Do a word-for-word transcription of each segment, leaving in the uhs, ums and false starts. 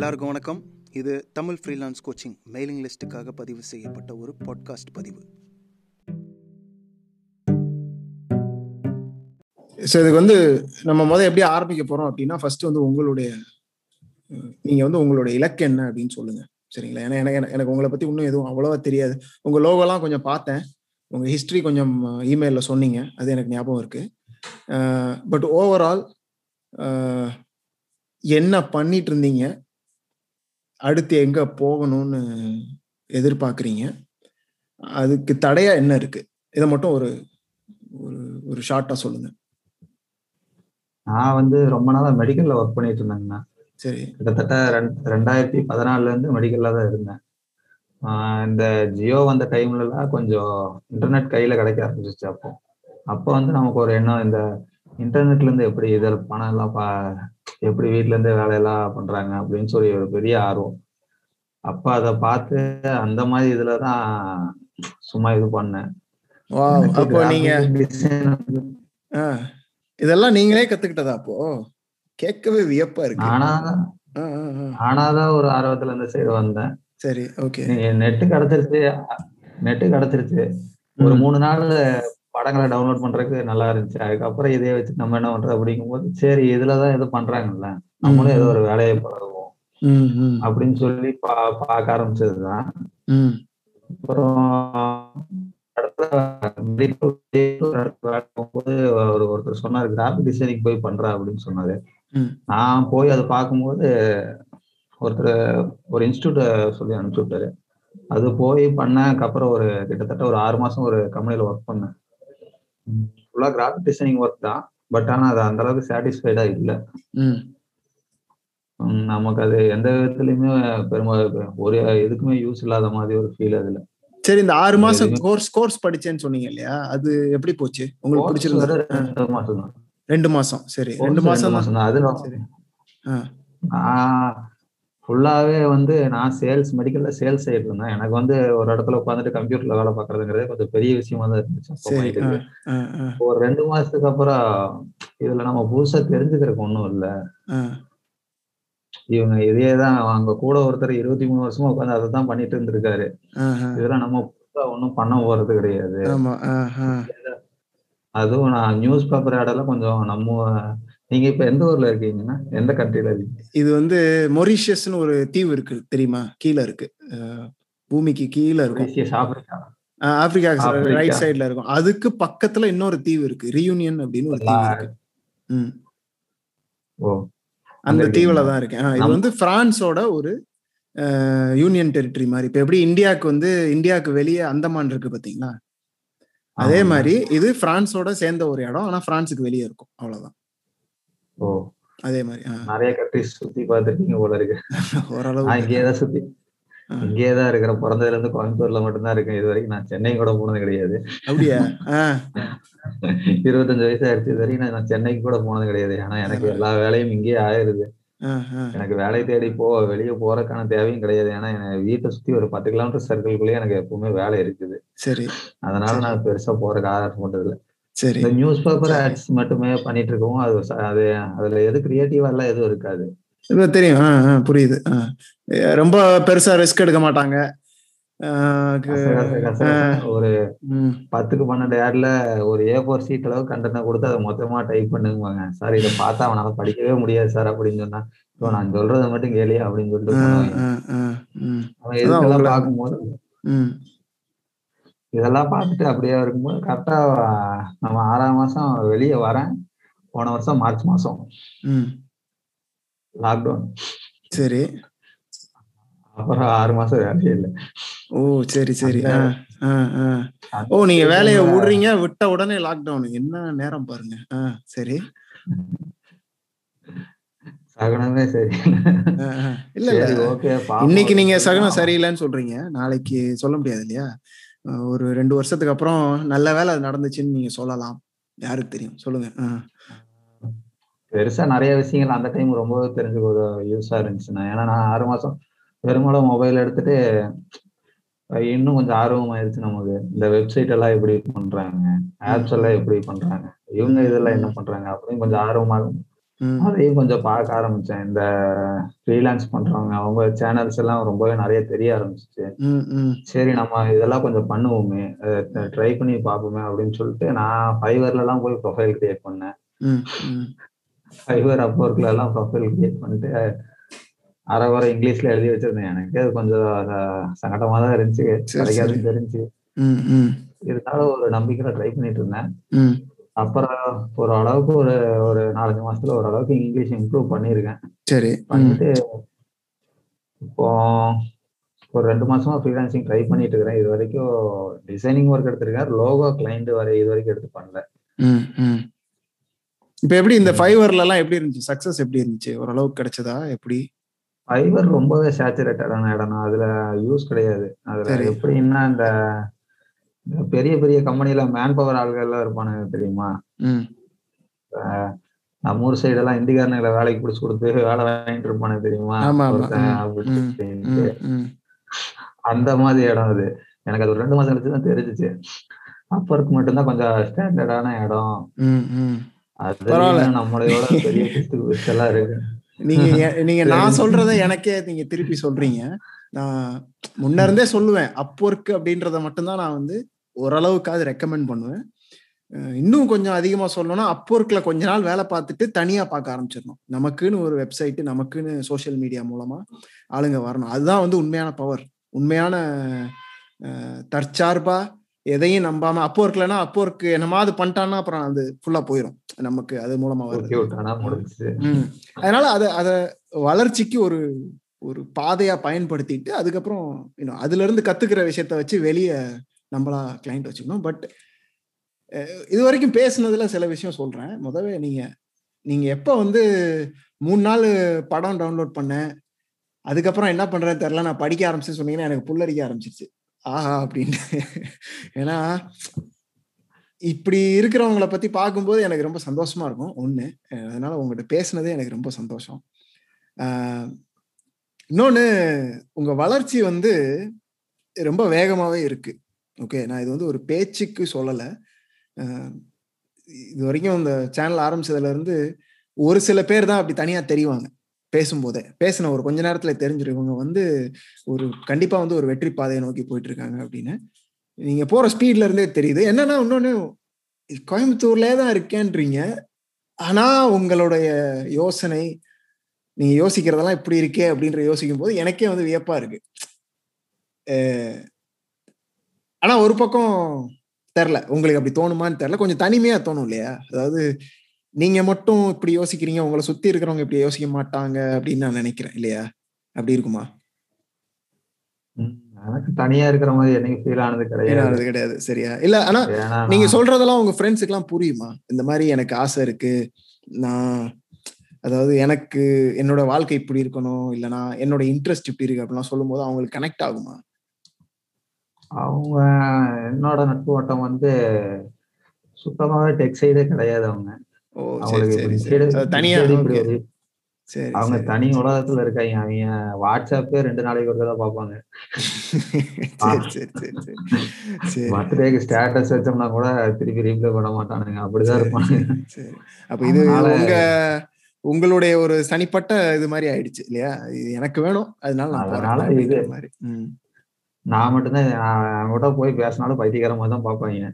எல்லாருக்கும் வணக்கம். இது தமிழ் ஃப்ரீலான்ஸ் கோச்சிங் மெயிலிங் லிஸ்ட்டுக்காக பதிவு செய்யப்பட்ட ஒரு பாட்காஸ்ட் பதிவு. ஸோ இதுக்கு வந்து நம்ம முதல் எப்படி ஆரம்பிக்க போகிறோம் அப்படின்னா, ஃபர்ஸ்ட் வந்து உங்களுடைய நீங்கள் வந்து உங்களுடைய இலக்கு என்ன அப்படின்னு சொல்லுங்கள், சரிங்களா? ஏன்னா எனக்கு எனக்கு உங்களை பற்றி இன்னும் எதுவும் அவ்வளோவா தெரியாது. உங்கள் லோகோலாம் கொஞ்சம் பார்த்தேன், உங்கள் ஹிஸ்ட்ரி கொஞ்சம் இமெயிலில் சொன்னீங்க, அது எனக்கு ஞாபகம் இருக்குது. பட் ஓவரால் என்ன பண்ணிட்டு இருந்தீங்க, அடுத்து எங்கே போகணும்னு எதிர்பார்க்குறீங்க, அதுக்கு தடையாக என்ன இருக்குது, இதை மட்டும் ஒரு ஒரு ஷார்ட்டாக சொல்லுங்கள். நான் வந்து ரொம்ப நாளாக மெடிக்கலில் ஒர்க் பண்ணிட்டு இருந்தேங்கண்ணா. சரி, கிட்டத்தட்ட ரெண் ரெண்டாயிரத்தி பதினாலுலேருந்து மெடிக்கலில் தான் இருந்தேன். இந்த ஜியோ வந்த டைம்லலாம் கொஞ்சம் இன்டர்நெட் கையில் கிடைக்க ஆரம்பிச்சிச்சு. அப்போ அப்போ வந்து நமக்கு ஒரு எண்ணம், இந்த இன்டர்நெட்லேருந்து எப்படி இதில் பணம் எல்லாம் பா எப்படி வீட்டிலேருந்து வேலையெல்லாம் பண்ணுறாங்க அப்படின்னு சொல்லி ஒரு பெரிய ஆர்வம். அப்போ அதை பார்த்து அந்த மாதிரி இதில் தான் சும்மா இது பண்ணேன். இதெல்லாம் நீங்களே கத்துக்கிட்டதா? அப்போ கேட்கவே வியப்பா இருக்கு. ஆனா ஆனாதான் ஒரு ஆர்வத்துல இந்த சைடு வந்தேன். சரி, ஓகே. நெட்டு கிடைச்சிருச்சு நெட்டு கிடைச்சிருச்சு ஒரு மூணு நாள் படங்களை டவுன்லோட் பண்றதுக்கு நல்லா இருந்துச்சு. அதுக்கப்புறம் இதே வச்சு நம்ம என்ன பண்றது அப்படிங்கும் போது, சரி இதுலதான் எதுவும் பண்றாங்கல்ல, நம்மளும் ஏதோ ஒரு வேலையை பழகுவோம் அப்படின்னு சொல்லி பா பார்க்க ஆரம்பிச்சதுதான். அப்புறம் ஒருத்தர் சொன்னாரு, கிராஃபிக் டிசைனிங் போய் பண்ற அப்படின்னு சொன்னாரு. நான் போய் அதை பார்க்கும்போது ஒருத்தர் ஒரு இன்ஸ்டியூட்ட சொல்லி அனுப்பிச்சு விட்டாரு. அது போய் பண்ணக்கு அப்புறம் ஒரு கிட்டத்தட்ட ஒரு ஆறு மாசம் ஒரு கம்பெனியில ஒர்க் பண்ணேன். ஃபுல்லா கிராஃபிக் டிசைனிங் ஒர்க் தான், பட் ஆனா அது அந்த அளவுக்கு சாட்டிஸ்ஃபைடா இல்லை நமக்கு. அது எந்த விதத்துலயுமே பெரும்பாலும் ஒரு எதுக்குமே யூஸ் இல்லாத மாதிரி ஒரு ஃபீல் அதுல. சரி, இந்த ஆறு மாசம் கோர்ஸ் கோர்ஸ் படிச்சேன்னு சொன்னீங்க இல்லையா, அது எப்படி போச்சு? உங்களுக்கு பிடிச்சிருந்தது? ரெண்டு மாசம் தான் ரெண்டு மாசம். சரி, ரெண்டு மாசம் தான் அது. ஃபுல்லாவே வந்து நான் சேல்ஸ் மெடிக்கல்ல சேல்ஸ் சைடு இருந்தேன். எனக்கு வந்து ஒரு இடத்துல உட்காந்துட்டு கம்ப்யூட்டர்ல வேலை பாக்குறதுங்கிறது கொஞ்சம் பெரிய விஷயமா தான் இருந்துச்சு. ஒரு ரெண்டு மாசத்துக்கு அப்புறம் இதுல நம்ம புதுசா தெரிஞ்சுக்கிறதுக்கு ஒண்ணும் இல்லை. இவங்க இதேதான், அவங்க கூட ஒருத்தர் இருபத்தி மூணு வருஷமா உட்காந்து அதை தான் பண்ணிட்டு இருந்திருக்காரு. இதெல்லாம் நம்ம புதுசா ஒன்றும் பண்ண போறது கிடையாது. அதுவும் நான் நியூஸ் பேப்பர் ஆடெல்லாம் கொஞ்சம் நம்ம. நீங்க இப்ப எந்த ஊர்ல இருக்கீங்கன்னா, எந்த கண்ட்ரில இருக்கீங்க? இது வந்து மொரிஷியஸ்ன்னு ஒரு தீவு இருக்கு, தெரியுமா? கீழே இருக்கு, பூமிக்கு கீழே இருக்கும், ஆப்பிரிக்கா ஆப்பிரிக்கா ரைட் சைட்ல இருக்கும். அதுக்கு பக்கத்துல இன்னொரு தீவு இருக்கு, ரியூனியன் அப்படின்னு ஒரு தீவு இருக்கு. ம், ஓ, அந்த தீவுல தான் இருக்கேன். இது வந்து பிரான்ஸோட ஒரு யூனியன் டெரிட்டரி மாதிரி. இப்ப எப்படி இந்தியாவுக்கு வந்து இந்தியாவுக்கு வெளியே அந்தமான் இருக்கு பாத்தீங்களா, அதே மாதிரி இது பிரான்ஸோட சேர்ந்த ஒரு இடம், ஆனா பிரான்ஸுக்கு வெளியே இருக்கும், அவ்வளவுதான். ஓ, அதே மாதிரி நிறைய கண்ட்ரிஸ் சுத்தி பார்த்துருக்கீங்க போல இருக்கு. ஓரளவு இங்கேதான் சுத்தி இங்கேதான் இருக்கிற, பிறந்ததுல இருந்து கோயம்புத்தூர்ல மட்டும்தான் இருக்கேன். இது வரைக்கும் நான் சென்னை கூட போனது கிடையாது. அப்படியா? இருபத்தஞ்சு வயசு ஆயிடுச்சு, இது வரைக்கும் நான் சென்னைக்கு கூட போனது கிடையாது. ஆனா எனக்கு எல்லா வேலையும் இங்கேயே ஆயிடுது. எனக்கு வேலையை தேடி போ வெளியே போறதுக்கான தேவையும் கிடையாது. ஏன்னா என் வீட்டை சுத்தி ஒரு பத்து கிலோமீட்டர் சர்க்கிள்குள்ளேயே எனக்கு எப்பவுமே வேலை இருக்குது. சரி, அதனால நான் பெருசா போறதுக்கு ஆர்டர் பண்றது இல்லை. சரி, இந்த நியூஸ் பேப்பர் ஆட்ஸ் மட்டுமே பண்ணிட்டு இருக்கவும் அது அது அதுல எது கிரியேட்டிவா எல்லாம் எதுவும் இருக்காது. தெரியும், புரியுது. ரொம்ப பெருசா ரிஸ்க் எடுக்க மாட்டாங்க. ஒரு பத்துக்கு பன்னெண்டு யார்ல ஒரு ஏ ஃபோர் சீட் அளவு கண்டென்ட் கொடுத்து அதை மொத்தமா டைப் பண்ணுங்க. சார் இதை பார்த்தா அவனால படிக்கவே முடியாது சார் அப்படின்னு சொன்னா, இப்போ நான் சொல்றதை மட்டும் கேளியா அப்படின்னு சொல்லிட்டு இதெல்லாம் பார்க்கும்போது, இதெல்லாம் பார்த்துட்டு அப்படியே இருக்கும்போது கரெக்டா நம்ம ஆறாம் மாசம் வெளியே வரேன். போன வருஷம் மார்ச் மாசம் லாக்டவுன். சரி, அப்புறம் ஆறு மாசம் வேலையே இல்லை. ஓ, சரி சரி. ஓ, நீங்க வேலையை விடுறீங்க, விட்ட உடனே லாக்டவுன். என்ன நேரம் பாருங்க. சரி, சகனமே சரியில்லை. இல்ல இல்ல, இன்னைக்கு நீங்க சகனம் சரியில்லைன்னு சொல்றீங்க, நாளைக்கு சொல்ல முடியாது இல்லையா? ஒரு ரெண்டு வருஷத்துக்கு அப்புறம் நல்ல வேலை அது நடந்துச்சுன்னு நீங்க சொல்லலாம், யாருக்கு தெரியும்? சொல்லுங்க. பெருசா நிறைய விஷயங்கள் அந்த டைம் ரொம்ப தெரிஞ்சுக்க ஒரு யூஸா இருந்துச்சுன்னா. ஏன்னா நான் ஆறு மாசம் பெரும்பாலும் மொபைல் எடுத்துட்டு இன்னும் கொஞ்சம் ஆர்வம் ஆயிடுச்சு நமக்கு. இந்த வெப்சைட் எல்லாம் எப்படி பண்றாங்க, ஆப்ஸ் எல்லாம் எப்படி பண்றாங்க, இவங்க இதெல்லாம் என்ன பண்றாங்க அப்படின்னு கொஞ்சம் ஆர்வமாகும். அதையும் கொஞ்சம் பார்க்க ஆரம்பிச்சேன். இந்த ஃப்ரீலான்ஸ் பண்றவங்க அவங்க சேனல்ஸ் எல்லாம் ரொம்பவே நிறைய தெரிய ஆரம்பிச்சிச்சு. சரி நம்ம இதெல்லாம் கொஞ்சம் பண்ணுவோமே, ட்ரை பண்ணி பார்ப்போமே அப்படின்னு சொல்லிட்டு நான் ஃபைவர்ல எல்லாம் போய் ப்ரொஃபைல் கிரியேட் பண்ணேன். ஃபைவர் அப்வொர்க்ல எல்லாம் ப்ரொஃபைல் கிரியேட் பண்ணிட்டு அரை வர இங்கிலீஷ்ல எழுதி வச்சிருந்தேன். எனக்கு அது கொஞ்சம் சங்கடமா தான் இருந்துச்சு, கிடைக்காதுன்னு தெரிஞ்சு. இருந்தாலும் ஒரு நம்பிக்கையில ட்ரை பண்ணிட்டு இருந்தேன். அப்புறம் ஒரு அளவுக்கு ஒரு ஒரு நாலஞ்சு மாசத்துல ஓரளவுக்கு இங்கிலீஷ் இம்ப்ரூவ் பண்ணிருக்கேன். சரி பண்ணிட்டு இப்போ ஒரு ரெண்டு மாசமா ஃப்ரீலான்சிங் ட்ரை பண்ணிட்டு இருக்கிறேன். இது வரைக்கும் டிசைனிங் ஒர்க் எடுத்திருக்கேன், லோகோ கிளைண்ட் வரை இது வரைக்கும் எடுத்து பண்ணல. இப்போ எப்படி இந்த ஃபைவர்ல எல்லாம் எப்படி இருந்துச்சு, சக்சஸ் எப்படி இருந்துச்சு, ஓரளவுக்கு கிடைச்சதா? எப்படி ஃபைவர் ரொம்பவே சேச்சுரேட்டடான இடம், அதுல யூஸ் கிடையாது. அதுல எப்படின்னா இந்த பெரிய பெரிய கம்பெனில மேன் பவர் ஆள்கள் எல்லாம் இருப்பானுங்க தெரியுமா. நம்ம ஊர் சைடு எல்லாம் இந்திக்காரனுங்களை வேலைக்கு பிடிச்சு கொடுத்து வேலை வாங்கிட்டு இருப்பானுங்க தெரியுமா. அந்த மாதிரி இடம் அது. எனக்கு அது ஒரு ரெண்டு மாசம் கழிச்சுதான் தெரிஞ்சிச்சு. அப்பருக்கு மட்டும்தான் கொஞ்சம் ஸ்டாண்டர்டான இடம். அது நம்மளையோட பெரிய எல்லாம் இருக்கு. நீங்க நீங்க நான் சொல்றத எனக்கே நீங்க திருப்பி சொல்றீங்க. நான் முன்ன இருந்தே சொல்லுவேன், அப்வொர்க் அப்படின்றத மட்டும்தான் நான் வந்து ஓரளவுக்காவது ரெக்கமெண்ட் பண்ணுவேன். இன்னும் கொஞ்சம் அதிகமா சொல்லணும்னா அப்வொர்க்ல கொஞ்ச நாள் வேலை பார்த்துட்டு தனியா பார்க்க ஆரம்பிச்சிடணும். நமக்குன்னு ஒரு வெப்சைட்டு, நமக்குன்னு சோசியல் மீடியா மூலமா ஆளுங்க வரணும். அதுதான் வந்து உண்மையான பவர், உண்மையான தற்சார்பா எதையும் நம்பாம. அப்போர்க்லன்னா அப்போர்க்கு என்னமா அது பண்ணிட்டான்னா அப்புறம் அது ஃபுல்லா போயிடும் நமக்கு, அது மூலமா வருது. அதனால அதை அதை வளர்ச்சிக்கு ஒரு ஒரு பாதையா பயன்படுத்திட்டு அதுக்கப்புறம் இன்னும் அதுல இருந்து கத்துக்கிற விஷயத்த வச்சு வெளியே நம்மளா கிளைண்ட் வச்சுக்கணும். பட் இது வரைக்கும் பேசுனதுல சில விஷயம் சொல்றேன். முதவே நீங்க நீங்க எப்ப வந்து மூணு நாள் படம் டவுன்லோட் பண்ணேன், அதுக்கப்புறம் என்ன பண்றேன்னு தெரியல, நான் படிக்க ஆரம்பிச்சேன்னு சொன்னீங்கன்னா எனக்கு புல்லரிக்க ஆரம்பிச்சிருச்சு. ஆஹா அப்படின்னு. ஏன்னா இப்படி இருக்கிறவங்களை பத்தி பார்க்கும்போது எனக்கு ரொம்ப சந்தோஷமா இருக்கும் ஒண்ணு. அதனால உங்ககிட்ட பேசுனதே எனக்கு ரொம்ப சந்தோஷம். ஆஹ் இன்னொன்று, உங்கள் வளர்ச்சி வந்து ரொம்ப வேகமாகவே இருக்குது. ஓகே, நான் இது வந்து ஒரு பேச்சுக்கு சொல்லலை. இது வரைக்கும் இந்த சேனல் ஆரம்பித்ததுலேருந்து ஒரு சில பேர் தான் அப்படி தனியாக தெரிவாங்க. பேசும்போதே பேசின ஒரு கொஞ்ச நேரத்தில் தெரிஞ்சிடும் இவங்க வந்து ஒரு கண்டிப்பாக வந்து ஒரு வெற்றி பாதையை நோக்கி போயிட்டுருக்காங்க அப்படின்னு. நீங்கள் போகிற ஸ்பீட்லேருந்தே தெரியுது. என்னென்னா இன்னொன்று, கோயம்புத்தூர்லேயே தான் இருக்கேன்றீங்க, ஆனால் உங்களுடைய யோசனை, நீங்க யோசிக்கிறதெல்லாம் இப்படி இருக்கே அப்படின்ற யோசிக்கும் போது எனக்கே வந்து வியப்பா இருக்கு. ஆனா ஒரு பக்கம் தெரில உங்களுக்கு அப்படி தோணுமான்னு தெரில, கொஞ்சம் தனிமையா தோணும் இல்லையா? அதாவது நீங்க மட்டும் இப்படி யோசிக்கிறீங்க, உங்களை சுத்தி இருக்கிறவங்க இப்படி யோசிக்க மாட்டாங்க அப்படின்னு நான் நினைக்கிறேன் இல்லையா? அப்படி இருக்குமா? எனக்கு தனியா இருக்கிற மாதிரி எனக்கு ஃபீல் ஆனது கிடையாது கிடையாது சரியா? இல்ல, ஆனா நீங்க சொல்றதெல்லாம் உங்க ஃப்ரெண்ட்ஸுக்கு எல்லாம் புரியுமா? இந்த மாதிரி எனக்கு ஆசை இருக்கு, நான் அதாவது எனக்கு என்னோட வாழ்க்கை இப்படி இருக்கணும், இல்லைனா என்னோட இன்ட்ரெஸ்ட் இப்படி இருக்கு அப்படிலாம் சொல்லும் போது அவங்களுக்கு கனெக்ட் ஆகுமா? அவங்க என்னோட நட்பு வட்டம் வந்து சுத்தமாவே டெக் சைடே கிடையாது. அவங்க அவங்க தனி உலகத்துல இருக்காங்க. அவங்க வாட்ஸ்அப்பே ரெண்டு நாளைக்கு ஒரு தான் பார்ப்பாங்க. மற்றேக்கு ஸ்டேட்டஸ் வச்சோம்னா கூட திருப்பி ரீப்ளை பண்ண மாட்டானுங்க, அப்படிதான் இருப்பாங்க. அப்ப இது உங்களுடைய ஒரு தனிப்பட்ட இது மாதிரி ஆயிடுச்சு இல்லையா? இது எனக்கு வேணும், அதனால அதனால இது மாதிரி நான் மட்டும்தான். அவங்க கூட போய் பேசினாலும் பைத்தியக்காரமா தான் பார்ப்பாங்க,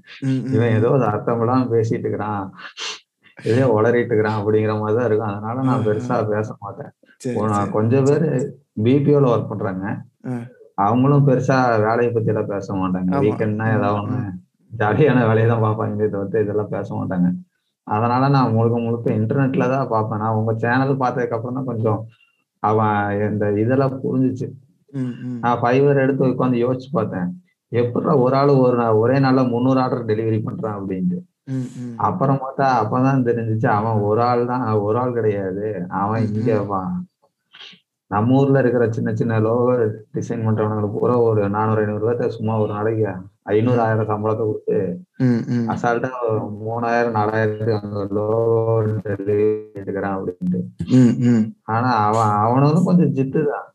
இவன் ஏதோ அர்த்தமெல்லாம் பேசிட்டு இருக்கிறான், இதே உளறிட்டு இருக்கிறான் அப்படிங்கிற மாதிரி தான் இருக்கும். அதனால நான் பெருசா பேச மாட்டேன். கொஞ்சம் பேர் பிபிஓல ஒர்க் பண்றாங்க, அவங்களும் பெருசா வேலையை பத்தி எல்லாம் பேச மாட்டாங்க. வீக்கெண்ட்னா ஏதாவது ஒண்ணு ஜாலியான வேலையை தான் பார்ப்பாங்க, இதை வந்து இதெல்லாம் பேச மாட்டாங்க. அதனால நான் முழுக்க முழுக்க இன்டர்நெட்ல தான் பார்ப்பேன். நான் உங்க சேனல் பார்த்ததுக்கு அப்புறம் தான் கொஞ்சம் அவன் இந்த இதெல்லாம் புரிஞ்சிச்சு. நான் ஃபைவர் எடுத்து உட்காந்து யோசிச்சு பார்த்தேன், எப்படா ஒரு ஆள் ஒரு ஒரே நாள்ல முந்நூறு ஆர்டர் டெலிவரி பண்றான் அப்படின்ட்டு. அப்புறம் பார்த்தா அப்பதான் தெரிஞ்சிச்சு அவன் ஒரு ஆள் தான், ஒரு ஆள் கிடையாது. அவன் இங்க நம்ம ஊர்ல இருக்கிற சின்ன சின்ன லோகோ டிசைன் பண்றவங்களுக்கு பூரா ஒரு நானூறு ஐநூறு ரூபாய் சும்மா ஒரு நாளைக்கு ஐநூறு ஆயிரம் சம்பளத்தை கொடுத்து அசால்ட்டா மூணாயிரம் நாலாயிரத்துக்கு லோகோ எடுக்கிறான் அப்படின்ட்டு. ஆனா அவன் அவனுக்கும் கொஞ்சம் ஜித்து தான்,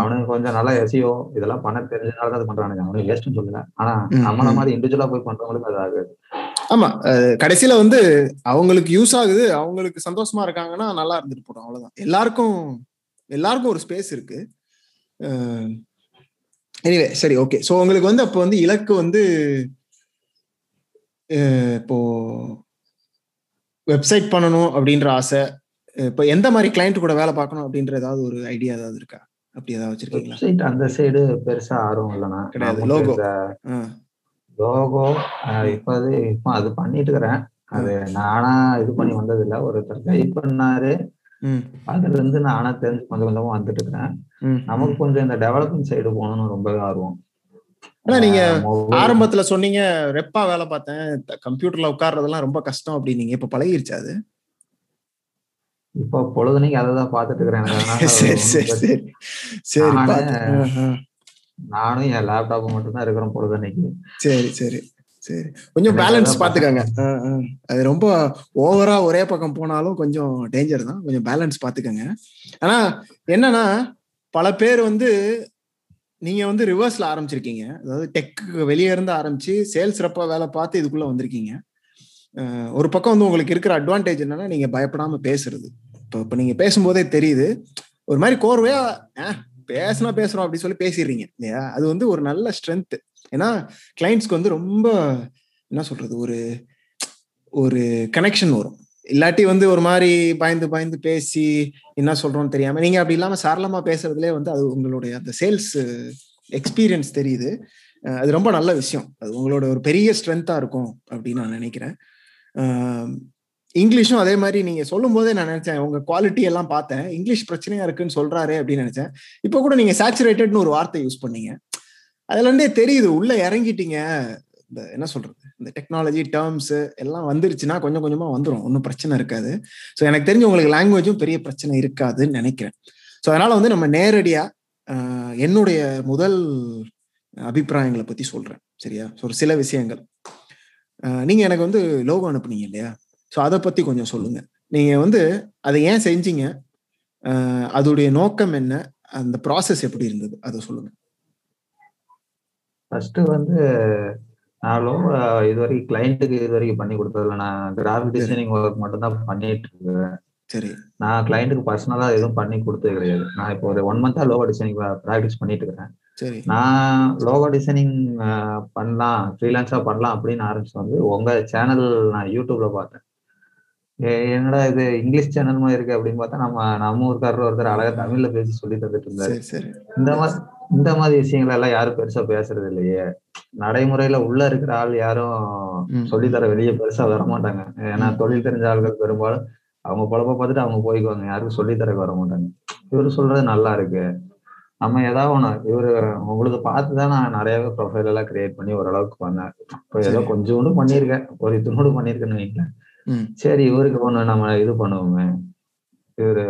அவனுக்கு கொஞ்சம் நல்லா எசியோ இதெல்லாம் பண்ண தெரிஞ்சனால தான் பண்றானுங்க. அவனுக்கு வேஸ்ட்னு சொல்லல, ஆனா நம்மள மாதிரி இண்டிவிஜுவலா போய் பண்றவங்களுக்கு அது ஆகுது. ஆமா, கடைசியில வந்து அவங்களுக்கு யூஸ் ஆகுது, அவங்களுக்கு சந்தோஷமா இருக்காங்கன்னா நல்லா இருந்துட்டு போறோம், அவ்வளவுதான். எல்லாருக்கும் எல்லாருக்கும் ஒரு ஸ்பேஸ் இருக்கு. எனிவே, சரி, ஓகே. ஸோ உங்களுக்கு வந்து அப்போ வந்து இலக்கு வந்து இப்போ வெப்சைட் பண்ணணும் அப்படின்ற ஆசை. இப்போ எந்த மாதிரி கிளைண்ட் கூட வேலை பார்க்கணும் அப்படின்ற ஏதாவது ஒரு ஐடியா ஏதாவது இருக்கா? அப்படி ஏதாவது வச்சிருக்கீங்களா? அந்த சைடு பெருசா ஆர்வம் இல்லைனா கிடையாது. லோகோ லோகோ இப்ப அது இப்போ அது பண்ணிட்டு இருக்கிறேன். அது நானா இது பண்ணி வந்தது இல்லை, ஒருத்தர் கைட் பண்ணாரு, அதுல இருந்து நானா தெரிஞ்சு கொஞ்சம் கொஞ்சமா வந்துட்டு இருக்கிறேன். நமக்கு கொஞ்சம் இந்த டெவலப்மெண்ட் சைடு போகணும்னு ரொம்பவே ஆர்வம். ஆனா நீங்க ஆரம்பத்துல சொன்னீங்க, ரெப்பா வேலை பார்த்தேன், கம்ப்யூட்டர்ல உட்கார்றதெல்லாம் ரொம்ப கஷ்டம் அப்படின்னீங்க. இப்ப பழகிருச்சு அது? இப்போ பொழுதுனைக்கு அதான் பாத்துட்டு இருக்கிறேன். நானும் என் லேப்டாப் மட்டும்தான் இருக்கிறேன் பொழுதுனைக்கு. சரி சரி சரி, கொஞ்சம் பேலன்ஸ் பாத்துக்கங்க. அது ரொம்ப ஓவரா ஒரே பக்கம் போனாலும் கொஞ்சம் டேஞ்சர் தான். கொஞ்சம் பேலன்ஸ் பாத்துக்கங்க. ஆனா என்னன்னா, பல பேர் வந்து நீங்க வந்து ரிவர்ஸ்ல ஆரம்பிச்சிருக்கீங்க. அதாவது டெக்கு வெளியே இருந்து ஆரம்பிச்சு சேல்ஸ் ரப்பா வேலை பார்த்து இதுக்குள்ள வந்திருக்கீங்க. ஒரு பக்கம் வந்து உங்களுக்கு இருக்கிற அட்வான்டேஜ் என்னன்னா, நீங்க பயப்படாம பேசுறது. இப்போ இப்போ நீங்க பேசும்போதே தெரியுது, ஒரு மாதிரி கோர்வையா பேசினா பேசுறோம் அப்படின்னு சொல்லி பேசிடுறீங்க இல்லையா? அது வந்து ஒரு நல்ல ஸ்ட்ரென்த். ஏன்னா கிளைண்ட்ஸ்க்கு வந்து ரொம்ப என்ன சொல்றது, ஒரு ஒரு கனெக்ஷன் வரும். இல்லாட்டி வந்து ஒரு மாதிரி பயந்து பயந்து பேசி என்ன சொல்றோம்னு தெரியாம, நீங்க அப்படி இல்லாம சரளமா பேசுறதுலேயே வந்து அது உங்களுடைய அந்த சேல்ஸ் எக்ஸ்பீரியன்ஸ் தெரியுது. அது ரொம்ப நல்ல விஷயம். அது உங்களோட ஒரு பெரிய ஸ்ட்ரென்த்தா இருக்கும் அப்படின்னு நான் நினைக்கிறேன். இங்கிலீஷும் அதே மாதிரி நீங்க சொல்லும் போதே நான் நினைச்சேன், உங்க குவாலிட்டி எல்லாம் பார்த்தேன், இங்கிலீஷ் பிரச்சனையா இருக்குன்னு சொல்றாரு அப்படின்னு நினைச்சேன். இப்போ கூட நீங்க சேச்சுரேட்டட்னு ஒரு வார்த்தை யூஸ் பண்ணீங்க, அதுல இருந்தே தெரியுது உள்ள இறங்கிட்டீங்க. இந்த என்ன சொல்றது, இந்த டெக்னாலஜி டேர்ம்ஸ் எல்லாம் வந்துருச்சுன்னா கொஞ்சம் கொஞ்சமா வந்துடும், ஒன்றும் பிரச்சனை இருக்காது. ஸோ எனக்கு தெரிஞ்சு உங்களுக்கு லாங்குவேஜும் பெரிய பிரச்சனை இருக்காதுன்னு நினைக்கிறேன். ஸோ அதனால வந்து நம்ம நேரடியா என்னுடைய முதல் அபிப்பிராயங்களை பத்தி சொல்றேன், சரியா? ஒரு சில விஷயங்கள் நீங்க எனக்கு வந்து லோகோ அனுப்புனீங்க இல்லையா? ஸோ அதை பத்தி கொஞ்சம் சொல்லுங்க. நீங்க வந்து அதை ஏன் செஞ்சீங்க, அதோடைய நோக்கம் என்ன, அந்த ப்ராசஸ் எப்படி இருந்தது, அதை சொல்லுங்க. ஃபஸ்ட்டு வந்து நான் லோகோ இது வரைக்கும் கிளைண்ட்டுக்கு இது வரைக்கும் பண்ணி கொடுத்ததில்ல. நான் கிராஃபிக் டிசைனிங் ஒர்க் மட்டும்தான் பண்ணிட்டு இருக்கேன். சரி, நான் கிளைண்ட்டுக்கு பர்சனலாக எதுவும் பண்ணி கொடுத்தது கிடையாது. நான் இப்போ ஒரு ஒன் மந்த்தாக லோகோ டிசைனிங் ப்ராக்டிஸ் பண்ணிட்டு இருக்கிறேன். சரி, நான் லோகோ டிசைனிங் பண்ணலாம், ஃப்ரீலான்ஸாக பண்ணலாம் அப்படின்னு ஆரம்பிச்சு வந்து உங்கள் சேனல் நான் யூடியூப்ல பார்த்தேன். என்னடா இது இங்கிலீஷ் சேனல் மாதிரி இருக்கு அப்படின்னு பார்த்தா, நம்ம நம்ம ஊருக்காரர் ஒருத்தர் அழகாக தமிழ்ல பேசி சொல்லி தந்துட்டு இருந்தாரு. இந்த மாதிரி இந்த மாதிரி விஷயங்கள் எல்லாம் யாரும் பெருசா பேசுறது இல்லையே. நடைமுறையில உள்ள இருக்கிற ஆள் யாரும் சொல்லித்தர வெளியே பெருசா வரமாட்டாங்க. ஏன்னா தொழில் தெரிஞ்ச ஆள்கள் பெரும்பாலும் அவங்க பொழப்ப பார்த்துட்டு அவங்க போய்க்குவாங்க, யாருக்கும் சொல்லித்தரக்கு வர மாட்டாங்க. இவரு சொல்றது நல்லா இருக்கு, நம்ம ஏதாவது ஒன்று இவரு உங்களுக்கு பார்த்துதான் நான் நிறையவே ப்ரொஃபைல் எல்லாம் கிரியேட் பண்ணி ஓரளவுக்கு பண்ணேன். இப்போ ஏதோ கொஞ்சோண்டு பண்ணியிருக்கேன், ஒரு இதோடு பண்ணியிருக்கேன்னு நினைக்கிறேன். சரி, இவருக்கு ஒன்று நம்ம இது பண்ணுவோமே, இவரு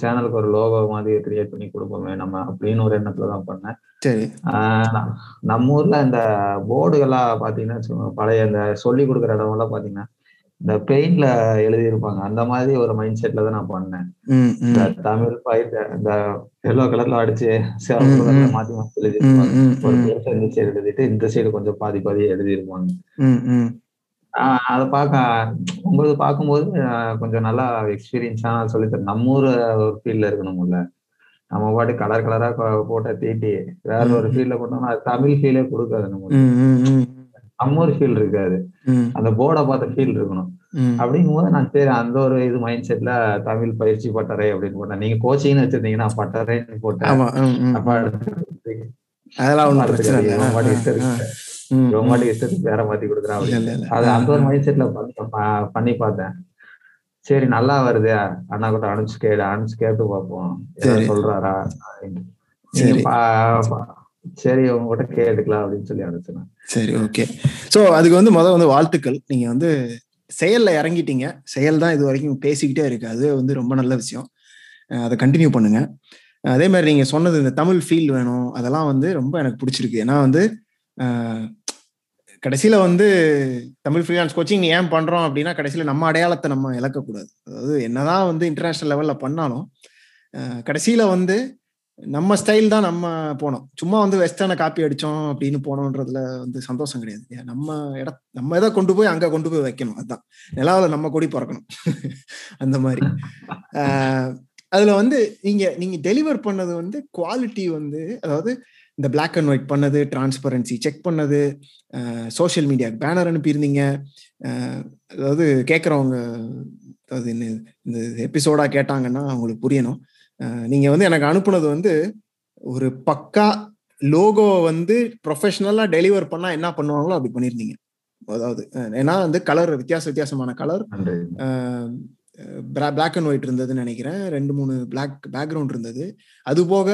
சேனலுக்கு ஒரு லோகோ மாதிரி கிரியேட் பண்ணி கொடுப்போமே நம்ம அப்படின்னு ஒரு எண்ணத்துலதான் பண்ணேன். சரி, நம்ம ஊர்ல இந்த போர்டுகள்லாம் பாத்தீங்கன்னா, பழைய இந்த சொல்லி கொடுக்குற இடம் எல்லாம் பாத்தீங்கன்னா இந்த பெயிண்ட்ல எழுதியிருப்பாங்க. அந்த மாதிரி ஒரு மைண்ட் செட்ல தான் நான் பண்ணேன். இந்த தமிழ் பயிர் இந்த எல்லோ கலர்ல அடிச்சு மாத்தி மாத்தி எழுதிருப்பாங்க. ஒரு பேர் இந்த சைடு எழுதிட்டு இந்த சைடு கொஞ்சம் பாதி பாதி எழுதிருப்பாங்க. ஆஹ் அதை பார்க்க உங்களுக்கு பார்க்கும்போது கொஞ்சம் நல்லா எக்ஸ்பீரியன்ஸா சொல்லித்தர, நம்ம ஊர் ஒரு ஃபீல்ட்ல இருக்கணும்ல, நம்ம பாட்டு கலர் கலரா போட்ட தீட்டி வேற ஒரு ஃபீல்ட்ல போட்டோம்னா அது தமிழ் ஃபீலே கொடுக்காது. நம்ம நம்ம ஊர் ஃபீல் இருக்காது, அந்த போர்டை பார்த்த ஃபீல் இருக்கணும். அப்படிங்கும் போது நான் சரி அந்த ஒரு இது மைண்ட் செட்ல தமிழ் பயிற்சி பட்டறை அப்படின்னு போட்டேன். நீங்க கோச்சிங்னு வச்சிருந்தீங்கன்னா பட்டறைன்னு போட்டேன். அதெல்லாம் ரொமாட்டிக் இஷ்டத்துக்கு வேற மாத்தி கொடுக்குறான். அது அந்த ஒரு மைண்ட் செட்ல பண்ணி பார்த்தேன். சரி, நல்லா வருது, அண்ணா கூட அனுப்பிச்சு கேட்டு அனுப்பிச்சு கேட்டு பார்ப்போம் சொல்றாரா. சரி, உங்க கூட கேட்டுக்கலாம் அப்படின்னு சொல்லி அனுப்பிச்சேன். சரி, ஓகே. சோ அதுக்கு வந்து முதல் வந்து வாழ்த்துக்கள், நீங்க வந்து செயல்ல இறங்கிட்டீங்க. செயல் தான் இது வரைக்கும் பேசிக்கிட்டே இருக்கு, அது வந்து ரொம்ப நல்ல விஷயம். அதை கண்டினியூ பண்ணுங்க. அதே மாதிரி நீங்க சொன்னது இந்த தமிழ் ஃபீல் வேணும், அதெல்லாம் வந்து ரொம்ப எனக்கு பிடிச்சிருக்கு. ஏன்னா வந்து கடைசியில வந்து தமிழ் ஃப்ரீலான்ஸ் கோச்சிங் ஏன் பண்றோம் அப்படின்னா, கடைசியில நம்ம அடையாளத்தை நம்ம இழக்கக்கூடாது. அதாவது என்னதான் வந்து இன்டர்நேஷனல் லெவல்ல பண்ணாலும் கடைசியில வந்து நம்ம ஸ்டைல் தான் நம்ம போனோம். சும்மா வந்து வெஸ்டர்னை காப்பி அடித்தோம் அப்படின்னு போனோன்றதுல வந்து சந்தோஷம் கிடையாது. நம்ம இட நம்ம எதை கொண்டு போய் அங்கே கொண்டு போய் வைக்கணும், அதுதான் நிலாவில் நம்ம கொடி பறக்கணும். அந்த மாதிரி அதில் வந்து நீங்கள் நீங்கள் டெலிவர் பண்ணது வந்து குவாலிட்டி வந்து, அதாவது இந்த பிளாக் அண்ட் ஒயிட் பண்ணது, டிரான்ஸ்பரன்சி செக் பண்ணது, சோஷியல் மீடியா பேனர் அனுப்பியிருந்தீங்க, அதாவது கேட்குறவங்க அதாவது இந்த இந்த எபிசோடாக கேட்டாங்கன்னா அவங்களுக்கு புரியணும். நீங்கள் வந்து எனக்கு அனுப்புனது வந்து ஒரு பக்கா லோகோ வந்து ப்ரொஃபஷ்னலாக டெலிவர் பண்ணால் என்ன பண்ணுவாங்களோ அப்படி பண்ணியிருந்தீங்க. அதாவது ஏன்னா வந்து கலர் வித்தியாச வித்தியாசமான கலர், பிளாக் அண்ட் ஒயிட் இருந்ததுன்னு நினைக்கிறேன், ரெண்டு மூணு பிளாக் பேக்ரவுண்ட் இருந்தது. அது போக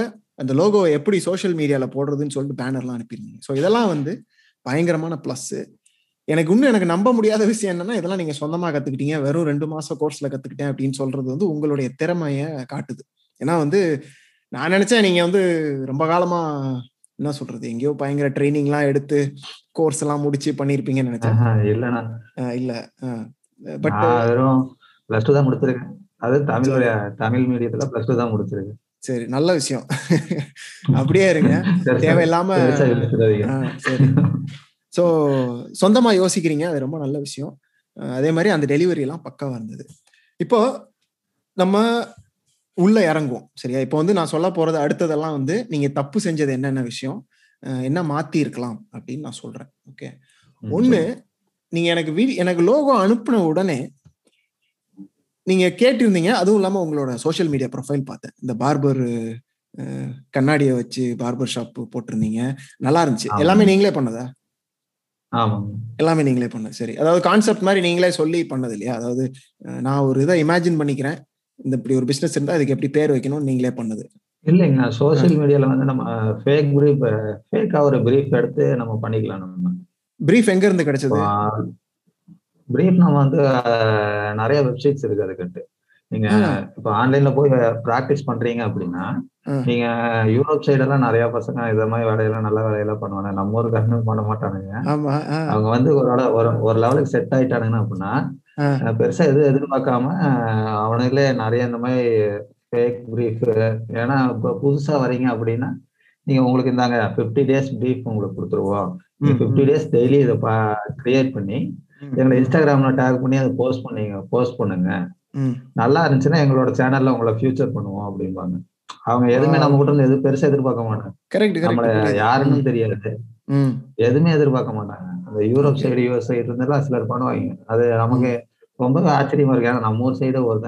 அந்த லோகோவை எப்படி சோஷியல் மீடியாவில் போடுறதுன்னு சொல்லிட்டு பேனர்லாம் அனுப்பியிருந்தீங்க. ஸோ இதெல்லாம் வந்து பயங்கரமான ப்ளஸ்ஸு. எனக்கு இன்னும் எனக்கு நம்ப முடியாத விஷயம் என்னன்னா, இதெல்லாம் நீங்கள் சொந்தமாக கற்றுக்கிட்டீங்க, வெறும் ரெண்டு மாதம் கோர்ஸில் கற்றுக்கிட்டேன் அப்படின்னு சொல்கிறது வந்து உங்களுடைய திறமையை காட்டுது. ஏன்னா வந்து நான் நினைச்சேன் நீங்கள் வந்து ரொம்ப காலமாக என்ன சொல்றது எங்கேயோ பயங்கர ட்ரைனிங்லாம் எடுத்து கோர்ஸ் எல்லாம் முடிச்சு பண்ணியிருப்பீங்கன்னு நினைச்சேன். இல்லைண்ணா இல்லை, பட் வெறும் பிளஸ் டூ தான் முடிச்சிருக்கேன். அது தமிழ் தமிழ் மீடியத்தில் பிளஸ் டூ தான் முடிச்சிருக்கேன். சரி, நல்ல விஷயம், அப்படியே இருங்க, தேவையில்லாம. சரி, ஸோ சொந்தமாக யோசிக்கிறீங்க, அது ரொம்ப நல்ல விஷயம். அதே மாதிரி அந்த டெலிவரியெல்லாம் பக்காவாக இருந்தது. இப்போ நம்ம உள்ளே இறங்குவோம் சரியா. இப்போ வந்து நான் சொல்ல போகிறது அடுத்ததெல்லாம் வந்து நீங்கள் தப்பு செஞ்சது என்னென்ன விஷயம், என்ன மாற்றி இருக்கலாம் அப்படின்னு நான் சொல்கிறேன். ஓகே, ஒன்று, நீங்கள் எனக்கு வீ எனக்கு லோகோ அனுப்பின உடனே நீங்கள் கேட்டிருந்தீங்க. அதுவும் இல்லாமல் உங்களோட சோஷியல் மீடியா ப்ரொஃபைல் பார்த்தேன், இந்த பார்பர் கண்ணாடியை வச்சு பார்பர் ஷாப்பு போட்டிருந்தீங்க, நல்லா இருந்துச்சு. எல்லாமே நீங்களே பண்ணதா? ஆமாம், எல்லாமே நீங்களே பண்ண. சரி, அதாவது கான்செப்ட் மாதிரி நீங்களே சொல்லி பண்ணது இல்லையா? அதாவது நான் ஒரு இதை இமேஜின் பண்ணிக்கிறேன், இந்த இப்படி ஒரு பிஸ்னஸ் இருந்தால் அதுக்கு எப்படி பேர் வைக்கணும்னு நீங்களே பண்ணது இல்லைங்க? சோஷியல் மீடியாவில் வந்து நம்ம ஃபேக் ப்ரீஃப் ஃபேக்காக ஒரு ப்ரீஃப் எடுத்து நம்ம பண்ணிக்கலாம். நம்ம ப்ரீஃப் எங்கேருந்து கிடைச்சது? ப்ரீஃப் நம்ம வந்து நிறைய வெப்சைட்ஸ் இருக்குது, அதுக்கிட்டு நீங்கள் இப்போ ஆன்லைனில் போய் ப்ராக்டிஸ் பண்ணுறீங்க அப்படின்னா, நீங்கள் யூரோப் சைடெல்லாம் நிறையா பசங்க இதை மாதிரி வேலையெல்லாம் நல்ல வேலையெல்லாம் பண்ணுவாங்க. நம்ம ஒரு கஷ்டம் பண்ண மாட்டானுங்க. அவங்க வந்து ஒரு ஒரு லெவலுக்கு செட் ஆகிட்டானுங்கன்னா அப்படின்னா பெருசா எதுவும் எதிர்பார்க்காம அவனுங்களே நிறைய இந்த மாதிரி ஃபேக் ப்ரீஃப். ஏன்னா இப்போ புதுசா வரீங்க அப்படின்னா நீங்க உங்களுக்கு இருந்தாங்க ஃபிஃப்டி டேஸ் ப்ரீஃப் உங்களுக்கு கொடுத்துருவோம், ஃபிஃப்டி டேஸ் டெய்லி இதை கிரியேட் பண்ணி எங்களை இன்ஸ்டாகிராம்ல டேக் பண்ணி அதை போஸ்ட் பண்ணீங்க போஸ்ட் பண்ணுங்க, நல்லா இருந்துச்சுன்னா எங்களோட சேனல்ல உங்களை ஃபியூச்சர் பண்ணுவோம் அப்படிம்பாங்க. அவங்க எதுவுமே நம்ம கிட்ட இருந்து எதுவும் பெருசா எதிர்பார்க்க மாட்டாங்க, நம்மள யாருன்னு தெரியாது, எதுவுமே எதிர்பார்க்க மாட்டாங்க. அந்த யூரோப் சைடு யூஎஸ் சைடு இருந்தாலும் சிலர் பண்ணுவாங்க, அது நமக்கு ரொம்ப ஆச்சரியமா இருக்கு. ஏன்னா நம்ம ஊர் சைடு ஒரு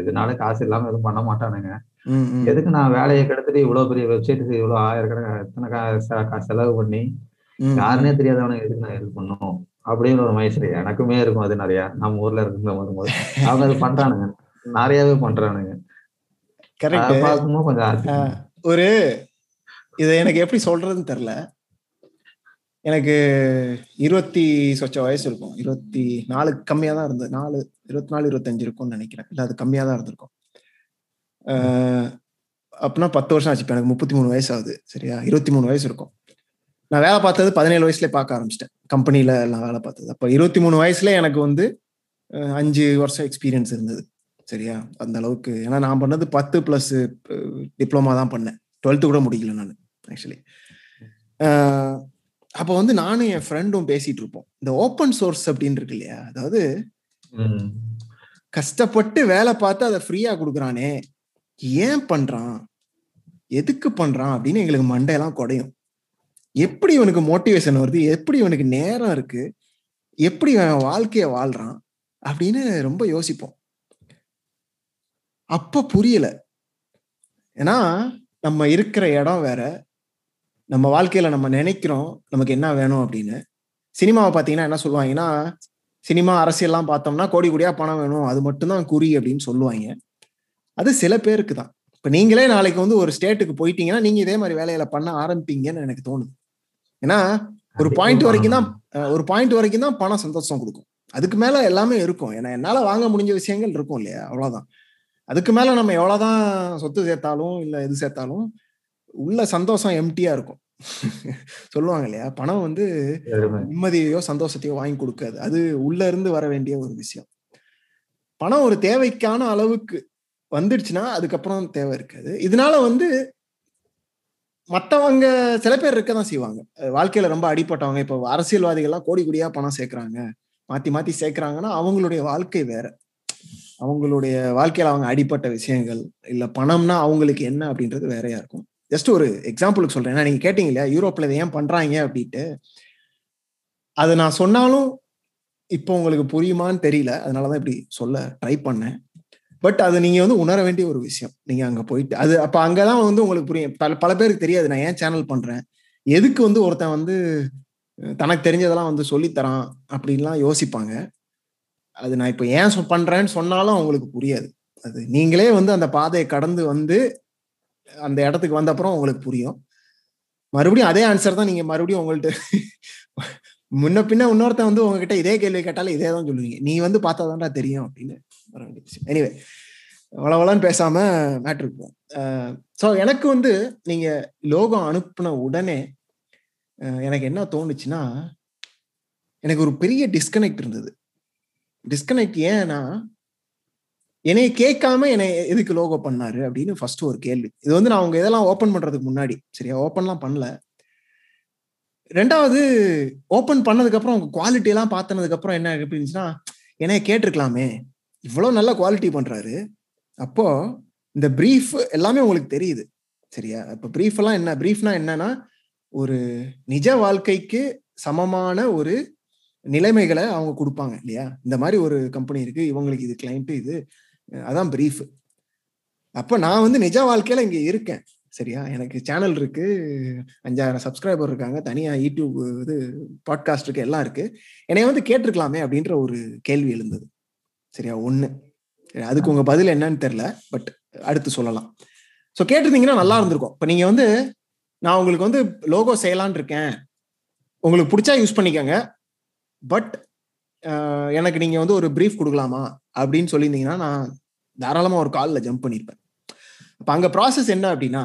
எதுனால காசு இல்லாம எதுவும் பண்ண மாட்டானுங்க. எதுக்கு நான் வேலையை கெடுத்துட்டு இவ்வளவு பெரிய வெப்சைட் இவ்வளவு ஆயிரக்கணக்கான எத்தனை காசு செலவு பண்ணி யாருன்னே தெரியாதவனுக்கு எதுக்கு நான் ஹெல்ப் பண்ணும் அப்படின்னு ஒரு மைண்ட் செட் எனக்குமே இருக்கும். அது நிறையா நம்ம ஊர்ல இருக்குற வரும்போது அவங்க அது பண்றானுங்க, நிறையாவே பண்றானுங்க. பார்க்கும்போது கொஞ்சம் ஒரு இதை எனக்கு எப்படி சொல்றதுன்னு தெரியல. எனக்கு இருபத்தி சொச்ச வயசு இருக்கும், இருபத்தி நாலு கம்மியாக தான் இருந்தது, நாலு இருபத்தி நாலு இருபத்தஞ்சு இருக்கும்னு நினைக்கிறேன், இல்லை அது கம்மியாக தான் இருந்திருக்கும். அப்படின்னா பத்து வருஷம் ஆச்சு. இப்போ எனக்கு முப்பத்தி மூணு வயசு ஆகுது சரியா, இருபத்தி மூணு வயசு இருக்கும். நான் வேலை பார்த்தது பதினேழு வயசுலேயே பார்க்க ஆரம்பிச்சிட்டேன், கம்பெனியில் நான் வேலை பார்த்தது. அப்போ இருபத்தி மூணு வயசுல எனக்கு வந்து அஞ்சு வருஷம் எக்ஸ்பீரியன்ஸ் இருந்தது சரியா, அந்த அளவுக்கு. ஏன்னா நான் பண்ணது பத்து ப்ளஸ் டிப்ளமா தான் பண்ணேன், டுவெல்த்து கூட முடிக்கல நான் ஆக்சுவலி. அப்போ வந்து நானும் என் ஃப்ரெண்டும் பேசிட்டு இருப்போம், இந்த ஓப்பன் சோர்ஸ் அப்படின்னு இருக்கு இல்லையா, அதாவது கஷ்டப்பட்டு வேலை பார்த்து அதை ஃப்ரீயா கொடுக்குறானே, ஏன் பண்றான், எதுக்கு பண்றான் அப்படின்னு எங்களுக்கு மண்டையெல்லாம் குடையும். எப்படி இவனுக்கு மோட்டிவேஷன் வருது, எப்படி இவனுக்கு நேரம் இருக்கு, எப்படி அவன் வாழ்க்கைய வாழ்றான் அப்படின்னு ரொம்ப யோசிப்போம். அப்ப புரியல, ஏன்னா நம்ம இருக்கிற இடம் வேற, நம்ம வாழ்க்கையில் நம்ம நினைக்கிறோம் நமக்கு என்ன வேணும் அப்படின்னு. சினிமாவை பார்த்தீங்கன்னா என்ன சொல்லுவாங்கன்னா, சினிமா அரசியல்லாம் பார்த்தோம்னா கோடி கோடியாக பணம் வேணும், அது மட்டும்தான் குறி அப்படின்னு சொல்லுவாங்க. அது சில பேருக்கு தான். இப்போ நீங்களே நாளைக்கு வந்து ஒரு ஸ்டேட்டுக்கு போயிட்டீங்கன்னா நீங்கள் இதே மாதிரி வேலையில பண்ண ஆரம்பிப்பீங்கன்னு எனக்கு தோணுது. ஏன்னா ஒரு பாயிண்ட் வரைக்கும் தான் ஒரு பாயிண்ட் வரைக்கும் தான் பணம் சந்தோஷம் கொடுக்கும், அதுக்கு மேலே எல்லாமே இருக்கும். ஏன்னா என்னால் வாங்க முடிஞ்ச விஷயங்கள் இருக்கும் இல்லையா, அவ்வளோதான். அதுக்கு மேலே நம்ம எவ்வளோதான் சொத்து சேர்த்தாலும் இல்லை எது சேர்த்தாலும் உள்ள சந்தோஷம் எம்டியா இருக்கும். சொல்லுவாங்க இல்லையா, பணம் வந்து நிம்மதியோ சந்தோஷத்தையோ வாங்கி கொடுக்காது, அது உள்ள இருந்து வர வேண்டிய ஒரு விஷயம். பணம் ஒரு தேவைக்கான அளவுக்கு வந்துடுச்சுன்னா அதுக்கப்புறம் தேவை இருக்காது. இதனால வந்து மற்றவங்க சில பேர் இருக்க தான் செய்வாங்க, வாழ்க்கையில ரொம்ப அடிப்பட்டவங்க. இப்போ அரசியல்வாதிகள்லாம் கோடி கோடியா பணம் சேர்க்கிறாங்க, மாத்தி மாத்தி சேர்க்கிறாங்கன்னா அவங்களுடைய வாழ்க்கை வேற, அவங்களுடைய வாழ்க்கையில அவங்க அடிப்பட்ட விஷயங்கள் இல்ல, பணம்னா அவங்களுக்கு என்ன அப்படின்றது வேறையா இருக்கும். ஜஸ்ட் ஒரு எக்ஸாம்பிளுக்கு சொல்றேன், ஏன்னா நீங்க கேட்டீங்க இல்லையா யூரோப்ல இதை ஏன் பண்றாங்க அப்படின்ட்டு. அது நான் சொன்னாலும் இப்போ உங்களுக்கு புரியுமான்னு தெரியல, அதனாலதான் இப்படி சொல்ல ட்ரை பண்ணேன். பட் அது நீங்க வந்து உணர வேண்டிய ஒரு விஷயம். நீங்க அங்க போயிட்டு அது அப்ப அங்கதான் வந்து உங்களுக்கு புரியும். பல பல பேருக்கு தெரியாது நான் ஏன் சேனல் பண்றேன், எதுக்கு வந்து ஒருத்தன் வந்து தனக்கு தெரிஞ்சதெல்லாம் வந்து சொல்லித்தரான் அப்படின்லாம் யோசிப்பாங்க. அது நான் இப்போ ஏன் சொ பண்றேன்னு சொன்னாலும் அவங்களுக்கு புரியாது. அது நீங்களே வந்து அந்த பாதையை கடந்து வந்து அந்த இடத்துக்கு வந்த அப்புறம் உங்களுக்கு புரியும். மறுபடியும் அதே ஆன்சர் தான் நீங்க மறுபடியும் உங்கள்கிட்ட முன்ன பின்ன இன்னொருத்தன் வந்து உங்ககிட்ட இதே கேள்வி கேட்டாலும் இதே தான் சொல்லுவீங்க, நீ வந்து பார்த்தா தான்டா தெரியும் அப்படின்னு வர வேண்டிய விஷயம். எனிவே, வளவளன்னு பேசாம மேட்ருக்கு போவோம். ஸோ எனக்கு வந்து நீங்க லோகோ அனுப்புன உடனே எனக்கு என்ன தோணுச்சுன்னா, எனக்கு ஒரு பெரிய டிஸ்கனெக்ட் இருந்தது. டிஸ்கனெக்ட் ஏன்னா, என்னைய கேட்காம என்னை எதுக்கு லோகோ பண்ணாரு அப்படின்னு ஃபர்ஸ்ட் ஒரு கேள்வி. இது வந்து நான் அவங்க இதெல்லாம் ஓப்பன் பண்றதுக்கு முன்னாடி, சரியா ஓப்பன்லாம் பண்ணல. ரெண்டாவது ஓப்பன் பண்ணதுக்கப்புறம் அவங்க குவாலிட்டி எல்லாம் பார்த்தனதுக்கப்புறம் என்ன அப்படின்னுச்சுன்னா, என்னைய கேட்டிருக்கலாமே, இவ்வளோ நல்ல குவாலிட்டி பண்றாரு, அப்போ இந்த ப்ரீஃப் எல்லாமே உங்களுக்கு தெரியுது, சரியா. இப்போ ப்ரீஃப் எல்லாம் என்ன, ப்ரீஃப்னா என்னன்னா ஒரு நிஜ வாழ்க்கைக்கு சமமான ஒரு நிலைமைகளை அவங்க கொடுப்பாங்க இல்லையா. இந்த மாதிரி ஒரு கம்பெனி இருக்கு, இவங்களுக்கு இது கிளைண்ட், இது அதான் பிரீஃப். அப்ப நான் வந்து நிஜ வாழ்க்கையில இங்க இருக்கேன், சரியா. எனக்கு சேனல் இருக்கு, அஞ்சாயிரம் சப்ஸ்கிரைபர் இருக்காங்க, தனியா யூடியூப், இது பாட்காஸ்ட் இருக்கு, எல்லாம் இருக்கு. என்னைய வந்து கேட்டிருக்கலாமே அப்படின்ற ஒரு கேள்வி எழுந்தது, சரியா. ஒண்ணு, அதுக்கு உங்க பதில் என்னன்னு தெரியல, பட் அடுத்து சொல்லலாம். ஸோ கேட்டிருந்தீங்கன்னா நல்லா இருந்திருக்கும். இப்ப நீங்க வந்து நான் உங்களுக்கு வந்து லோகோ செய்யலான் இருக்கேன், உங்களுக்கு பிடிச்சா யூஸ் பண்ணிக்கோங்க, பட் எனக்கு நீங்கள் வந்து ஒரு ப்ரீஃப் கொடுக்கலாமா அப்படின்னு சொல்லியிருந்தீங்கன்னா நான் தாராளமாக ஒரு காலில் ஜம்ப் பண்ணியிருப்பேன். அப்போ அங்கே ப்ராசஸ் என்ன அப்படின்னா,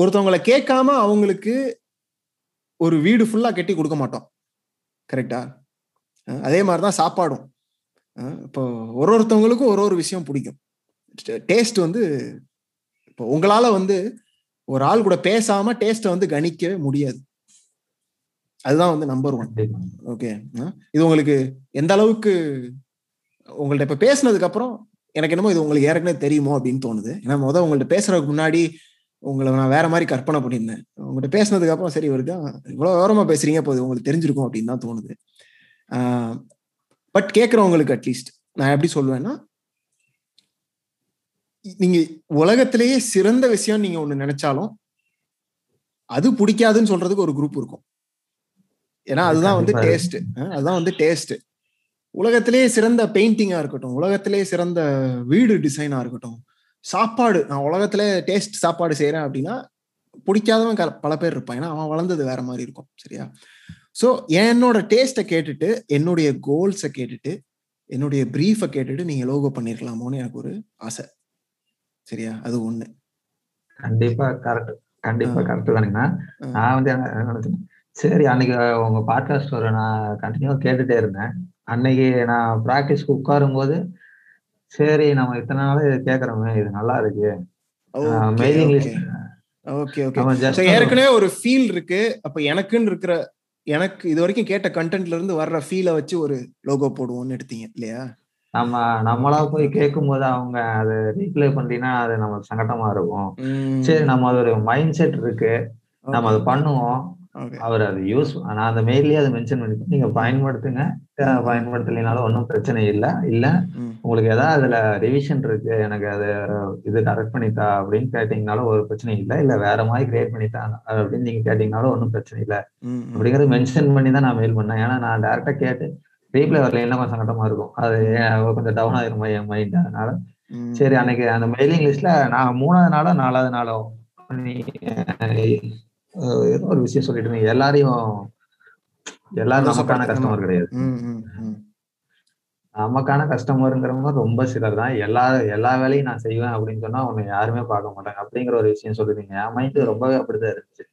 ஒருத்தவங்களை கேட்காம அவங்களுக்கு ஒரு வீடு ஃபுல்லாக கட்டி கொடுக்க மாட்டோம், கரெக்டா. அதே மாதிரி தான் சாப்பாடும். இப்போ ஒரு ஒருத்தவங்களுக்கும் ஒரு ஒரு விஷயம் பிடிக்கும், டேஸ்ட் வந்து. இப்போ உங்களால் வந்து ஒரு ஆள் கூட பேசாமல் டேஸ்ட்டை வந்து கணிக்கவே முடியாது, அதுதான் வந்து நம்பர் ஒன். ஓகே, இது உங்களுக்கு எந்த அளவுக்கு உங்கள்ட்ட இப்ப பேசினதுக்கு அப்புறம் எனக்கு என்னமோ இது உங்களுக்கு ஏற்கனவே தெரியுமோ அப்படின்னு தோணுது. ஏன்னா முதல் உங்கள்கிட்ட பேசுறதுக்கு முன்னாடி உங்களை நான் வேற மாதிரி கற்பனை பண்ணியிருந்தேன். உங்கள்கிட்ட பேசினதுக்கு அப்புறம் சரி வருது, இவ்வளவு விவரமா பேசுறீங்க, அப்போ இது உங்களுக்கு தெரிஞ்சிருக்கும் அப்படின்னு தான் தோணுது. ஆஹ் பட் கேட்கறவங்களுக்கு அட்லீஸ்ட் நான் எப்படி சொல்லுவேன்னா, நீங்க உலகத்திலேயே சிறந்த விஷயம் நீங்க ஒண்ணு நினைச்சாலும் அது பிடிக்காதுன்னு சொல்றதுக்கு ஒரு குரூப் இருக்கும். ஏன்னா அதுதான் வந்து டேஸ்ட், அதுதான் வந்து டேஸ்ட். உலகத்திலேயே சிறந்த பெயிண்டிங்கா இருக்கட்டும், உலகத்திலேயே சிறந்த வீடு டிசைனா இருக்கட்டும், சாப்பாடு, நான் உலகத்திலே டேஸ்ட் சாப்பாடு செய்யறேன் அப்படின்னா பிடிக்காதவன் பல பேர் இருப்பான், ஏன்னா அவன் வளர்ந்தது வேற மாதிரி இருக்கும், சரியா. ஸோ என்னோட டேஸ்ட்டை கேட்டுட்டு, என்னுடைய கோல்ஸை கேட்டுட்டு, என்னுடைய பிரீஃபை கேட்டுட்டு நீங்க லோகோ பண்ணிருக்கலாமோன்னு எனக்கு ஒரு ஆசை, சரியா. அது ஒண்ணு. கண்டிப்பா கரெக்ட், கண்டிப்பா கரெக்ட் தானுங்கண்ணா. நான் வந்து சரி, அன்னைக்கு உங்க பாட்காஸ்ட் ஒரு நான் கண்டினியூவா கேட்டுட்டே இருந்தேன். அன்னைக்கு நான் ப்ராக்டிஸ்க்கு உட்காரும் போது சரி நம்ம இத்தனை நாள் இது கேட்கறோமே, இது நல்லா இருக்கு, ஏற்கனவே ஒரு ஃபீல் இருக்கு, அப்ப எனக்குன்னு இருக்கிற, எனக்கு இது வரைக்கும் கேட்ட கண்டென்ட்ல இருந்து வர்ற ஃபீலை வச்சு ஒரு லோகோ போடுவோம்னு எடுத்தீங்க இல்லையா. நம்ம நம்மளா போய் கேட்கும் போது அவங்க அதை ரீப்ளை பண்ணீங்கன்னா அது நமக்கு சங்கடமா இருக்கும். சரி, நம்ம அது ஒரு மைண்ட் செட் இருக்கு, நம்ம அதை பண்ணுவோம். அவர் அது யூஸ், நான் அந்த மெயிலே அதை மென்ஷன் பண்ணிட்டு நீங்க பயன்படுத்துங்க, பயன்படுத்தலைனாலும் ஒன்றும் பிரச்சனை இல்லை, இல்ல உங்களுக்கு ஏதாவது அதுல ரிவிஷன் இருக்கு, எனக்கு அது இது கரெக்ட் பண்ணித்தா அப்படின்னு கேட்டீங்கனாலும் ஒரு பிரச்சனை இல்லை, இல்ல வேற மாதிரி கிரியேட் பண்ணித்தான் அப்படின்னு நீங்க கேட்டீங்கனாலும் ஒன்றும் பிரச்சனை இல்லை அப்படிங்கறது மென்ஷன் பண்ணி தான் நான் மெயில் பண்ணேன். ஏன்னா நான் டேரக்டா கேட்டு ரீப்ளை வரல, என்ன கொஞ்சம் சங்கடமா இருக்கும், அது கொஞ்சம் டவுன் ஆயிருமா என் மைண்ட். அதனால சரி, அன்னைக்கு அந்த மெயிலிங் லிஸ்ட்ல நான் மூணாவது நாளோ நாலாவது நாளோ ஏதோ ஒரு விஷயம் சொல்லிட்டு இருந்தீங்க, எல்லாரையும் எல்லாரும் நமக்கான கஸ்டமர் கிடையாது, நமக்கான கஸ்டமருங்கிறவங்க ரொம்ப சிலர் தான். எல்லா எல்லா வேலையும் நான் செய்வேன் அப்படின்னு சொன்னா உன்னை யாருமே பார்க்க மாட்டாங்க அப்படிங்கிற ஒரு விஷயம் சொல்லிருந்தீங்க. என் மைண்டு ரொம்பவே அப்படிதான் இருந்துச்சு,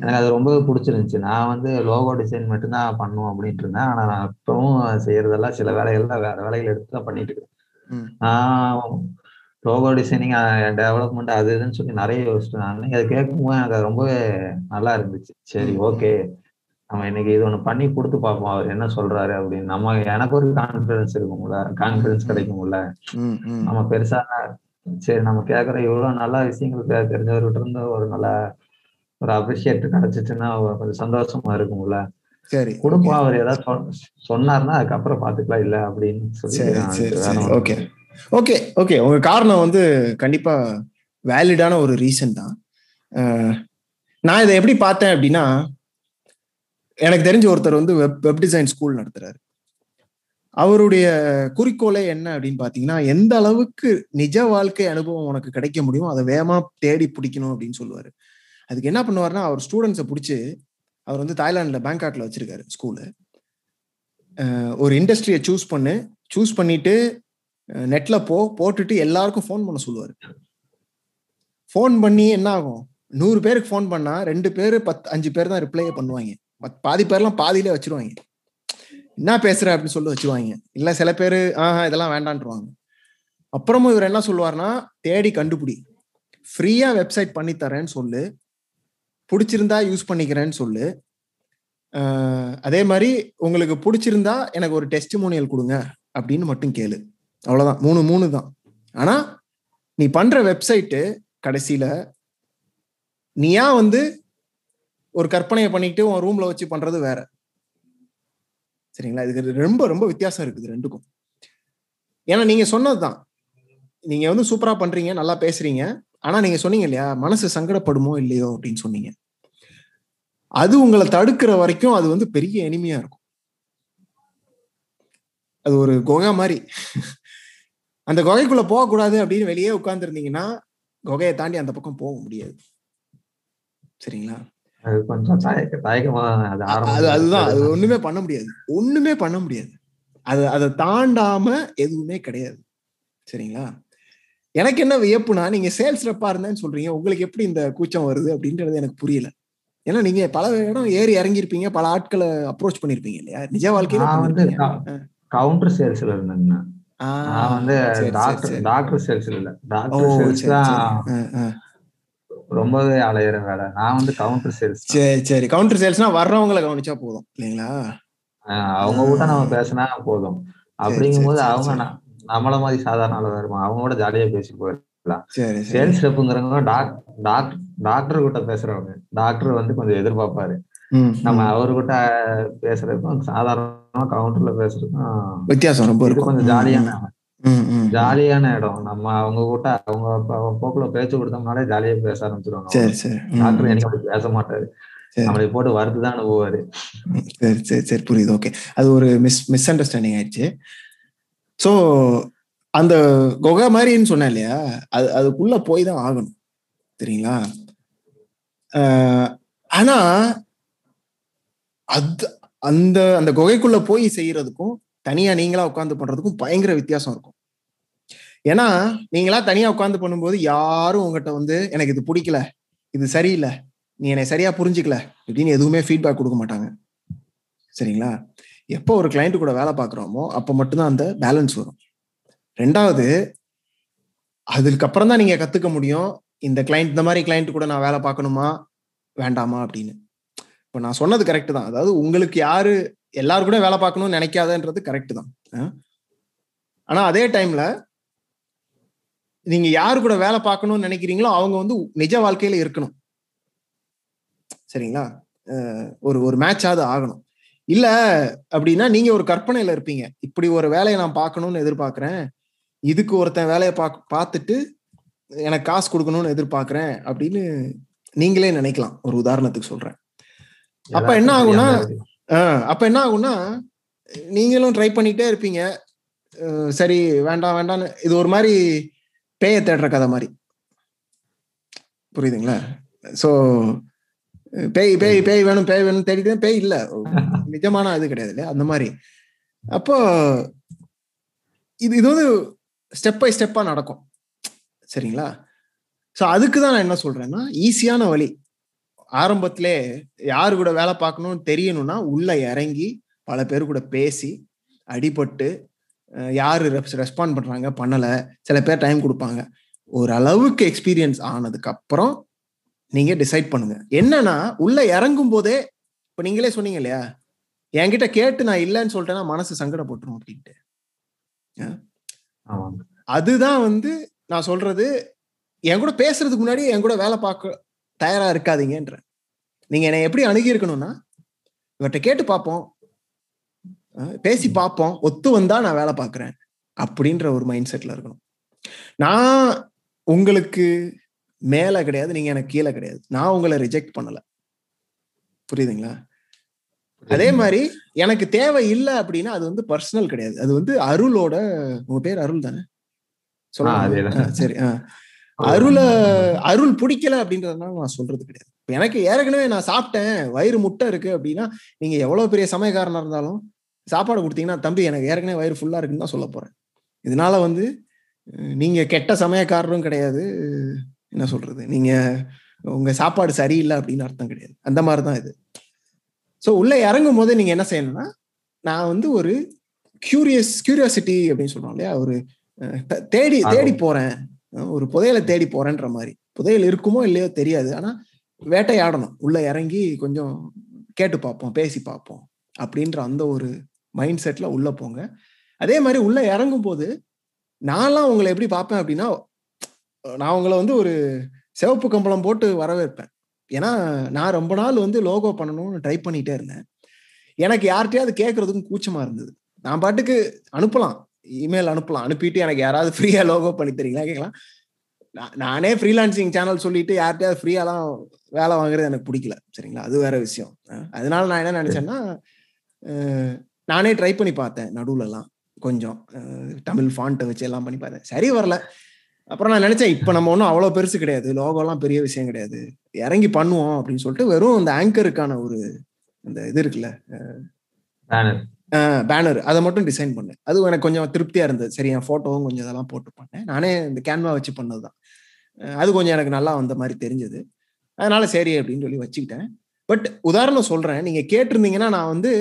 எனக்கு அது ரொம்பவே பிடிச்சிருந்துச்சு. நான் வந்து லோகோ டிசைன் மட்டும்தான் பண்ணுவோம் அப்படின்ட்டு இருந்தேன். ஆனா நான் இப்பவும் செய்யறதெல்லாம் சில வேலைகள்லாம் வேற வேலைகள் எடுத்துதான் பண்ணிட்டு இருக்கேன். ஆஹ் லோகோ டிசைனிங் டெவலப்மெண்ட் அது இதுன்னு சொல்லி நிறைய யோசிச்சு நான் அதை கேட்கும்போது எனக்கு அது ரொம்ப நல்லா இருந்துச்சு. சரி ஓகே நம்ம இன்னைக்கு இது ஒன்று பண்ணி கொடுத்து பார்ப்போம் அவர் என்ன சொல்றாரு அப்படின்னு. நம்ம எனக்கு ஒரு கான்ஃபிடன்ஸ் இருக்கும்ல, கான்ஃபிடன்ஸ் கிடைக்கும்ல நம்ம பெருசா. சரி நம்ம கேட்குற இவ்வளோ நல்லா விஷயங்கள் தெரிஞ்சவர்கிட்ட இருந்து ஒரு நல்லா ஒரு அப்ரிஷியேட் கிடைச்சிச்சுன்னா கொஞ்சம் சந்தோஷமா இருக்கும்ல. சரி கொடுப்போம் அவர் ஏதாவது சொன்னார்னா அதுக்கப்புறம் பார்த்துக்கலாம் இல்லை அப்படின்னு சொல்லி. ஓகே ஓகே ஓகே உங்க காரணம் வந்து கண்டிப்பா வேலிடான ஒரு ரீசன் தான். நான் இதை எப்படி பார்த்தேன் அப்படின்னா, எனக்கு தெரிஞ்ச ஒருத்தர் வந்து வெப் வெப் டிசைன் ஸ்கூல் நடத்துறாரு. அவருடைய குறிக்கோளே என்ன அப்படின்னு பாத்தீங்கன்னா, எந்த அளவுக்கு நிஜ வாழ்க்கை அனுபவம் உனக்கு கிடைக்க முடியுமோ அதை வேகமா தேடி பிடிக்கணும் அப்படின்னு சொல்லுவாரு. அதுக்கு என்ன பண்ணுவாருன்னா, அவர் ஸ்டூடெண்ட்ஸை பிடிச்சி அவர் வந்து தாய்லாந்துல பேங்காக்ல வச்சிருக்காரு ஸ்கூலு. ஒரு இண்டஸ்ட்ரியை சூஸ் பண்ணு, சூஸ் பண்ணிட்டு நெட்ல போ போட்டுட்டு எல்லாருக்கும் ஃபோன் பண்ண சொல்லுவாரு. ஃபோன் பண்ணி என்ன ஆகும், நூறு பேருக்கு ஃபோன் பண்ணா ரெண்டு பேரு பத்து அஞ்சு பேர் தான் ரிப்ளையே பண்ணுவாங்க. பாதி பேர்லாம் பாதியிலே வச்சிருவாங்க. என்ன பேசுற அப்படின்னு சொல்லி வச்சுருவாங்க. இல்லை சில பேர் ஆஹா இதெல்லாம் வேண்டான்ட்டுருவாங்க. அப்புறமும் இவர் என்ன சொல்லுவார்னா, தேடி கண்டுபிடி, ஃப்ரீயா வெப்சைட் பண்ணி தரேன்னு சொல்லு, பிடிச்சிருந்தா யூஸ் பண்ணிக்கிறேன்னு சொல்லு, அதே மாதிரி உங்களுக்கு பிடிச்சிருந்தா எனக்கு ஒரு டெஸ்டிமோனியல் கொடுங்க அப்படின்னு மட்டும் கேளு. அவ்வளோதான், மூணு மூணு தான். ஆனால் நீ பண்ணுற வெப்சைட்டு கடைசியில் நீயா வந்து ஒரு கற்பனையை பண்ணிக்கிட்டு உன் ரூமில் வச்சு பண்ணுறது வேற. சரிங்களா? இதுக்கு ரொம்ப ரொம்ப வித்தியாசம் இருக்குது ரெண்டுக்கும். ஏன்னா நீங்கள் சொன்னது தான், நீங்கள் வந்து சூப்பராக பண்ணுறீங்க, நல்லா பேசுறீங்க, ஆனால் நீங்கள் சொன்னீங்க இல்லையா, மனசு சங்கடப்படுமோ இல்லையோ அப்படின்னு சொன்னீங்க. அது உங்களை தடுக்கிற வரைக்கும் அது வந்து பெரிய எனிமையாக இருக்கும். அது ஒரு குகை மாதிரி. அந்த குகைக்குள்ளே போகக்கூடாது அப்படின்னு வெளியே உட்காந்துருந்தீங்கன்னா குகையை தாண்டி அந்த பக்கம் போக முடியாது. சரிங்களா? அதுதான், அது ஒண்ணுமே பண்ண முடியாது, ஒண்ணுமே பண்ண முடியாது. அது அதை தாண்டாம எதுவுமே கிடையாது. சரிங்களா? எனக்கு என்ன வியப்புனா, நீங்க சேல்ஸ் ரெப்பா இருந்தேன்னு சொல்றீங்க, உங்களுக்கு எப்படி இந்த கூச்சம் வருது அப்படின்றது எனக்கு புரியல. ஏன்னா நீங்க பல இடம் ஏறி இறங்கிருப்பீங்க, பல ஆட்களை அப்ரோச் பண்ணிருப்பீங்க இல்லையா நிஜ வாழ்க்கையில. வந்து கவுண்டர் சேல்ஸ்ல இருந்தேன்னா வந்து டாக்டர் சேல்ஸ் இல்ல, டாக்டர் சேல்ஸ் தான் ரொம்பவே அலையிற வேலை. நான் வந்து கவுண்டர் சேல்ஸ். சரி சரி கவுண்டர் சேல்ஸ்னா வர்றவங்களை கவனிச்சா போதும் இல்லைங்களா, அவங்க கூட நம்ம பேசினா போதும். அப்படிங்கும் போது அவங்க நம்மள மாதிரி சாதாரண அளவு வருமா, அவங்க கூட ஜாலியா பேசி போயிடலாம். சேல்ஸ் ரெப்புங்கிறவங்க டாக்டர் கிட்ட பேசுறவங்க, டாக்டர் வந்து கொஞ்சம் எதிர்பார்ப்பாரு. நம்ம அவர்கிட்ட பேசுறதுக்கும் சாதாரணமா கவுண்டர்ல பேசுறதுக்கும் வித்தியாசம் ரொம்ப இருக்கும். கொஞ்சம் ஜாலியான ஜாலியான இடம். நம்ம அவங்க கூட்ட அவங்க போக்குல பேச்சு கொடுத்தோம்னாலே ஜாலியா பேச ஆரம்பிச்சிருவாங்க. டாக்டர் எனக்கு அப்படி பேச மாட்டாரு, நம்மளுக்கு போட்டு வருதுதான் அனுபவாரு. சரி சரி சரி புரியுது. ஓகே, அது ஒரு மிஸ் மிஸ் அண்டர்ஸ்டாண்டிங் ஆயிடுச்சு. ஸோ அந்த கொகை மாதிரின்னு சொன்னேன் இல்லையா, அது அதுக்குள்ள போய் தான் ஆகணும். சரிங்களா? ஆனா அது அந்த அந்த கொகைக்குள்ள போய் செய்யறதுக்கும் தனியா நீங்களா உட்காந்து பண்றதுக்கும் பயங்கர வித்தியாசம் இருக்கும். ஏன்னா நீங்களா தனியா உட்காந்து பண்ணும்போது யாரும் உங்ககிட்ட வந்து எனக்கு இது பிடிக்கல, இது சரியில்லை, நீ என்னை சரியா புரிஞ்சுக்கல அப்படின்னு எதுவுமே ஃபீட்பேக் கொடுக்க மாட்டாங்க. சரிங்களா? எப்போ ஒரு கிளைண்ட் கூட வேலை பார்க்குறோமோ அப்போ மட்டும்தான் அந்த பேலன்ஸ் வரும். ரெண்டாவது, அதுக்கப்புறம் தான் நீங்க கத்துக்க முடியும் இந்த கிளைண்ட் இந்த மாதிரி கிளைண்ட் கூட நான் வேலை பார்க்கணுமா வேண்டாமா அப்படின்னு. இப்போ நான் சொன்னது கரெக்டு தான். அதாவது உங்களுக்கு யாரு எல்லாரும் கூட வேலை பார்க்கணும்னு நினைக்காதன்றது கரெக்டு தான். ஆனா அதே டைம்ல நீங்க யாரு கூட வேலை பார்க்கணும்னு நினைக்கிறீங்களோ அவங்க வந்து நிஜ வாழ்க்கையில இருக்கணும். சரிங்களா? ஒரு ஒரு மேட்சாவது ஆகணும். இல்ல அப்படின்னா நீங்க ஒரு கற்பனையில இருப்பீங்க, இப்படி ஒரு வேலையை நான் பார்க்கணும்னு எதிர்பார்க்கிறேன், இதுக்கு ஒருத்தன் வேலையை பா பார்த்துட்டு எனக்கு காசு கொடுக்கணும்னு எதிர்பார்க்கிறேன் அப்படின்னு நீங்களே நினைக்கலாம். ஒரு உதாரணத்துக்கு சொல்றேன். அப்ப என்ன ஆகும்னா ஆஹ் அப்ப என்ன ஆகும்னா நீங்களும் ட்ரை பண்ணிட்டே இருப்பீங்க. சரி வேண்டாம் வேண்டாம்னு இது ஒரு மாதிரி பேய தேடுற கதை மாதிரி. புரியுதுங்களா? சோ பேய் பேய் பேய் வேணும் பேய் வேணும் தேடிட்டு பேய் இல்லை, நிஜமான இது கிடையாது இல்லையா அந்த மாதிரி. அப்போ இது இது வந்து ஸ்டெப் பை ஸ்டெப்பா நடக்கும். சரிங்களா? ஸோ அதுக்கு தான் நான் என்ன சொல்றேன்னா, ஈஸியான வழி ஆரம்பத்திலே யாரு கூட வேலை பார்க்கணும்னு தெரியணும்னா உள்ள இறங்கி பல பேர் கூட பேசி அடிபட்டு யார் ரெஸ்பாண்ட் பண்ணுறாங்க பண்ணலை, சில பேர் டைம் கொடுப்பாங்க. ஒரு அளவுக்கு எக்ஸ்பீரியன்ஸ் ஆனதுக்கப்புறம் நீங்கள் டிசைட் பண்ணுங்கள். என்னன்னா உள்ளே இறங்கும் போதே இப்போ நீங்களே சொன்னீங்க இல்லையா, என்கிட்ட கேட்டு நான் இல்லைன்னு சொல்லிட்டேன்னா மனசு சங்கடப்பட்டுரும் அப்படின்ட்டு. அதுதான் வந்து நான் சொல்றது, என் கூட பேசுறதுக்கு முன்னாடி என் கூட வேலை பார்க்க தயாரா இருக்காதீங்கன்ற. நீங்க என்னை எப்படி அணுகி இருக்கணும்னா, இவர்கிட்ட கேட்டு பார்ப்போம், பேசி பார்ப்போம், ஒத்து வந்தா நான் வேலை பார்க்குறேன் அப்படின்ற ஒரு மைண்ட் செட்ல இருக்கணும். நான் உங்களுக்கு மேல கிடையாது, நீங்க எனக்கு கீழே கிடையாது, நான் உங்களை ரிஜெக்ட் பண்ணல, புரியுதுங்களா? அதே மாதிரி எனக்கு தேவை இல்லை அப்படின்னா அது வந்து பர்சனல் கிடையாது, அது வந்து அருளோட. உங்க பேர் அருள் தானே? சொல்லுங்க. சரி, அருளை அருள் பிடிக்கல அப்படின்றதுனால நான் சொல்றது கிடையாது. எனக்கு ஏற்கனவே நான் சாப்பிட்டேன், வயிறு முட்டை இருக்கு அப்படின்னா நீங்க எவ்வளவு பெரிய சமயக்காரனா இருந்தாலும் சாப்பாடு கொடுத்தீங்கன்னா தம்பி எனக்கு ஏற்கனவே வயிறு ஃபுல்லா இருக்குன்னு தான் சொல்ல போறேன். இதனால வந்து நீங்க கெட்ட சமயக்காரரும் கிடையாது, என்ன சொல்றது, நீங்க உங்க சாப்பாடு சரியில்லை அப்படின்னு அர்த்தம் கிடையாது. அந்த மாதிரிதான் இது. ஸோ உள்ளே இறங்கும் போது நீங்கள் என்ன செய்யணும்னா, நான் வந்து ஒரு கியூரியஸ் கியூரியாசிட்டி அப்படின்னு சொல்கிறோம் இல்லையா, ஒரு தேடி தேடி போகிறேன், ஒரு புதையலை தேடி போகிறேன்ற மாதிரி. புதையல் இருக்குமோ இல்லையோ தெரியாது, ஆனால் வேட்டையாடணும். உள்ளே இறங்கி கொஞ்சம் கேட்டு பார்ப்போம், பேசி பார்ப்போம் அப்படின்ற அந்த ஒரு மைண்ட் செட்டில் உள்ளே போங்க. அதே மாதிரி உள்ளே இறங்கும் போது நான்லாம் உங்களை எப்படி பார்ப்பேன் அப்படின்னா, நான் உங்களை வந்து ஒரு சிவப்பு கம்பளம் போட்டு வரவேற்பேன். ஏன்னா நான் ரொம்ப நாள் வந்து லோகோ பண்ணணும்னு ட்ரை பண்ணிகிட்டே இருந்தேன். எனக்கு யார்கிட்டையாவது கேட்குறதுக்கும் கூச்சமாக இருந்தது. நான் பாட்டுக்கு அனுப்பலாம், இமெயில் அனுப்பலாம், அனுப்பிட்டு எனக்கு யாராவது ஃப்ரீயாக லோகோ பண்ணி தரீங்களா கேட்கலாம். நான் நானே ஃப்ரீலான்சிங் சேனல் சொல்லிட்டு யார்கிட்டையாவது ஃப்ரீயாலாம் வேலை வாங்குறது எனக்கு பிடிக்கல, சரிங்களா? அது வேற விஷயம். அதனால நான் என்ன நினச்சேன்னா, நானே ட்ரை பண்ணி பார்த்தேன் நடுவுலலாம், கொஞ்சம் தமிழ் ஃபாண்ட்டை வச்சு எல்லாம் பண்ணி பார்த்தேன், சரி வரல. அப்புறம் நான் நினைச்சேன், இப்போ நம்ம ஒன்றும் அவ்வளோ பெருசு கிடையாது, லோகோலாம் பெரிய விஷயம் கிடையாது, இறங்கி பண்ணுவோம் அப்படின்னு சொல்லிட்டு வெறும் அந்த ஆங்கருக்கான ஒரு அந்த இது இருக்குல்ல பேனர், அதை மட்டும் டிசைன் பண்ணேன். அது எனக்கு கொஞ்சம் திருப்தியா இருந்தது. சரி, என் போட்டோவும் கொஞ்சம் இதெல்லாம் போட்டு பண்ணேன். நானே இந்த கேன்வா வச்சு பண்ணது தான், அது கொஞ்சம் எனக்கு நல்லா வந்த மாதிரி தெரிஞ்சது. அதனால சரி அப்படின்னு சொல்லி வச்சுக்கிட்டேன். பட் உதாரணம் சொல்றேன், நீங்க கேட்டிருந்தீங்கன்னா நான் வந்து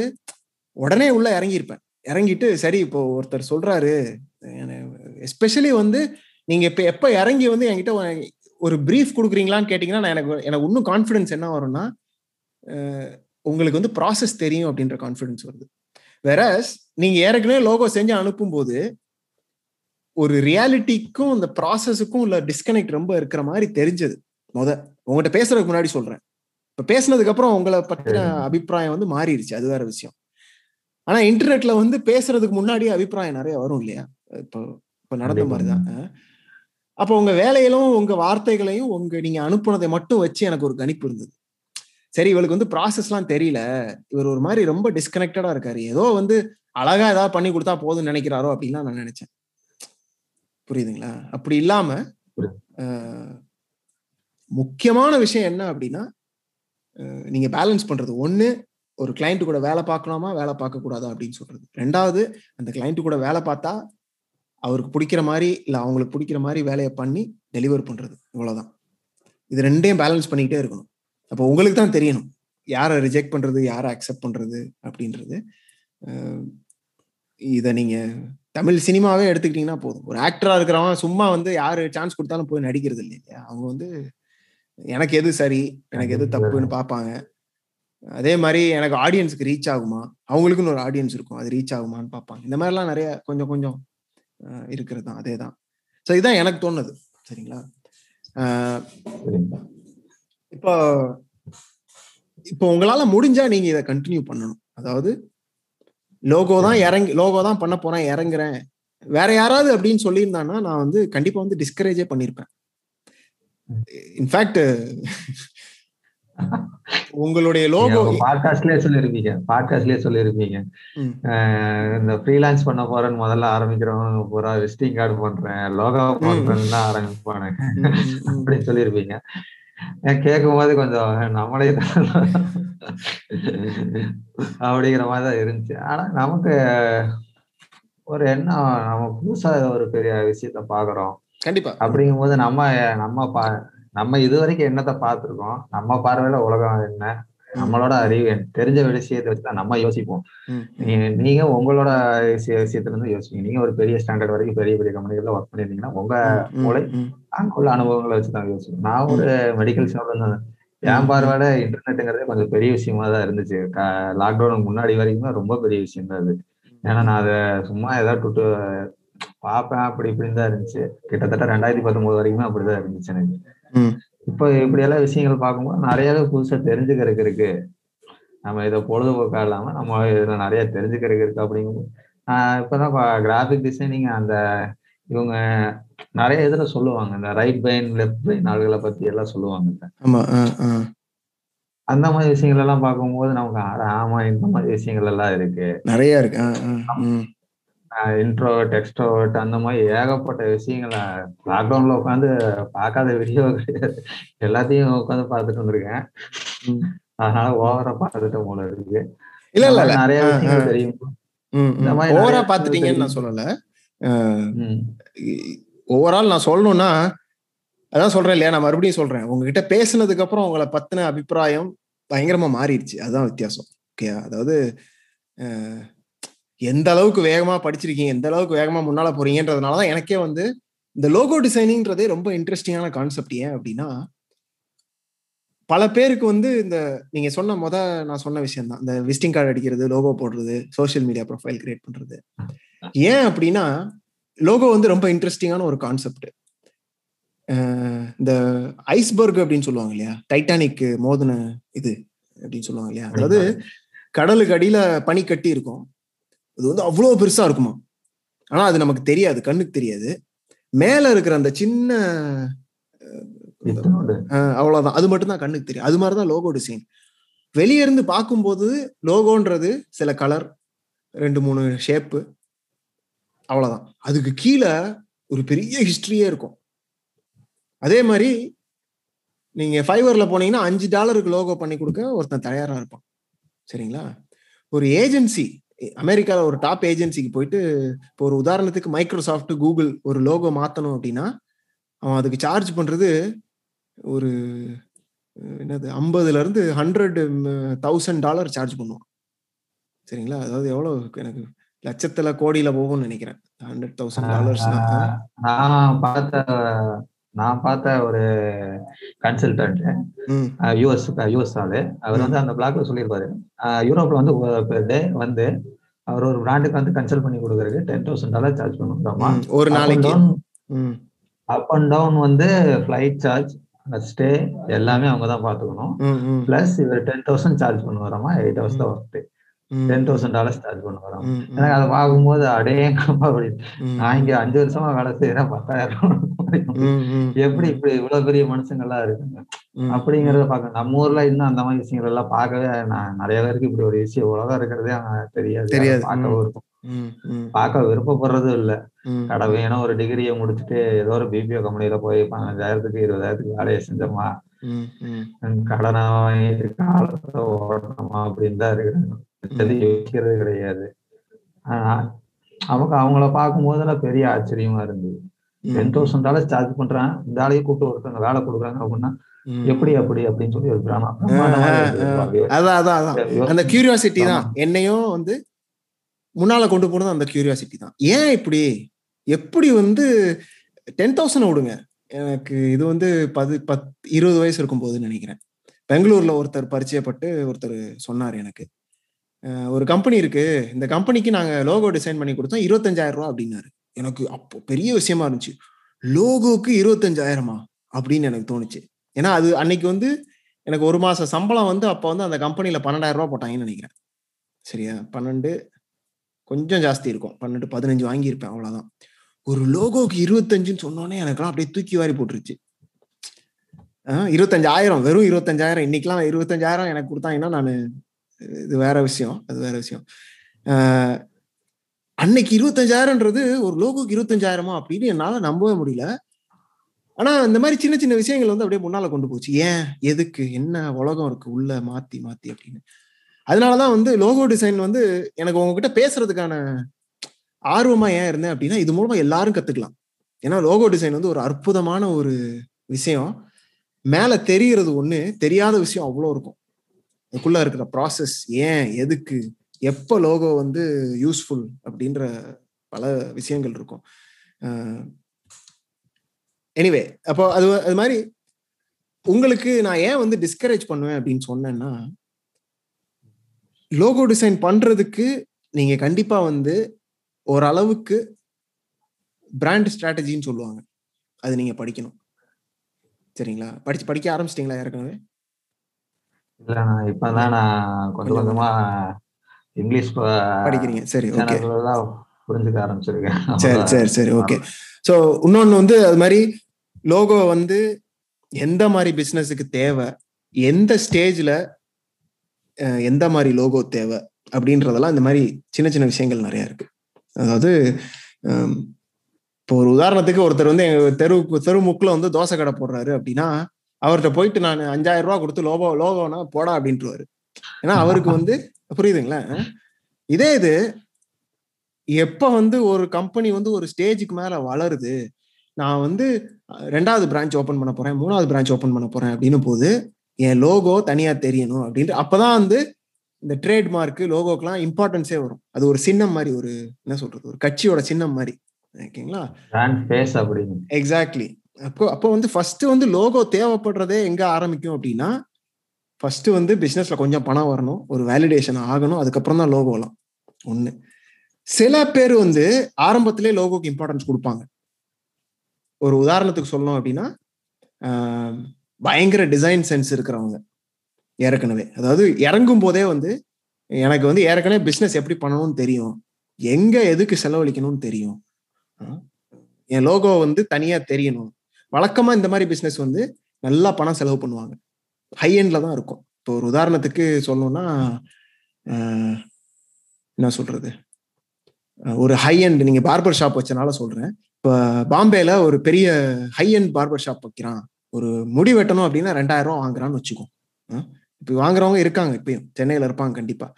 உடனே உள்ள இறங்கியிருப்பேன். இறங்கிட்டு சரி இப்போ ஒருத்தர் சொல்றாரு, எஸ்பெஷலி வந்து நீங்க இப்போ எப்போ இறங்கி வந்து என்கிட்ட ஒரு ப்ரீஃப் கொடுக்குறீங்களான்னு கேட்டிங்கன்னா, நான் எனக்கு எனக்கு இன்னும் கான்ஃபிடன்ஸ் என்ன வரும்னா, உங்களுக்கு வந்து ப்ராசஸ் தெரியும் அப்படின்ற கான்ஃபிடன்ஸ் வருது. வேறஸ் நீங்கள் ஏற்கனவே லோகோ செஞ்சு அனுப்பும்போது ஒரு ரியாலிட்டிக்கும் அந்த ப்ராசஸுக்கும் உள்ள டிஸ்கனெக்ட் ரொம்ப இருக்கிற மாதிரி தெரிஞ்சது. முத உங்கள்கிட்ட பேசுறதுக்கு முன்னாடி சொல்கிறேன், இப்போ பேசுனதுக்கப்புறம் உங்களை பற்றின அபிப்பிராயம் வந்து மாறிடுச்சு, அது வேற விஷயம். ஆனால் இன்டர்நெட்ல வந்து பேசுறதுக்கு முன்னாடி அபிப்பிராயம் நிறைய வரும் இல்லையா, இப்போ இப்போ நடந்த மாதிரி தான். அப்போ உங்க வேலையிலும் உங்க வார்த்தைகளையும் உங்க நீங்க அனுப்புனதை மட்டும் வச்சு எனக்கு ஒரு கணிப்பு இருந்தது. சரி, இவளுக்கு வந்து ப்ராசஸ்லாம் தெரியல, இவர் ஒரு மாதிரி ரொம்ப டிஸ்கனெக்டடா இருக்காரு, ஏதோ வந்து அழகா ஏதாவது பண்ணி கொடுத்தா போதும்னு நினைக்கிறாரோ அப்படின்லாம் நான் நினைச்சேன், புரியுதுங்களா? அப்படி இல்லாம முக்கியமான விஷயம் என்ன அப்படின்னா, நீங்க பேலன்ஸ் பண்றது ஒண்ணு, ஒரு கிளைண்ட் கூட வேலை பார்க்கலாமா வேலை பார்க்க கூடாதா அப்படின்னு சொல்றது. ரெண்டாவது, அந்த கிளைண்ட் கூட வேலை பார்த்தா அவருக்கு பிடிக்கிற மாதிரி இல்லை அவங்களுக்கு பிடிக்கிற மாதிரி வேலையை பண்ணி டெலிவர் பண்ணுறது, இவ்வளோதான். இது ரெண்டையும் பேலன்ஸ் பண்ணிக்கிட்டே இருக்கணும். அப்போ உங்களுக்கு தான் தெரியணும் யாரை ரிஜெக்ட் பண்ணுறது யாரை அக்செப்ட் பண்ணுறது அப்படின்றது. இதை நீங்கள் தமிழ் சினிமாவே எடுத்துக்கிட்டிங்கன்னா போதும், ஒரு ஆக்டராக இருக்கிறவன் சும்மா வந்து யார் சான்ஸ் கொடுத்தாலும் போய் நடிக்கிறது இல்லை இல்லையா. அவங்க வந்து எனக்கு எது சரி எனக்கு எது தப்புன்னு பார்ப்பாங்க. அதே மாதிரி எனக்கு ஆடியன்ஸுக்கு ரீச் ஆகுமா, அவங்களுக்குன்னு ஒரு ஆடியன்ஸ் இருக்கும், அது ரீச் ஆகுமான்னு பார்ப்பாங்க. இந்த மாதிரிலாம் நிறைய கொஞ்சம் கொஞ்சம் இருக்கிறது தான், அதே தான். ஸோ இதுதான் எனக்கு தோணுது, சரிங்களா? இப்போ இப்போ உங்களால முடிஞ்சா நீங்க இதை கண்டினியூ பண்ணணும். அதாவது லோகோ தான் இறங்கி லோகோ தான் பண்ண போறேன் இறங்குறேன், வேற யாராவது அப்படின்னு சொல்லியிருந்தான்னா நான் வந்து கண்டிப்பா வந்து டிஸ்கரேஜே பண்ணியிருப்பேன். இன்ஃபேக்ட் உங்களுடைய லோகோ பாட்காஸ்ட்லயே சொல்லிருப்பீங்க பாட்காஸ்ட்லயே சொல்லிருப்பீங்க இந்த ஃப்ரீலான்ஸ் பண்ண போறேன்னு முதல்ல ஆரம்பிக்கிறவங்க பூரா விசிட்டிங் கார்டு பண்றேன் லோகோ பண்றேன்னு தான் ஆரம்பிப்பானு அப்படின்னு சொல்லியிருப்பீங்க. கேட்கும் போது கொஞ்சம் நம்மளே அப்படிங்கிற மாதிரிதான் இருந்துச்சு. ஆனா நமக்கு ஒரு என்ன, நம்ம புதுசா ஒரு பெரிய விஷயத்த பாக்குறோம் கண்டிப்பா. அப்படிங்கும் போது நம்ம நம்ம பா நம்ம இது வரைக்கும் என்னத்தை பார்த்துருக்கோம், நம்ம பார்வையில உலகம் என்ன, நம்மளோட அறிவு தெரிஞ்ச விஷயத்தை வச்சுதான் நம்ம யோசிப்போம். நீங்க உங்களோட விஷயத்துல இருந்து யோசிப்பீங்க. நீங்க ஒரு பெரிய ஸ்டாண்டர்ட் வரைக்கும் பெரிய பெரிய கம்பெனிகள்ல ஒர்க் பண்ணிருந்தீங்கன்னா உங்க மூளை அங்க உள்ள அனுபவங்களை வச்சுதான் யோசிப்போம். நான் ஒரு மெடிக்கல் ஷாப்ல இருந்தேன். என் பார்வையோட இன்டர்நெட்டுங்கிறதே கொஞ்சம் பெரிய விஷயமா தான் இருந்துச்சு. லாக்டவுனுக்கு முன்னாடி வரைக்குமே ரொம்ப பெரிய விஷயம் தான் அது. ஏன்னா நான் அதை சும்மா ஏதாவது பார்ப்பேன் அப்படி இப்படின்னு தான் இருந்துச்சு. கிட்டத்தட்ட ரெண்டாயிரத்தி பத்தொன்பது வரைக்குமே அப்படிதான் இருந்துச்சு எனக்கு. இப்போ இப்படியெல்லாம் விஷயங்கள் பார்க்கும்போது நிறையாவே புதுசாக தெரிஞ்சுக்கிறதுக்கு இருக்கு. நம்ம இதை பொழுதுபோக்கா இல்லாமல் நம்ம இதில் நிறையா தெரிஞ்சுக்கிறதுக்கு இருக்கு. அப்படிங்கும்போது இப்போதான் கிராஃபிக் டிசைனிங் அந்த இவங்க நிறைய இதில் சொல்லுவாங்க, இந்த ரைட் பிரெயின் லெஃப்ட் பிரெயின் ஆளுகளை பற்றி எல்லாம் சொல்லுவாங்க. அந்த மாதிரி விஷயங்கள் எல்லாம் பார்க்கும்போது நமக்கு ஆமா இந்த மாதிரி விஷயங்கள் எல்லாம் இருக்கு, நிறையா இருக்கு. இன்ட்ரோவர்ட் எக்ஸ்ட்ரோவர்ட் அந்த மாதிரி ஏகப்பட்ட விஷயங்களை லாக்டவுன்ல உட்காந்து பார்க்காத வீடியோ எல்லாத்தையும் உட்காந்து பார்த்துட்டு வந்திருக்கேன். அதனால ஓவரா பார்த்துட்டு போல இருக்கு. இல்ல இல்ல நிறைய விஷயங்கள் தெரியும். ஓவரா பார்த்துட்டீங்கன்னு நான் சொல்லல. ஓவரால் நான் சொல்லணும்னா அதான் சொல்றேன் இல்லையா, நான் மறுபடியும் சொல்றேன், உங்ககிட்ட பேசுனதுக்கு அப்புறம் உங்களை பத்தின அபிப்பிராயம் பயங்கரமா மாறிடுச்சு. அதுதான் வித்தியாசம். ஓகே, அதாவது எந்த அளவுக்கு வேகமா படிச்சிருக்கீங்க, எந்த அளவுக்கு வேகமா முன்னால போறீங்கன்றதுனாலதான் எனக்கே வந்து இந்த லோகோ டிசைனிங்றதே ரொம்ப இன்ட்ரெஸ்டிங்கான கான்செப்ட். ஏன் அப்படின்னா பல பேருக்கு வந்து இந்த நீங்க சொன்ன முத நான் சொன்ன விஷயம் தான், இந்த விசிட்டிங் கார்டு அடிக்கிறது, லோகோ போடுறது, சோசியல் மீடியா ப்ரொஃபைல் கிரியேட் பண்றது. ஏன் அப்படின்னா லோகோ வந்து ரொம்ப இன்ட்ரெஸ்டிங்கான ஒரு கான்செப்ட். இந்த ஐஸ்பர்க் அப்படின்னு சொல்லுவாங்க இல்லையா, டைட்டானிக் மோதின இது அப்படின்னு சொல்லுவாங்க இல்லையா, அதாவது கடலுக்கு அடியில பனி கட்டி இருக்கும், அது வந்து அவ்வளோ பெருசா இருக்குமா, ஆனா அது நமக்கு தெரியாது, கண்ணுக்கு தெரியாது. மேல இருக்கிற அந்த சின்ன அவ்வளவுதான், அது மட்டும் தான் கண்ணுக்கு தெரியும். அது மாதிரிதான் லோகோ டிசைன். வெளியே இருந்து பார்க்கும்போது லோகோன்றது சில கலர், ரெண்டு மூணு ஷேப்பு, அவ்வளவுதான். அதுக்கு கீழே ஒரு பெரிய ஹிஸ்டரியே இருக்கும். அதே மாதிரி நீங்க ஃபைவர்ல போனீங்கன்னா அஞ்சு டாலருக்கு லோகோ பண்ணி கொடுக்க ஒருத்தன் தயாரா இருப்பான். சரிங்களா, ஒரு ஏஜென்சி, அமெரிக்கால ஒரு டாப் ஏஜென்சிக்கு போயிட்டு இப்போ ஒரு உதாரணத்துக்கு மைக்ரோசாஃப்ட் கூகுள் ஒரு லோகோ மாத்தணும் அப்படின்னா அவன் அதுக்கு சார்ஜ் பண்றது ஒரு என்னது ஐம்பதுல இருந்து ஹண்ட்ரட் தௌசண்ட் டாலர் சார்ஜ் பண்ணுவான். சரிங்களா, அதாவது எவ்வளவு எனக்கு லட்சத்துல கோடியில போகும்னு நினைக்கிறேன். ஹண்ட்ரட் தௌசண்ட் டாலர்ஸ் நான் பார்த்த நான் பார்த்த ஒரு கன்சல்டன்ட் யூஎஸ் யூஎஸ் ஆளு, அவர் வந்து அந்த பிளாக்ல சொல்லியிருப்பாரு, யூரோப்ல வந்து வந்து அவர் ஒரு பிராண்டுக்கு வந்து கன்சல்ட் பண்ணி கொடுக்கறது டென் தௌசண்ட் டாலர் சார்ஜ் பண்ணுறோமா ஒரு நாளைக்கு. அப் அண்ட் டவுன் வந்து ஃபிளைட் சார்ஜ், ஸ்டே எல்லாமே அவங்க தான் பார்த்துக்கணும். பிளஸ் இவர் டென் தௌசண்ட் சார்ஜ் பண்ண வரோமா, எயிட் ஹவர்ஸ் தான் work, ten thousand dollars charge பண்ண வரோம். எனக்கு அதை பார்க்கும்போது அடேங்கப்பா, அப்படி நான் இங்க அஞ்சு வருஷமா வேலை செய்யறேன், பத்தாயிரம் எப்படி இப்படி இவ்வளவு பெரிய மனுஷங்கள்லாம் இருக்குங்க அப்படிங்கறத பாக்க. நம்ம ஊர்ல இன்னும் அந்த மாதிரி விஷயங்கள் எல்லாம் பார்க்கவே நான் நிறைய பேருக்கு இப்படி ஒரு விஷயம் உலகம் இருக்கிறதே தெரியாது, பார்க்க விருப்பம் பார்க்க விருப்பப்படுறதும் இல்ல. கடவுள் ஏன்னா ஒரு டிகிரியை முடிச்சுட்டு ஏதோ ஒரு பிபிஓ கம்பெனியில போய் பதினஞ்சாயிரத்துக்கு இருபதாயிரத்துக்கு வேலையை செஞ்சோமா, கடனை காலத்தை ஓடணுமா அப்படின்னு தான் இருக்கிறாங்க. யோசிக்கிறது கிடையாது. ஆனா அவங்க அவங்கள பார்க்கும்போதுல பெரிய ஆச்சரியமா இருந்தது. டென் தௌசண்ட் டாலர் சார்ஜ் பண்றான், இந்த ஆளையும் கூப்பிட்டு ஒருத்தவங்க வேலை கொடுக்குறாங்க அப்படின்னா எப்படி அப்படி அப்படின்னு சொல்லி ஒரு கிராமம். அந்த கியூரியாசிட்டி தான் என்னையும் வந்து முன்னால கொண்டு போனது. அந்த கியூரியாசிட்டி தான் ஏன் இப்படி எப்படி வந்து டென் தௌசண்ட் விடுங்க, எனக்கு இது வந்து பது பத் இருபது வயசு இருக்கும் போதுன்னு நினைக்கிறேன். பெங்களூர்ல ஒருத்தர் பரிச்சயப்பட்டு ஒருத்தர் சொன்னார் எனக்கு, ஒரு கம்பெனி இருக்கு, இந்த கம்பெனிக்கு நாங்க லோகோ டிசைன் பண்ணி கொடுத்தோம் இருபத்தஞ்சாயிரம் ரூபா அப்படின்னாரு. எனக்கு அப்போ பெரிய விஷயமா இருந்துச்சு, லோகோவுக்கு இருபத்தஞ்சாயிரமா அப்படின்னு எனக்கு தோணுச்சு. ஏன்னா அது அன்னைக்கு வந்து எனக்கு ஒரு மாச சம்பளம் வந்து அப்போ வந்து அந்த கம்பெனியில பன்னெண்டாயிரம் ரூபா போட்டாங்கன்னு நினைக்கிறேன். சரியா, பன்னெண்டு கொஞ்சம் ஜாஸ்தி இருக்கும், பன்னெண்டு பதினஞ்சு வாங்கியிருப்பேன், அவ்வளவுதான். ஒரு லோகோவுக்கு இருபத்தஞ்சுன்னு சொன்னோன்னே எனக்குலாம் அப்படியே தூக்கி வாரி போட்டுருச்சு. ஆஹ் இருபத்தஞ்சாயிரம், வெறும் இருபத்தஞ்சாயிரம். இன்னைக்கெல்லாம் இருபத்தஞ்சாயிரம் எனக்கு கொடுத்தாங்கன்னா நான் இது வேற விஷயம், அது வேற விஷயம். ஆஹ் அன்னைக்கு இருபத்தஞ்சாயிரம்ன்றது ஒரு லோகோக்கு இருபத்தஞ்சாயிரமா அப்படின்னு என்னால நம்பவே முடியல. ஆனா இந்த மாதிரி சின்ன சின்ன விஷயங்கள் வந்து அப்படியே முன்னால கொண்டு போச்சு. ஏன், எதுக்கு, என்ன உலகம் இருக்கு உள்ள மாத்தி மாத்தி அப்படின்னு. அதனாலதான் வந்து லோகோ டிசைன் வந்து எனக்கு உங்ககிட்ட பேசுறதுக்கான ஆர்வமா ஏன் இருந்தேன் அப்படின்னா இது மூலமா எல்லாரும் கத்துக்கலாம். ஏன்னா லோகோ டிசைன் வந்து ஒரு அற்புதமான ஒரு விஷயம். மேல தெரிகிறது ஒண்ணு, தெரியாத விஷயம் அவ்வளோ இருக்கும். அதுக்குள்ளே இருக்கிற ப்ராசஸ் ஏன், எதுக்கு, எப்போ லோகோ வந்து யூஸ்ஃபுல் அப்படின்ற பல விஷயங்கள் இருக்கும். எனிவே, அப்போ அது அது மாதிரி உங்களுக்கு நான் ஏன் வந்து டிஸ்கரேஜ் பண்ணுவேன் அப்படின்னு சொன்னேன்னா, லோகோ டிசைன் பண்ணுறதுக்கு நீங்கள் கண்டிப்பாக வந்து ஓரளவுக்கு பிராண்ட் ஸ்ட்ராட்டஜின்னு சொல்லுவாங்க, அது நீங்கள் படிக்கணும். சரிங்களா? படிச்சு படிக்க ஆரம்பிச்சிட்டிங்களா ஏற்கனவே? இல்லை, நான் இப்போ தான் நான் கொஞ்சம் கொஞ்சமாக இங்கிலீஷ் படிக்கிறீங்க. சரி, ஓகே, புரிஞ்சுக்க ஆரம்பிச்சிருக்கேன். சரி சரி சரி ஓகே. ஸோ இன்னொன்று வந்து அது மாதிரி லோகோ வந்து எந்த மாதிரி பிஸ்னஸுக்கு தேவை, எந்த ஸ்டேஜில் எந்த மாதிரி லோகோ தேவை அப்படின்றதெல்லாம் இந்த மாதிரி சின்ன சின்ன விஷயங்கள் நிறையா இருக்குது. அதாவது இப்போ ஒரு உதாரணத்துக்கு ஒருத்தர் வந்து எங்கள் தெரு தெருமுக்கில் வந்து தோசை கடை போடுறாரு அப்படின்னா, அவர்கிட்ட போயிட்டு நான் அஞ்சாயிரம் ரூபா கொடுத்து லோகோ லோகோனா போடா அப்படின்ட்டுவாரு. ஏன்னா அவருக்கு வந்து புரியுதுங்களா? இதே இது எப்போ வந்து ஒரு கம்பெனி வந்து ஒரு ஸ்டேஜுக்கு மேலே வளருது, நான் வந்து ரெண்டாவது பிரான்ச் ஓப்பன் பண்ண போகிறேன், மூணாவது பிரான்ச் ஓப்பன் பண்ண போகிறேன் அப்படின்னு போது என் லோகோ தனியாக தெரியணும் அப்படின்ட்டு. அப்போ தான் வந்து இந்த ட்ரேட்மார்க்கு லோகோக்கெலாம் இம்பார்ட்டன்ஸே வரும். அது ஒரு சின்னம் மாதிரி, ஒரு என்ன சொல்கிறது, ஒரு கட்சியோட சின்னம் மாதிரி. ஓகேங்களா? எக்ஸாக்ட்லி. அப்போ அப்போ வந்து ஃபஸ்ட்டு வந்து லோகோ தேவைப்படுறதே எங்கே ஆரம்பிக்கும் அப்படின்னா, ஃபஸ்ட்டு வந்து பிஸ்னஸில் கொஞ்சம் பணம் வரணும், ஒரு வேலிடேஷன் ஆகணும், அதுக்கப்புறம் தான் லோகோலாம் ஒன்று. சில பேர் வந்து ஆரம்பத்திலே லோகோக்கு இம்பார்ட்டன்ஸ் கொடுப்பாங்க. ஒரு உதாரணத்துக்கு சொல்லணும் அப்படின்னா, பயங்கர டிசைன் சென்ஸ் இருக்கிறவங்க ஏற்கனவே, அதாவது இறங்கும் போதே வந்து எனக்கு வந்து ஏற்கனவே பிஸ்னஸ் எப்படி பண்ணணும்னு தெரியும், எங்கே எதுக்கு செலவழிக்கணும்னு தெரியும், என் லோகோ வந்து தனியாக தெரியணும். வழக்கமாக இந்த மாதிரி பிஸ்னஸ் வந்து நல்லா பணம் செலவு பண்ணுவாங்க, ஹை எண்டில் தான் இருக்கும். இப்போ ஒரு உதாரணத்துக்கு சொல்லணும்னா, என்ன சொல்கிறது, ஒரு ஹை எண்ட், நீங்கள் பார்பர் ஷாப் வச்சனால சொல்கிறேன், இப்போ பாம்பேயில் ஒரு பெரிய ஹை எண்ட் பார்பர் ஷாப் வைக்கிறான், ஒரு முடி வெட்டணும் அப்படின்னா ரெண்டாயிரம் ரூபா வாங்குறான்னு வச்சுக்கோம். இப்போ வாங்குறவங்க இருக்காங்க, இப்பயும் சென்னையில் இருப்பாங்க கண்டிப்பாக,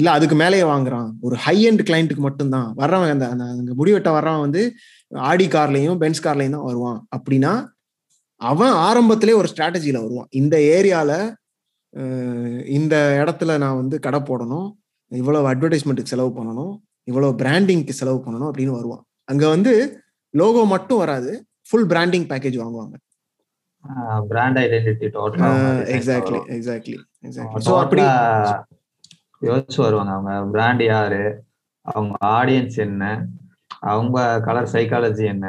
இல்லை அதுக்கு மேலேயே வாங்குறான். ஒரு ஹை எண்ட் கிளைண்ட்டுக்கு மட்டும்தான் வர்றவங்க, அந்த அந்த முடி வெட்ட வர்றவன் வந்து ஆடி கார்லையும் பென்ஸ் கார்லையும் தான் வருவான் அப்படின்னா, அவன் ஆரம்பத்திலே ஒரு ஸ்ட்ராட்டஜியில் வருவான். இந்த ஏரியாவில் இந்த இடத்துல நான் வந்து கடை போடணும், இவ்வளோ அட்வர்டைஸ்மெண்ட்டுக்கு செலவு பண்ணணும், இவ்வளோ பிராண்டிங்க்கு செலவு பண்ணணும் அப்படின்னு வருவான். அங்கே வந்து லோகோ மட்டும் வராது, ஃபுல் பிராண்டிங் பேக்கேஜ் வாங்குவாங்க. பிராண்ட் ஐடென்டிட்டி டோட்டலா. Exactly exactly exactly. சோ அப்படி யோசிச்சு வருவாங்க அவங்க, பிராண்ட் யாரு, அவங்க ஆடியன்ஸ் என்ன, அவங்க கலர் சைக்காலஜி என்ன,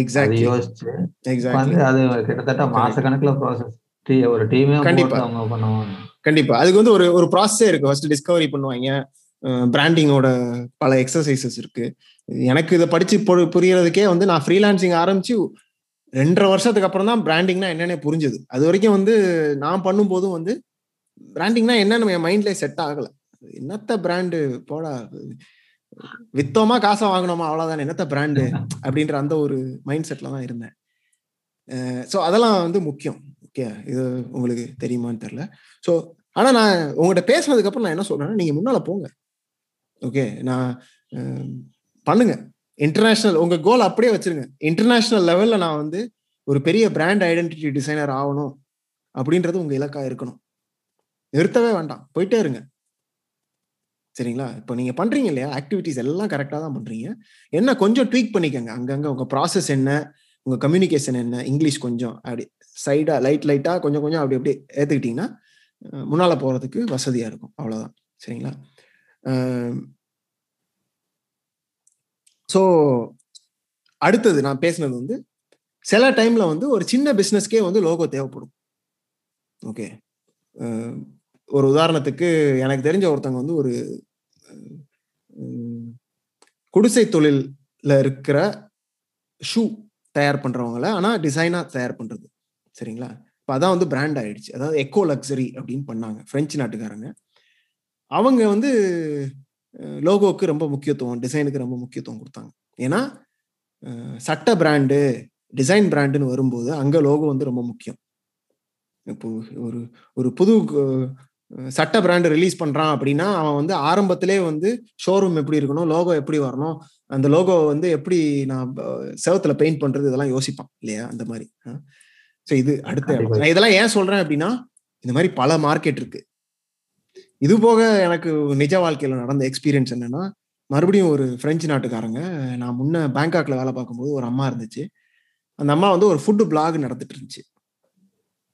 எக்ஸாக்ட்லி யோசிச்சு எக்ஸாக்ட்லி அது கிட்டத்தட்ட மாச கணக்குல ப்ராசஸ் ஒரு டீமே கண்டிப்பா அவங்க பண்ணுவாங்க. கண்டிப்பா அதுக்கு வந்து ஒரு ஒரு ப்ராசஸே இருக்கு. ஃபர்ஸ்ட் டிஸ்கவரி பண்ணுவாங்க, பிராண்டிங்கோட பல எக்ஸசைசஸ் இருக்கு. எனக்கு இதை படிச்சு புரியறதுக்கே வந்து நான் ஃப்ரீலான்சிங் ஆரம்பிச்சு ரெண்டரை வருஷத்துக்கு அப்புறம் தான் பிராண்டிங்னா என்னென்ன புரிஞ்சுது. அது வரைக்கும் வந்து நான் பண்ணும்போதும் வந்து பிராண்டிங்னா என்னன்னு என் மைண்ட்லேயே செட் ஆகலை. என்னத்த பிராண்டு போடா, வித்தோமா காசை வாங்கினோமா அவ்வளோதானே, என்னத்த பிராண்டு அப்படின்ற அந்த ஒரு மைண்ட் செட்டில் தான் இருந்தேன். ஸோ அதெல்லாம் வந்து முக்கியம். ஓகே, இது உங்களுக்கு தெரியுமான்னு தெரில. ஸோ ஆனால் நான் உங்கள்கிட்ட பேசுனதுக்கப்புறம் நான் என்ன சொல்கிறேன்னா, நீங்கள் முன்னால் போங்க. ஓகே, நான் பண்ணுங்க இன்டர்நேஷ்னல், உங்க கோல் அப்படியே வச்சிருங்க. இன்டர்நேஷ்னல் லெவல்ல நான் வந்து ஒரு பெரிய பிராண்ட் ஐடென்டிட்டி டிசைனர் ஆகணும் அப்படின்றது உங்க இலக்கா இருக்கணும். நிறுத்தவே வேண்டாம், போயிட்டே இருங்க. சரிங்களா? இப்போ நீங்க பண்றீங்க இல்லையா, ஆக்டிவிட்டிஸ் எல்லாம் கரெக்டா தான் பண்றீங்க, என்ன கொஞ்சம் ட்வீக் பண்ணிக்கங்க அங்கங்க. உங்க ப்ராசஸ் என்ன, உங்க கம்யூனிகேஷன் என்ன, இங்கிலீஷ் கொஞ்சம் அப்படி சைடா லைட் லைட்டா கொஞ்சம் கொஞ்சம் அப்படி அப்படியே ஏத்துக்கிட்டீங்கன்னா முன்னால போறதுக்கு வசதியா இருக்கும். அவ்வளவுதான். சரிங்களா? ஸோ அடுத்தது நான் பேசினது வந்து, சில டைமில் வந்து ஒரு சின்ன பிஸ்னஸ்க்கே வந்து லோகோ தேவைப்படும். ஓகே, ஒரு உதாரணத்துக்கு எனக்கு தெரிஞ்ச ஒருத்தங்க வந்து ஒரு குடிசை தொழிலில் இருக்கிற ஷூ தயார் பண்ணுறவங்கள, ஆனால் டிசைனாக தயார் பண்ணுறது. சரிங்களா? இப்போ அதான் வந்து பிராண்ட் ஆகிடுச்சு. அதாவது எக்கோ லக்ஸரி அப்படின்னு பண்ணாங்க ஃப்ரெஞ்சு நாட்டுக்காரங்க. அவங்க வந்து லோகோவுக்கு ரொம்ப முக்கியத்துவம், டிசைனுக்கு ரொம்ப முக்கியத்துவம் கொடுத்தாங்க. ஏன்னா சட்ட பிராண்டு, டிசைன் பிராண்டுன்னு வரும்போது அங்கே லோகோ வந்து ரொம்ப முக்கியம். இப்போ ஒரு ஒரு புது சட்ட பிராண்டு ரிலீஸ் பண்ணுறான் அப்படின்னா அவன் வந்து ஆரம்பத்திலே வந்து ஷோரூம் எப்படி இருக்கணும், லோகோ எப்படி வரணும், அந்த லோகோவை வந்து எப்படி நான் செவத்தில் பெயிண்ட் பண்ணுறது, இதெல்லாம் யோசிப்பான் இல்லையா? அந்த மாதிரி. ஸோ இது அடுத்த, இதெல்லாம் ஏன் சொல்கிறேன் அப்படின்னா, இந்த மாதிரி பல மார்க்கெட் இருக்குது. இது போக எனக்கு நிஜ வாழ்க்கையில் நடந்த எக்ஸ்பீரியன்ஸ் என்னன்னா, மறுபடியும் ஒரு பிரெஞ்சு நாட்டுக்காரங்க, நான் முன்ன பேங்காக்ல வேலை பார்க்கும்போது ஒரு அம்மா இருந்துச்சு. அந்த அம்மா வந்து ஒரு ஃபுட்டு பிளாக் நடத்திட்டு இருந்துச்சு.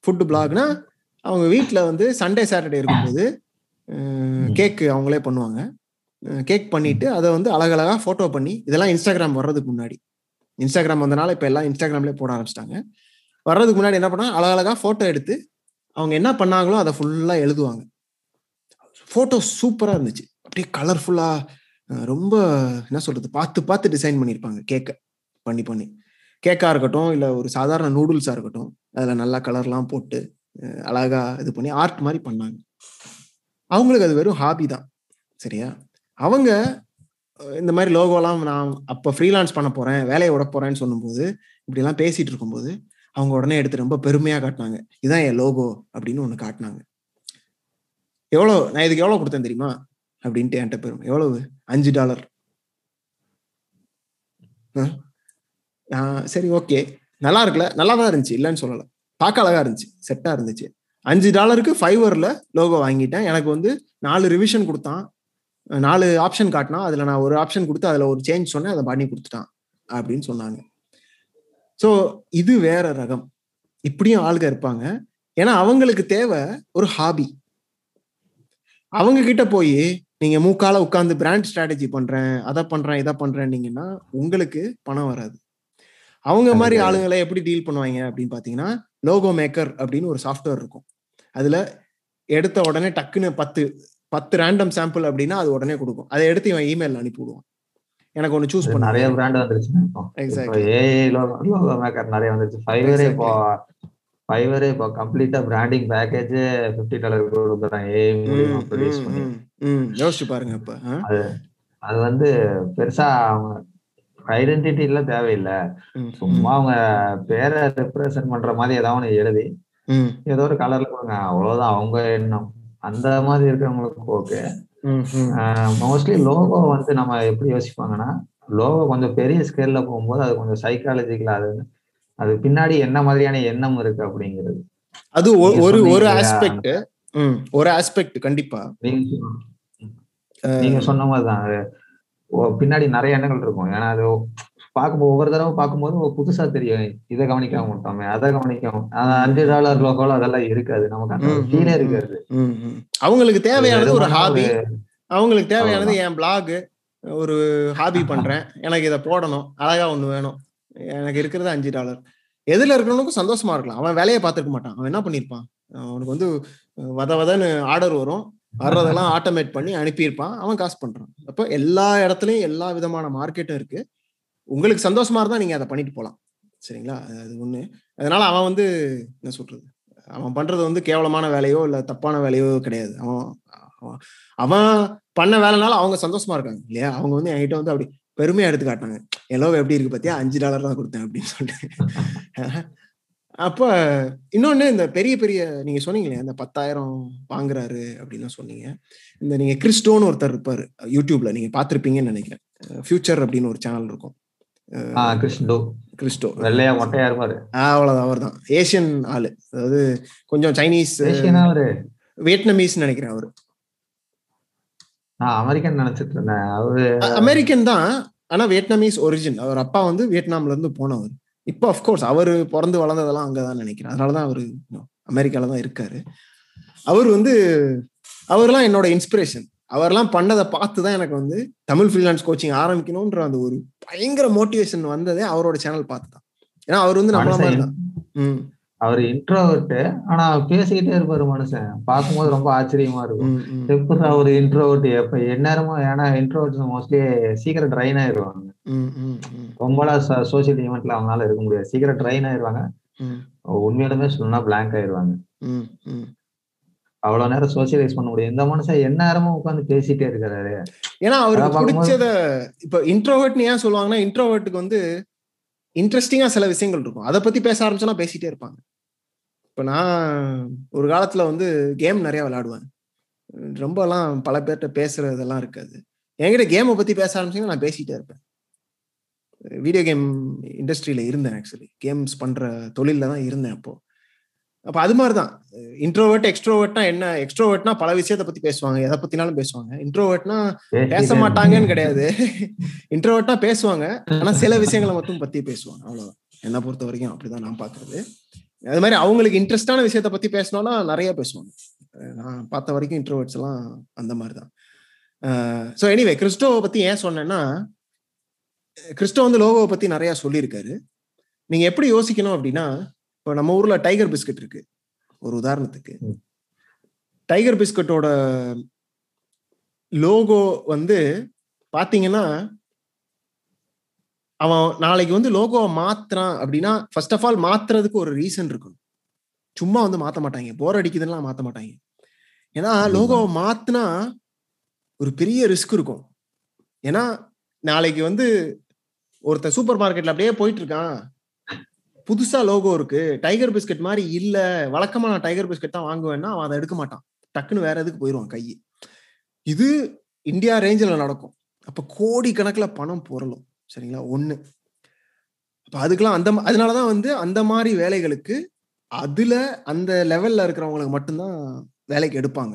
ஃபுட்டு பிளாக்னா அவங்க வீட்டில் வந்து சண்டே சாட்டர்டே இருக்கும்போது கேக்கு அவங்களே பண்ணுவாங்க. கேக் பண்ணிட்டு அதை வந்து அழகழகாக ஃபோட்டோ பண்ணி, இதெல்லாம் இன்ஸ்டாகிராம் வர்றதுக்கு முன்னாடி, இன்ஸ்டாகிராம் வந்தனால இப்போ எல்லாம் இன்ஸ்டாகிராம்லேயே போட ஆரம்பிச்சிட்டாங்க. வர்றதுக்கு முன்னாடி என்ன பண்ணால் அழகழகாக ஃபோட்டோ எடுத்து அவங்க என்ன பண்ணாங்களோ அதை ஃபுல்லாக எழுதுவாங்க. ஃபோட்டோ சூப்பராக இருந்துச்சு, அப்படியே கலர்ஃபுல்லாக, ரொம்ப என்ன சொல்கிறது, பார்த்து பார்த்து டிசைன் பண்ணியிருப்பாங்க கேக்கை பண்ணி பண்ணி. கேக்காக இருக்கட்டும் இல்லை ஒரு சாதாரண நூடுல்ஸாக இருக்கட்டும், அதில் நல்லா கலர்லாம் போட்டு அழகாக இது பண்ணி ஆர்ட் மாதிரி பண்ணாங்க. அவங்களுக்கு அது வெறும் ஹாபி தான், சரியா? அவங்க இந்த மாதிரி லோகோலாம் நான் அப்போ ஃப்ரீலான்ஸ் பண்ண போகிறேன், வேலையை விட போகிறேன்னு சொல்லும்போது, இப்படிலாம் பேசிகிட்டு இருக்கும்போது அவங்க உடனே எடுத்து ரொம்ப பெருமையாக காட்டினாங்க, இதுதான் என் லோகோ அப்படின்னு ஒன்று காட்டினாங்க. எவ்வளோ நான் இதுக்கு எவ்வளோ கொடுத்தேன் தெரியுமா அப்படின்ட்டு என்கிட்ட பெருமை. எவ்வளவு? அஞ்சு டாலர் சரி, ஓகே, நல்லா இருக்குல்ல, நல்லா தான் இருந்துச்சு, இல்லைன்னு சொல்லலை, பார்க்க அழகாக இருந்துச்சு, செட்டாக இருந்துச்சு. அஞ்சு டாலருக்கு ஃபைவரில் லோகோ வாங்கிட்டேன். எனக்கு வந்து நாலு ரிவிஷன் கொடுத்தான், நாலு ஆப்ஷன் காட்டினா, அதில் நான் ஒரு ஆப்ஷன் கொடுத்து அதில் ஒரு சேஞ்ச் சொன்னேன், அதை பண்ணி கொடுத்துட்டான் அப்படின்னு சொன்னாங்க. ஸோ இது வேற ரகம், இப்படியும் ஆளுக இருப்பாங்க. ஏன்னா அவங்களுக்கு தேவை ஒரு ஹாபி. அவங்க கிட்ட போய் நீங்க மூக்கால உட்காந்து பிராண்ட் ஸ்ட்ராட்டஜி பண்றேன், அதை பண்றேன், இதை பண்றேன்னீங்கன்னா உங்களுக்கு பணம் வராது. அவங்க மாதிரி ஆளுங்களை எப்படி டீல் பண்ணுவாங்க அப்படின்னு பார்த்தீங்கன்னா, லோகோ மேக்கர் அப்படின்னு ஒரு சாஃப்ட்வேர் இருக்கும். அதுல எடுத்த உடனே டக்குன்னு பத்து பத்து ரேண்டம் சாம்பிள் அப்படின்னா அது உடனே கொடுக்கும். அதை எடுத்து இவன் இமெயில் அனுப்பி விடுவான், எனக்கு ஒன்று சூஸ் பண்ண. நிறைய பிராண்ட் வந்துருச்சு, ஃபைவரே இப்போ ஃபைவரே இப்போ கம்ப்ளீட்டா பிராண்டிங் பேக்கேஜ் ஐம்பது டாலருக்கு கொடுக்குறாங்க. ஏஐ மூலமா ப்ரொடியூஸ் பண்ணி யோசிச்சு பாருங்க. அப்ப அது வந்து பெருசா அவங்க ஐடென்டிட்டி எல்லாம் தேவையில்லை, சும்மா அவங்க பேரை ரெப்ரசென்ட் பண்ற மாதிரி ஏதாவது ஒன்று எழுதி ஏதோ ஒரு கலர்ல கொடுங்க, அவ்வளவுதான் அவங்க எண்ணம். அந்த மாதிரி இருக்கிறவங்களுக்கு ஓகே. மோஸ்ட்லி லோகோ வந்து நம்ம எப்படி யோசிப்பாங்கன்னா, லோகோ கொஞ்சம் பெரிய ஸ்கேல்ல போகும்போது அது கொஞ்சம் சைக்காலஜிக்கலா, அது அது பின்னாடி என்ன மாதிரியான எண்ணம் இருக்கு அப்படிங்கிறது, அது ஒரு ஒரு ஆஸ்பெக்ட், ஒரு ஆஸ்பெக்ட். கண்டிப்பா நீங்க சொன்ன மாதிரிதான் பின்னாடி நிறைய எண்ணங்கள் இருக்கும். ஏன்னா அது பார்க்கும்போது ஒவ்வொரு தடவை பார்க்கும்போது புதுசா தெரியும், இதை கவனிக்காம விட்டோமே, அதை கவனிக்காம. அஞ்சு டாலர் லோகோல அதெல்லாம் இருக்காது, நமக்கு அந்த ஃபீலே இருக்காது. அவங்களுக்கு தேவையானது ஒரு ஹாபி, அவங்களுக்கு தேவையானது என் பிளாக் ஒரு ஹாபி பண்றேன், எனக்கு இதை போடணும், அழகா ஒண்ணு வேணும், எனக்கு இருக்கிறது அஞ்சு டாலர். எதுல இருக்கிறவனுக்கும் சந்தோஷமா இருக்கலாம். அவன் வேலையை பார்த்துருக்க மாட்டான், அவன் என்ன பண்ணிருப்பான், அவனுக்கு வந்து வத வதன்னு ஆர்டர் வரும், வர்றதெல்லாம் ஆட்டோமேட் பண்ணி அனுப்பியிருப்பான், அவன் காசு பண்றான். அப்போ எல்லா இடத்துலயும் எல்லா விதமான மார்க்கெட்டும் இருக்கு. உங்களுக்கு சந்தோஷமா இருந்தா நீங்க அதை பண்ணிட்டு போகலாம், சரிங்களா? அது ஒண்ணு. அதனால அவன் வந்து என்ன சொல்றது, அவன் பண்றது வந்து கேவலமான வேலையோ இல்லை தப்பான வேலையோ கிடையாது. அவன் அவன் பண்ண வேலைனால அவங்க சந்தோஷமா இருக்காங்க இல்லையா? அவங்க வந்து என்கிட்ட வந்து அப்படி பெருமையா எடுத்து காட்டினாங்க, எல்லோவை எப்படி இருக்கு பார்த்தியா, அஞ்சு டாலர் தான் கொடுத்தேன் அப்படின்னு சொல்லிட்டு. அப்போ இன்னொன்று, இந்த பெரிய பெரிய நீங்கள் சொன்னீங்களே இந்த பத்தாயிரம் வாங்குறாரு அப்படின்லாம் சொன்னீங்க. இந்த நீங்கள் கிறிஸ்டோன்னு ஒருத்தர் இருப்பார், யூடியூப்ல நீங்கள் பார்த்துருப்பீங்கன்னு நினைக்கிறேன். ஃபியூச்சர் அப்படின்னு ஒரு சேனல் இருக்கும், கிறிஸ்டோ கிறிஸ்டோ வெள்ளையா மொட்டையா இருப்பாரு, அவ்வளோதான். அவர் தான் ஏஷியன் ஆளு, அதாவது கொஞ்சம் சைனீஸ் வியட்நாமீஸ் நினைக்கிறேன். அவரு அமெரிக்கன் நினைச்சிட்டு இருந்தேன், அவரு அமெரிக்கன் தான் ஆனா வியட்நாமீஸ் ஒரிஜின். அவர் அப்பா வந்து வியட்நாம்ல இருந்து போனவர். இப்போ அஃப்கோர்ஸ் அவரு பிறந்து வளர்ந்ததெல்லாம் அங்கதான் நினைக்கிறேன், அதனாலதான் அவரு அமெரிக்கால தான் இருக்காரு. அவர் வந்து அவர்லாம் என்னோட இன்ஸ்பிரேஷன். அவர்லாம் பண்ணதை பார்த்துதான் எனக்கு வந்து தமிழ் ஃப்ரீலான்ஸ் கோச்சிங் ஆரம்பிக்கணும்ன்ற அந்த ஒரு பயங்கர மோட்டிவேஷன் வந்ததே அவரோட சேனல் பார்த்துதான். ஏன்னா அவர் வந்து நம்மள மாதிரி தான். ம் அவரு இன்ட்ரோவர்ட், ஆனா பேசிக்கிட்டே இருப்பாரு மனுஷன். பார்க்கும்போது ரொம்ப ஆச்சரியமா இருக்கும், எப்படா ஒரு இன்ட்ரோவர்ட் எப்ப எந்நேரமா. ஏன்னா இன்ட்ரோவர்ட்ஸ் மோஸ்ட்லி சீக்கிரம் ட்ரைன் ஆயிருவாங்க, ரொம்பலா சோசியல் ஈவெண்ட்ல அவங்களால இருக்க முடியாது, சீக்கிரம் ட்ரைன் ஆயிருவாங்க. உண்மையிலுமே சொல்லணும்னா பிளாங்க் ஆயிருவாங்க, அவ்வளவு நேரம் சோசியலைஸ் பண்ண முடியாது. இந்த மனுஷன் எந்நேரமும் உட்காந்து பேசிட்டே இருக்காரு. ஏன்னா அவருக்கு பிடிச்சத இப்ப இன்ட்ரோவர்ட்னு ஏன் சொல்லுவாங்கன்னா, இன்ட்ரோவர்ட்டுக்கு வந்து இன்ட்ரெஸ்டிங்கா சில விஷயங்கள் இருக்கும், அதை பத்தி பேச ஆரம்பிச்சோன்னா பேசிட்டே இருப்பாங்க. இப்போ நான் ஒரு காலத்துல வந்து கேம் நிறைய விளையாடுவேன், ரொம்பலாம் பல பேர்கிட்ட பேசுறதெல்லாம் இருக்காது. என்கிட்ட கேமை பத்தி பேச ஆரம்பிச்சிங்கன்னா நான் பேசிட்டே இருப்பேன். வீடியோ கேம் இண்டஸ்ட்ரியில இருந்தேன், ஆக்சுவலி கேம்ஸ் பண்ற தொழில தான் இருந்தேன். அப்போ அப்ப அது மாதிரிதான் இன்ட்ரோவர்ட் எக்ஸ்ட்ரோவர்ட்னா என்ன, எக்ஸ்ட்ரோவர்ட்னா பல விஷயத்தை பத்தி பேசுவாங்க, எதை பத்தினாலும் பேசுவாங்க. இன்ட்ரோவர்ட்னா பேச மாட்டாங்கன்னு கிடையாது, இன்ட்ரோவர்ட்னா பேசுவாங்க, ஆனா சில விஷயங்களை மட்டும் பத்தி பேசுவாங்க, அவ்வளவுதான். என்ன பொறுத்த வரைக்கும் அப்படிதான் நான் பாக்குறது. அது மாதிரி அவங்களுக்கு இன்ட்ரெஸ்டான விஷயத்த பத்தி பேசணும்னா நிறைய பேசுவாங்க. நான் பார்த்த வரைக்கும் இன்ட்ரோவர்ட்ஸ் எல்லாம் அந்த மாதிரிதான். ஸோ எனிவே கிறிஸ்டோவை பத்தி ஏன் சொன்னேன்னா, கிறிஸ்டோ வந்து லோகோவை பத்தி நிறைய சொல்லியிருக்காரு. நீங்க எப்படி யோசிக்கணும் அப்படின்னா, இப்போ நம்ம ஊர்ல டைகர் பிஸ்கட் இருக்கு ஒரு உதாரணத்துக்கு. டைகர் பிஸ்கட்டோட லோகோ வந்து பாத்தீங்கன்னா, அவன் நாளைக்கு வந்து லோகோவை மாத்துறான் அப்படின்னா ஃபர்ஸ்ட் ஆஃப் ஆல் மாத்துறதுக்கு ஒரு ரீசன் இருக்கணும். சும்மா வந்து மாற்ற மாட்டாங்க, போர் அடிக்குதுன்னா மாற்ற மாட்டாங்க. ஏன்னா லோகோவை மாத்தினா ஒரு பெரிய ரிஸ்க் இருக்கும். ஏன்னா நாளைக்கு வந்து ஒருத்த சூப்பர் மார்க்கெட்ல அப்படியே போயிட்டு இருக்கான், புதுசா லோகோ இருக்கு, டைகர் பிஸ்கட் மாதிரி இல்ல, வழக்கமா நான் டைகர் பிஸ்கட் தான் வாங்குவேன்னா அவன் அதை எடுக்க மாட்டான், டக்குன்னு வேற எதுக்கு போயிடுவான் கை. இது இந்தியா ரேஞ்சில் நடக்கும். அப்ப கோடி கணக்கில் பணம் புரளும், சரிங்களா? ஒண்ணு. அப்ப அதுக்கெல்லாம் அந்த அதனாலதான் வந்து அந்த மாதிரி வேலைகளுக்கு அதுல அந்த லெவல்ல இருக்கிறவங்களுக்கு மட்டும்தான் வேலைக்கு எடுப்பாங்க.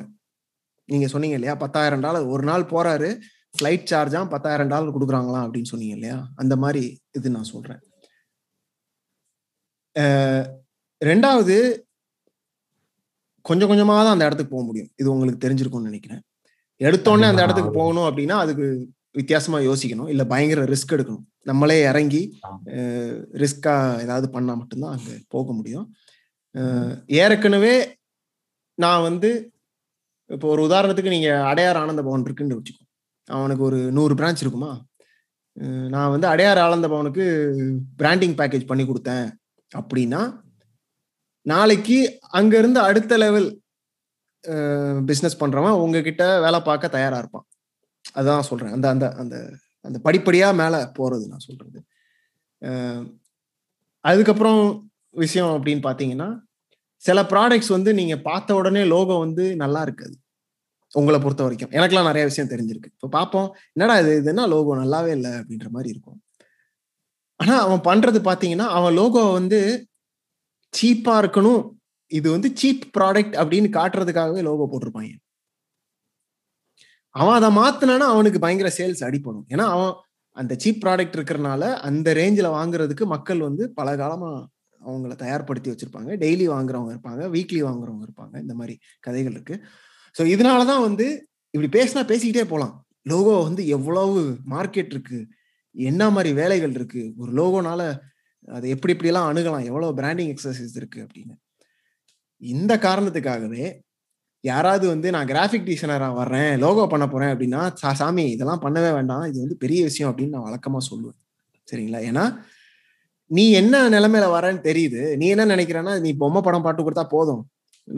நீங்க சொன்னீங்க இல்லையா, பத்தாயிரம் டாலர் ஒரு நாள் போறாரு, ஃபிளைட் சார்ஜா பத்தாயிரம் டாலர் கொடுக்குறாங்களா அப்படின்னு சொன்னீங்க இல்லையா, அந்த மாதிரி இது நான் சொல்றேன். ரெண்டாவது, கொஞ்சம் கொஞ்சமாக தான் அந்த இடத்துக்கு போக முடியும். இது உங்களுக்கு தெரிஞ்சிருக்கும்னு நினைக்கிறேன். எடுத்தோடனே அந்த இடத்துக்கு போகணும் அப்படின்னா அதுக்கு வித்தியாசமா யோசிக்கணும், இல்லை பயங்கர ரிஸ்க் எடுக்கணும். நம்மளே இறங்கி ரிஸ்கா ஏதாவது பண்ணா மட்டும்தான் அங்கே போக முடியும். ஏற்கனவே நான் வந்து இப்போ ஒரு உதாரணத்துக்கு நீங்க அடையார் ஆனந்த பவன் இருக்குன்னு வச்சுக்கோ, அவனுக்கு ஒரு நூறு பிரான்ச் இருக்குமா. நான் வந்து அடையார் ஆனந்த பவனுக்கு பிராண்டிங் பேக்கேஜ் பண்ணி கொடுத்தேன் அப்படின்னா, நாளைக்கு அங்கிருந்து அடுத்த லெவல் பிஸ்னஸ் பண்றவன் உங்ககிட்ட வேலை பார்க்க தயாரா இருப்பான். அதான் சொல்றேன், அந்த அந்த அந்த அந்த படிப்படியா மேல போறது நான் சொல்றது. அதுக்கப்புறம் விஷயம் அப்படின்னு பாத்தீங்கன்னா, சில ப்ராடக்ட்ஸ் வந்து நீங்க பார்த்த உடனே லோகோ வந்து நல்லா இருக்காது உங்களை பொறுத்த வரைக்கும். எனக்கெல்லாம் நிறைய விஷயம் தெரிஞ்சிருக்கு. இப்போ பார்ப்போம், என்னடா இது இதுன்னா லோகோ நல்லாவே இல்லை அப்படின்ற மாதிரி இருக்கும். ஆனா அவன் பண்றது பாத்தீங்கன்னா, அவன் லோகோவை வந்து சீப்பா இருக்கணும், இது வந்து சீப் ப்ராடக்ட் அப்படின்னு காட்டுறதுக்காகவே லோகோ போட்டிருப்பாங்க. அவன் அதை மாத்தினானா அவனுக்கு பயங்கர சேல்ஸ் அடிப்படும். ஏன்னா அவன் அந்த சீப் ப்ராடக்ட் இருக்கிறனால அந்த ரேஞ்சில் வாங்குறதுக்கு மக்கள் வந்து பல காலமா அவங்கள தயார்படுத்தி வச்சிருப்பாங்க. டெய்லி வாங்குறவங்க இருப்பாங்க, வீக்லி வாங்குறவங்க இருப்பாங்க, இந்த மாதிரி கதைகள் இருக்கு. ஸோ இதனாலதான் வந்து இப்படி பேசினா பேசிக்கிட்டே போகலாம். லோகோ வந்து எவ்வளவு மார்க்கெட் இருக்கு, என்ன மாதிரி வேலைகள் இருக்கு, ஒரு லோகோனால அதை எப்படி இப்படிலாம் அணுகலாம், எவ்வளவு பிராண்டிங் எக்ஸசைஸ் இருக்கு அப்படின்னு. இந்த காரணத்துக்காகவே யாராவது வந்து நான் கிராஃபிக் டிசைனரா வர்றேன், லோகோ பண்ண போறேன் அப்படின்னா, சாமி இதெல்லாம் பண்ணவே வேண்டாம், இது வந்து பெரிய விஷயம் அப்படின்னு நான் வழக்கமா சொல்லுவேன், சரிங்களா? ஏன்னா நீ என்ன நிலைமையில வரன்னு தெரியுது. நீ என்ன நினைக்கிறன்னா, நீ பொம்மை படம் பாட்டு கொடுத்தா போதும்,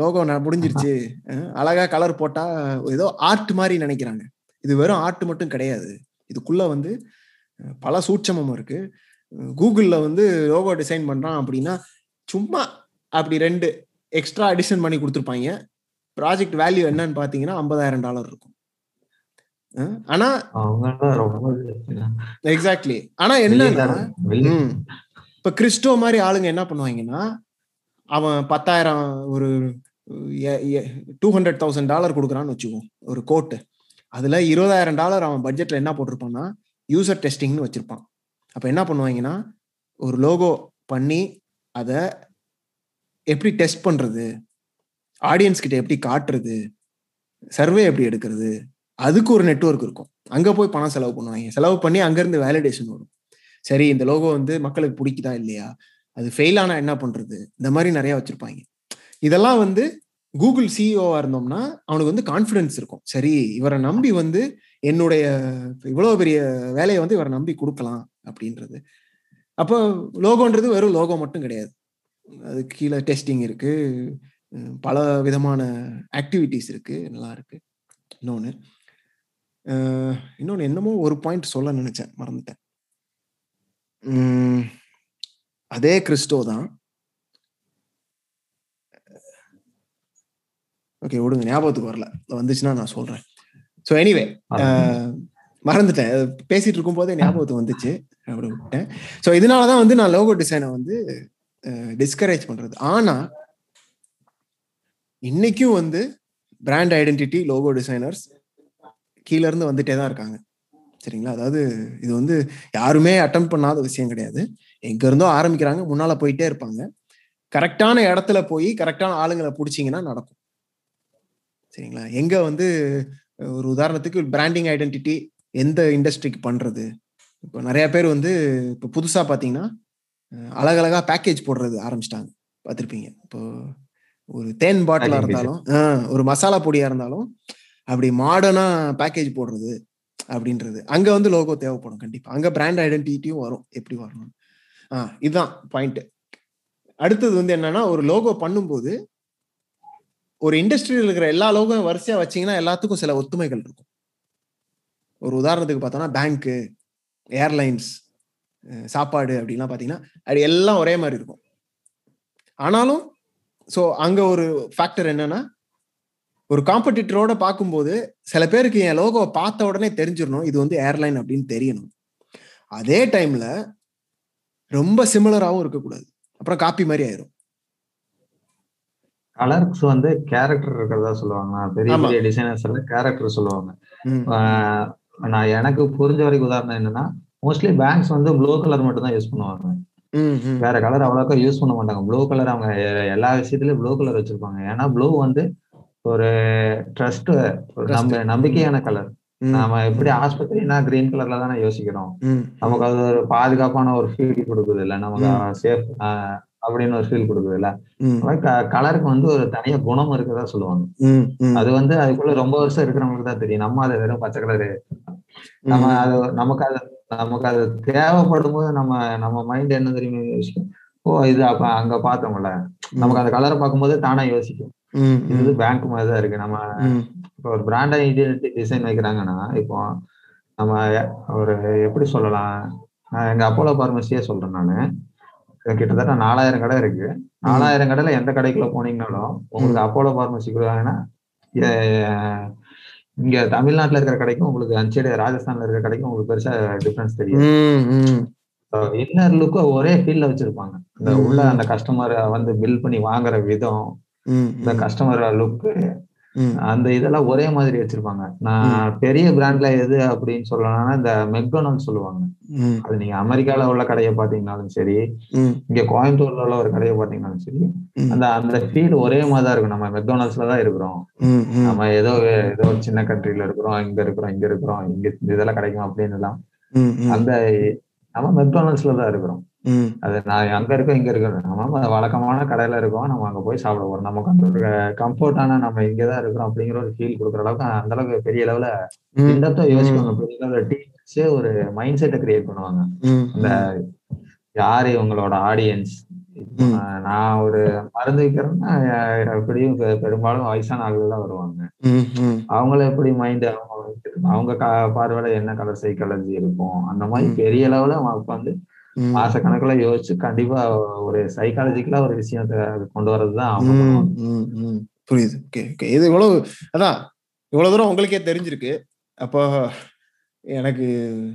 லோகோ நான் முடிஞ்சிருச்சு, அழகா கலர் போட்டா ஏதோ ஆர்ட் மாதிரி நினைக்கிறாங்க. இது வெறும் ஆர்ட் மட்டும் கிடையாது, இதுக்குள்ள வந்து பல சூட்சமும் இருக்கு. கூகுளில் வந்து லோகோ டிசைன் பண்றான் அப்படின்னா சும்மா அப்படி ரெண்டு எக்ஸ்ட்ரா அடிஷன் பண்ணி கொடுத்துருப்பாங்க. ப்ராஜெக்ட் வேல்யூ என்னன்னு பாத்தீங்கன்னா ஐம்பதாயிரம் டாலர் இருக்கும். ஆனா எக்ஸாக்ட்லி, ஆனா என்னன்னா இப்ப கிறிஸ்டோ மாதிரி ஆளுங்க என்ன பண்ணுவாங்கன்னா, அவன் பத்தாயிரம் ஒரு டூ ஹண்ட்ரட் தௌசண்ட் டாலர் கொடுக்குறான்னு வச்சுக்கோம் ஒரு கோட். அதுல இருபதாயிரம் டாலர் அவன் பட்ஜெட்ல என்ன போட்டிருப்பான்னா யூசர் டெஸ்டிங்னு வச்சிருப்பான். அப்ப என்ன பண்ணுவாங்கன்னா, ஒரு லோகோ பண்ணி அதை எப்படி டெஸ்ட் பண்றது, ஆடியன்ஸ் கிட்ட எப்படி காட்டுறது, சர்வே எப்படி எடுக்கிறது, அதுக்கு ஒரு நெட்வொர்க் இருக்கும். அங்க போய் பணம் செலவு பண்ணுவாங்க, செலவு பண்ணி அங்கிருந்து வேலிடேஷன் வரும். சரி, இந்த லோகோ வந்து மக்களுக்கு பிடிக்குதா இல்லையா, அது ஃபெயில் ஆனா என்ன பண்றது, இந்த மாதிரி நிறைய வச்சிருப்பாங்க. இதெல்லாம் வந்து கூகுள் சிஇஓவா இருந்தோம்னா அவனுக்கு வந்து கான்ஃபிடன்ஸ் இருக்கும். சரி, இவரை நம்பி வந்து என்னுடைய இவ்வளவு பெரிய வேலையை வந்து இவரை நம்பி கொடுக்கலாம் அப்படின்றது. அப்போ லோகோன்றது வெறும் லோகோ மட்டும் கிடையாது, அது கீழே டெஸ்டிங் இருக்கு, பல விதமான ஆக்டிவிட்டிஸ் இருக்கு, நல்லா இருக்கு. இன்னொன்னு இன்னொன்னு என்னமோ ஒரு பாயிண்ட் சொல்ல நினைச்சேன், மறந்துட்டேன். உம் அதே கிறிஸ்டோ தான். ஓகே விடுங்க, ஞாபகத்துக்கு வரல, வந்துச்சுன்னா நான் சொல்றேன். ஸோ எனிவே மறந்துட்டேன், பேசிட்டு இருக்கும் போதே ஞாபகத்துக்கு வந்துச்சு, அப்படி விட்டேன். ஸோ இதனாலதான் வந்து நான் லோகோ டிசைனை வந்து டிஸ்கரேஜ் பண்றது. ஆனா இன்னைக்கும் வந்து பிராண்ட் ஐடென்டிட்டி லோகோ டிசைனர்ஸ் கீழே இருந்து வந்துட்டே தான் இருக்காங்க. சரிங்களா? அதாவது இது வந்து யாருமே அட்டெம்ப்ட் பண்ணாத விஷயம் கிடையாது. எங்க இருந்தோ ஆரம்பிக்கிறாங்க, முன்னால போயிட்டே இருப்பாங்க. கரெக்டான இடத்துல போய் கரெக்டான ஆளுங்களை பிடிச்சிங்கன்னா நடக்கும். சரிங்களா? எங்க வந்து ஒரு உதாரணத்துக்கு பிராண்டிங் ஐடென்டிட்டி எந்த இண்டஸ்ட்ரிக்கு பண்றது, இப்போ நிறைய பேர் வந்து இப்போ புதுசாக பார்த்தீங்கன்னா அழகழகா பேக்கேஜ் போடுறது ஆரம்பிச்சிட்டாங்க, பார்த்துருப்பீங்க. இப்போ ஒரு தேன் பாட்டிலாக இருந்தாலும் ஒரு மசாலா பொடியாக இருந்தாலும் அப்படி மாடர்னாக பேக்கேஜ் போடுறது அப்படின்றது, அங்கே வந்து லோகோ தேவைப்படும் கண்டிப்பாக. அங்கே பிராண்ட் ஐடென்டிட்டியும் வரும், எப்படி வரணும். ஆ இதுதான் பாயிண்ட்டு. அடுத்தது வந்து என்னன்னா, ஒரு லோகோ பண்ணும்போது ஒரு இண்டஸ்ட்ரியில் இருக்கிற எல்லா லோகோவும் வரிசையாக வச்சிங்கன்னா எல்லாத்துக்கும் சில ஒத்துமைகள் இருக்கும். ஒரு உதாரணத்துக்கு பார்த்தோன்னா பேங்க்கு, ஏர்லைன்ஸ், சாப்பாடு அப்படின்லாம் பார்த்தீங்கன்னா அது எல்லாம் ஒரே மாதிரி இருக்கும். ஆனாலும் ஸோ அங்கே ஒரு ஃபேக்டர் என்னன்னா, ஒரு காம்படிட்டரோட பார்க்கும்போது சில பேருக்கு என் லோகோவை பார்த்த உடனே தெரிஞ்சிடணும் இது வந்து ஏர்லைன் அப்படின்னு தெரியணும். அதே டைமில் ரொம்ப சிமிலராகவும் இருக்கக்கூடாது, அப்புறம் காப்பி மாதிரி ஆயிரும். கலர்ஸ் வந்து கேரக்டர் இருக்கிறதா சொல்லுவாங்க, பெரிய பெரிய டிசைனர்ஸ் எல்லாம் கேரக்டர் சொல்லுவாங்க. நான் எனக்கு புரிஞ்ச வரைக்கும் உதாரணம் என்னன்னா, மோஸ்ட்லி பேங்க்ஸ் வந்து ப்ளூ கலர் மட்டும் தான் யூஸ் பண்ணுவாங்க, வேற கலர் அவ்வளோக்கா யூஸ் பண்ண மாட்டாங்க. ப்ளூ கலர் அவங்க எல்லா விஷயத்துலயும் ப்ளூ கலர் வச்சிருப்பாங்க. ஏன்னா ப்ளூ வந்து ஒரு ட்ரஸ்ட், நம்ம நம்பிக்கையான கலர். நம்ம எப்படி ஆஸ்பத்திரினா கிரீன் கலர்ல தானே யோசிக்கிறோம், நமக்கு அது ஒரு பாதுகாப்பான ஒரு ஃபீல் கொடுக்குது இல்ல, நமக்கு சேஃப் அப்படின்னு ஒரு ஃபீல் கொடுக்குது இல்ல. கலருக்கு வந்து ஒரு தனிய குணம் இருக்குதா சொல்லுவாங்க. அது வந்து அதுக்குள்ள ரொம்ப வருஷம் இருக்கிறவங்களுக்கு தான் தெரியும். நம்ம அதை வெறும் பச்சை கலரு, நம்ம அது நமக்கு அது நமக்கு அது தேவைப்படும் போது நம்ம நம்ம மைண்ட் என்ன தெரியுமே யோசிக்கும், ஓ இது அப்ப அங்க பார்த்தோம்ல, நமக்கு அந்த கலரை பார்க்கும்போது தானா யோசிக்கும் இது பேங்க் மாதிரி தான் இருக்கு. நம்ம இப்போ ஒரு பிராண்ட் ஐடென்டிட்டி டிசைன் வைக்கிறாங்கன்னா, இப்போ நம்ம ஒரு எப்படி சொல்லலாம், நான் எங்க அப்போலோ பார்மசியே சொல்றேன், நானு கிட்டத்தட்ட நாலாயிரம் கடை இருக்கு. நாலாயிரம் கடையில எந்த கடைக்குள்ள போனீங்கன்னாலும் உங்களுக்கு அப்போலோ பார்மசிக்குள்ளா, இங்க தமிழ்நாட்டுல இருக்கிற கடைக்கும் உங்களுக்கு அஞ்சு ராஜஸ்தான்ல இருக்கிற கடைக்கும் உங்களுக்கு பெருசா டிஃபரன்ஸ் தெரியும். இன்னர் லுக்கும் ஒரே ஃபீல்ட்ல வச்சிருப்பாங்க. அந்த உள்ள அந்த கஸ்டமரை வந்து பில் பண்ணி வாங்குற விதம், இந்த கஸ்டமர் லுக்கு, அந்த இதெல்லாம் ஒரே மாதிரி வச்சிருப்பாங்க. நான் பெரிய பிராண்ட்ல எது அப்படின்னு சொல்லணும்னா இந்த மெக்டொனால்ட்ஸ் சொல்லுவாங்க. அது நீங்க அமெரிக்கால உள்ள கடையை பாத்தீங்கன்னாலும் சரி, இங்க கோயம்புத்தூர்ல உள்ள ஒரு கடையை பாத்தீங்கன்னாலும் சரி, அந்த அந்த ஃபீல் ஒரே மாதிரி தான் இருக்கும். நம்ம மெக்டொனால்ட்ஸ்லதான் இருக்கிறோம், நம்ம ஏதோ ஏதோ சின்ன கண்ட்ரில இருக்கிறோம், இங்க இருக்கிறோம், இங்க இருக்கிறோம், இங்க இதெல்லாம் கிடைக்கும் அப்படின்னு எல்லாம் அந்த நம்ம மெக்டொனால்ட்ஸ்லதான் இருக்கிறோம். அது நான் அங்க இருக்கோம், இங்க இருக்கோம், நம்ம வழக்கமான கடையில இருக்கோம், நம்ம அங்க போய் சாப்பிட போறோம், நமக்கு அந்த கம்ஃபர்டான நம்ம இங்கதான் இருக்கிறோம் அப்படிங்கிற ஒரு ஃபீல் கொடுக்குற அளவுக்கு அந்த அளவுக்கு பெரிய லெவல இண்டப்தா யோசிப்பாங்க. பெரிய லெவல டீச்சர்ஸே ஒரு மைண்ட் செட்டை கிரியேட் பண்ணுவாங்க. இந்த யாரு இவங்களோட ஆடியன்ஸ், நான் ஒரு மருந்து வைக்கிறேன்னா எப்படியும் பெரும்பாலும் வயசான ஆளுகள் தான் வருவாங்க. அவங்கள எப்படி மைண்ட், அவங்க அவங்க பார்வையில என்ன கலர் சைக்காலஜி இருக்கும், அந்த மாதிரி பெரிய லெவல வந்து மாச கணக்குல யோசிச்சு கண்டிப்பா ஒரு சைக்காலஜிக்கலா ஒரு விஷயத்தை கொண்டு வர்றதுதான். புரியுது. இது இவ்வளவு அதான் இவ்வளவு தூரம் உங்களுக்கே தெரிஞ்சிருக்கு. அப்போ எனக்கு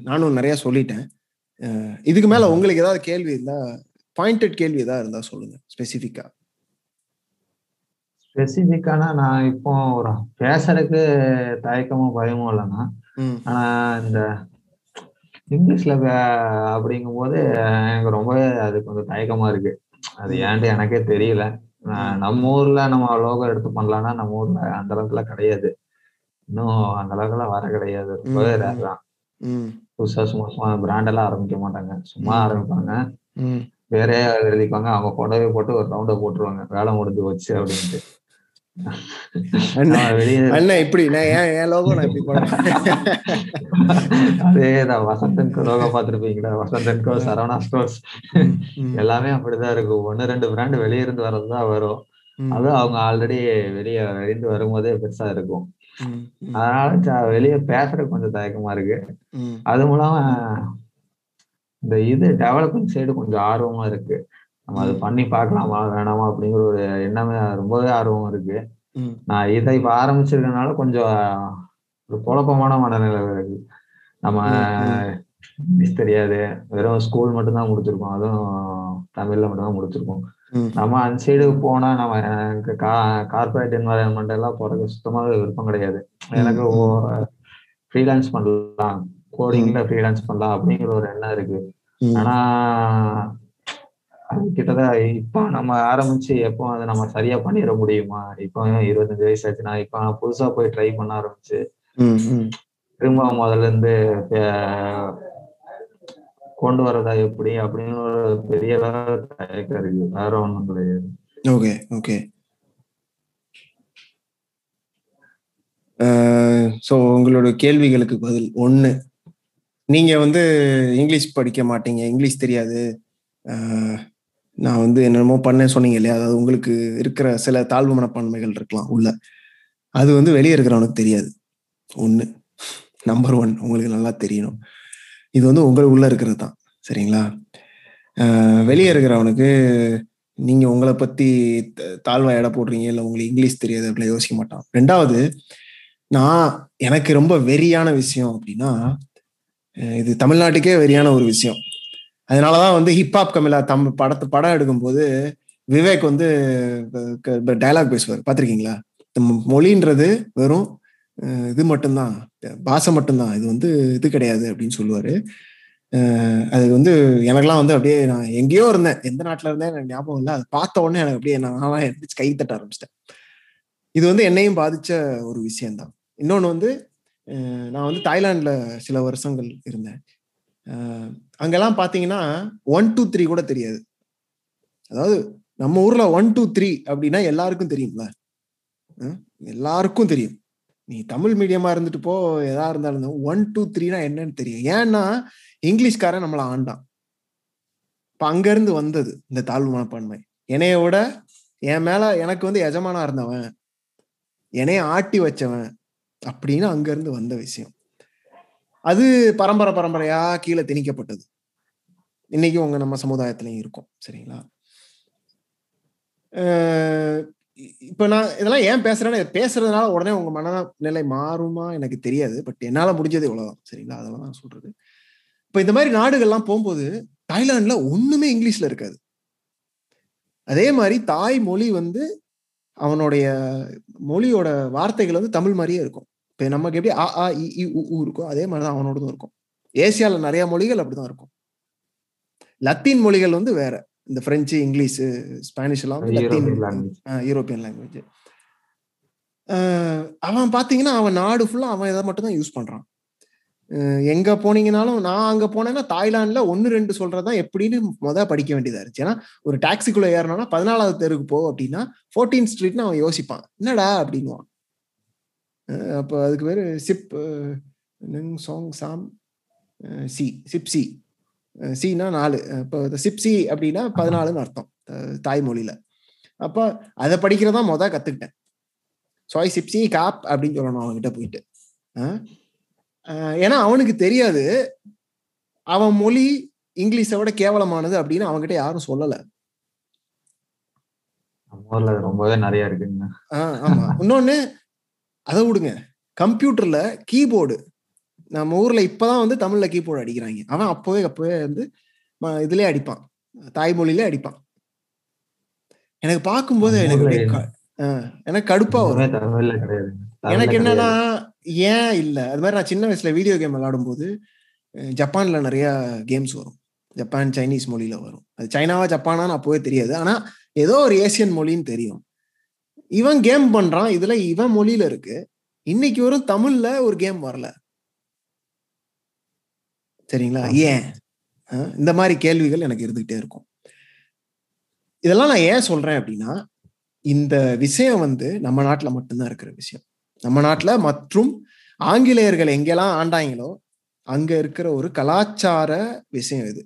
நானும் நிறைய சொல்லிட்டேன். இதுக்கு மேல உங்களுக்கு ஏதாவது கேள்வி இருந்தா, பாயிண்டட் கேள்வி ஏதாவது இருந்தா சொல்லுங்க ஸ்பெசிபிக்கா. ஸ்பெசிபிக்கானா நான் இப்போ ஒரு பேசறதுக்கு தயக்கமும் பயமும் இல்லைன்னா, ஆனா இந்த இங்கிலீஷ்ல அப்படிங்கும் போது எனக்கு ரொம்பவே அது கொஞ்சம் தயக்கமா இருக்கு. அது ஏன்ட்டு எனக்கே தெரியல. நம்ம ஊர்ல நம்ம லோகம் எடுத்து பண்ணலாம்னா நம்ம ஊர்ல அந்த அளவுக்குலாம் கிடையாது, இன்னும் அந்த அளவுக்குலாம் வர கிடையாது. ரொம்பவே ரேர்தான். புதுசா சும்மா சும்மா பிராண்ட் எல்லாம் ஆரம்பிக்க மாட்டாங்க, சும்மா ஆரம்பிப்பாங்க, வேறே எழுதிப்பாங்க, அவங்க போட்டோவே போட்டு ஒரு ரவுண்டை போட்டுருவாங்க, வேலை முடிஞ்சு வச்சு அப்படின்ட்டு. அதேதான் வசந்தன்கோ லோகோ பாத்துருப்பீங்களா, வசந்தன்கோ, சரவணா ஸ்டோர்ஸ் எல்லாமே அப்படிதான் இருக்கும். ஒன்னு ரெண்டு பிராண்ட் வெளியே இருந்து வர்றதுதான் வரும். அது அவங்க ஆல்ரெடி வெளியே வெளியிருந்து வரும்போதே பெருசா இருக்கும். அதனால வெளியே பேசுறதுக்கு கொஞ்சம் தயக்கமா இருக்கு. அது மூலமா இந்த இது டெவலப்பிங் சைடு கொஞ்சம் ஆர்வமா இருக்கு. நம்ம அது பண்ணி பார்க்கலாமா வேணாமா அப்படிங்கிற ஒரு எண்ணமே ரொம்பவே ஆர்வம் இருக்கு. நான் இதை இப்போ ஆரம்பிச்சிருக்கனால கொஞ்சம் ஒரு குழப்பமான மனநிலை இருக்கு. நம்ம தெரியாது, வெறும் ஸ்கூல் மட்டும் தான் முடிச்சிருக்கோம், அதுவும் தமிழ்ல மட்டும் தான் முடிச்சிருக்கோம். நம்ம அந்த சைடு போனா நம்ம எனக்கு கா கார்பரேட் என்வரான்மெண்ட் எல்லாம் போறதுக்கு சுத்தமாக விருப்பம் கிடையாது. எனக்கு ஃப்ரீலான்ஸ் பண்ணலாம், கோடிங்ல ஃப்ரீலான்ஸ் பண்ணலாம் அப்படிங்கிற ஒரு எண்ணம் இருக்கு. ஆனா கிட்டத்தட்ட இப்போ நம்ம ஆரம்பிச்சு எப்போ அதை நம்ம சரியா பண்ணிட முடியுமா? இப்போ இருபத்தஞ்சு வயசு ஆச்சுன்னா இப்போ நான் புதுசா போய் ட்ரை பண்ண ஆரம்பிச்சு திரும்ப முதல்ல இருந்து கொண்டு வரதா எப்படி அப்படின்னு ஒரு பெரிய தயக்கம் இருக்கு, வேற ஒன்றும் கிடையாது. Okay okay. ஸோ உங்களோட கேள்விகளுக்கு பதில் ஒன்று, நீங்கள் வந்து இங்கிலீஷ் படிக்க மாட்டீங்க, இங்கிலீஷ் தெரியாது, நான் வந்து என்னென்னமோ பண்ணேன்னு சொன்னீங்க இல்லையா, அதாவது உங்களுக்கு இருக்கிற சில தாழ்வு மனப்பான்மைகள் இருக்கலாம் உள்ள, அது வந்து வெளியே இருக்கிறவனுக்கு தெரியாது. ஒன்று, நம்பர் ஒன் உங்களுக்கு நல்லா தெரியணும், இது வந்து உங்களுக்குள்ளே இருக்கிறது தான், சரிங்களா? வெளியே இருக்கிறவனுக்கு நீங்கள் உங்களை பற்றி தாழ்வாக எடை போடுறீங்க இல்லை உங்களுக்கு இங்கிலீஷ் தெரியாது அப்படிலாம் யோசிக்க மாட்டான். ரெண்டாவது, நான் எனக்கு ரொம்ப வெறியான விஷயம் அப்படின்னா இது தமிழ்நாட்டுக்கே வெறியான ஒரு விஷயம். அதனால தான் வந்து ஹிப்ஹாப் கமிலா தம் படத்து படம் எடுக்கும்போது விவேக் வந்து டைலாக் பேசுவார், பார்த்துருக்கீங்களா? மொழின்றது வெறும் இது மட்டும்தான், பாசை மட்டும்தான், இது வந்து இது கிடையாது அப்படின்னு சொல்லுவார். அது வந்து எனக்கெல்லாம் வந்து அப்படியே நான் எங்கேயோ இருந்தேன், எந்த நாட்டில் இருந்தேன் எனக்கு ஞாபகம் இல்லை, அது பார்த்த உடனே எனக்கு அப்படியே நான்லாம் எழுந்திரிச்சு கை தட்ட ஆரம்பிச்சிட்டேன். இது வந்து என்னையும் பாதித்த ஒரு விஷயம்தான். இன்னொன்று வந்து நான் வந்து தாய்லாண்டில் சில வருஷங்கள் இருந்தேன். அங்கெல்லாம் பார்த்தீங்கன்னா ஒன் டூ த்ரீ கூட தெரியாது. அதாவது நம்ம ஊரில் ஒன் டூ த்ரீ அப்படின்னா எல்லாருக்கும் தெரியும்ல, எல்லாருக்கும் தெரியும். நீ தமிழ் மீடியமாக இருந்துட்டு போ, எதா இருந்தாலும் ஒன் டூ த்ரீனா என்னன்னு தெரியும். ஏன்னா இங்கிலீஷ்காரன் நம்மளை ஆண்டான். இப்போ அங்கேருந்து வந்தது இந்த தாழ்வு மனப்பான்மை. என்னைய விட என் மேலே எனக்கு வந்து எஜமானா இருந்தவன், என்னைய ஆட்டி வச்சவன் அப்படின்னு அங்கேருந்து வந்த விஷயம். அது பரம்பரை பரம்பரையாக கீழே திணிக்கப்பட்டது. இன்னைக்கு உங்க நம்ம சமுதாயத்திலையும் இருக்கும், சரிங்களா? இப்போ நான் இதெல்லாம் ஏன் பேசுறேன்னா, பேசுறதுனால உடனே உங்க மனநிலை மாறுமா எனக்கு தெரியாது, பட் என்னால் முடிஞ்சது இவ்வளோதான், சரிங்களா? அதெல்லாம் நான் சொல்றது. இப்போ இந்த மாதிரி நாடுகள்லாம் போகும்போது தாய்லாந்துல ஒண்ணுமே இங்கிலீஷ்ல இருக்காது. அதே மாதிரி தாய்மொழி வந்து அவனுடைய மொழியோட வார்த்தைகள் வந்து தமிழ் மாதிரியே இருக்கும். இப்போ நமக்கு எப்படி ஆ ஆ இ இ ஊ இருக்கும், அதே மாதிரி தான் அவனோடதும் இருக்கும். ஏசியாவில் நிறைய மொழிகள் அப்படிதான் இருக்கும். லத்தீன் மொழிகள் வந்து வேற, இந்த பிரெஞ்சு, இங்கிலீஷு, ஸ்பானிஷ் எல்லாம் லத்தீன் யூரோப்பியன் லாங்குவேஜ். அவன் பார்த்தீங்கன்னா அவன் நாடு ஃபுல்லாக அவன் இதை மட்டும் தான் யூஸ் பண்ணுறான். எங்கே போனீங்கனாலும், நான் அங்கே போனேன்னா தாய்லாண்டில் ஒன்று ரெண்டு சொல்கிறது தான் எப்படின்னு மொதல் படிக்க வேண்டியதாக இருந்துச்சு. ஏன்னா ஒரு டாக்ஸிக்குள்ளே ஏறினோன்னா பதினாலாவது தெருக்கு போ அப்படின்னா ஃபோர்டீன் ஸ்ட்ரீட்னு அவன் யோசிப்பான், என்னடா அப்படின்வான். அப்போ அதுக்கு பேர் சிப் நிங் சோங் சாம் சி, சிப் சி, சீனா நாலு. இப்போ சிப் சி அப்படின்னா பதினாலுன்னு அர்த்தம் தாய்மொழியில். அப்போ அதை படிக்கிறதான் மொதல் கற்றுக்கிட்டேன். சாய் சிப்சி காப் அப்படின்னு சொல்லணும் அவங்ககிட்ட போயிட்டு. ஏன்னா அவனுக்கு தெரியாது அவன் மொழி இங்கிலீஷை விட கேவலமானது அப்படின்னு அவன்கிட்ட யாரும் சொல்லலை. ரொம்பவே நிறைய இருக்குங்க. ஆமா, இன்னொன்னு அதை விடுங்க, கம்ப்யூட்டர்ல கீபோர்டு நம்ம ஊர்ல இப்பதான் வந்து தமிழ்ல கீபோர்டு அடிக்கிறாங்க, அவன் அப்பவே அப்பவே வந்து இதுலயே அடிப்பான், தாய்மொழியிலே அடிப்பான். எனக்கு பார்க்கும்போது எனக்கு எனக்கு கடுப்பா வரும். எனக்கு என்னன்னா ஏன் இல்லை? அது மாதிரி நான் சின்ன வயசுல வீடியோ கேம் விளையாடும் போது ஜப்பான்ல நிறைய கேம்ஸ் வரும், ஜப்பான் சைனீஸ் மொழியில வரும். அது சைனாவா ஜப்பானான்னு அப்பவே தெரியாது, ஆனா ஏதோ ஒரு ஏசியன் மொழின்னு தெரியும். இவன் கேம் பண்றான், இதுல இவன் மொழியில இருக்கு. இன்னைக்கு வரும் தமிழ்ல ஒரு கேம் வரல, சரிங்களா? ஏன் இந்த மாதிரி கேள்விகள் எனக்கு இருந்துகிட்டே இருக்கும். இதெல்லாம் நான் ஏன் சொல்றேன் அப்படின்னா, இந்த விஷயம் வந்து நம்ம நாட்டுல மட்டும்தான் இருக்கிற விஷயம். நம்ம நாட்டுல மற்றும் ஆங்கிலேயர்கள் எங்கெல்லாம் ஆண்டாங்களோ அங்க இருக்கிற ஒரு கலாச்சார விஷயம் இது.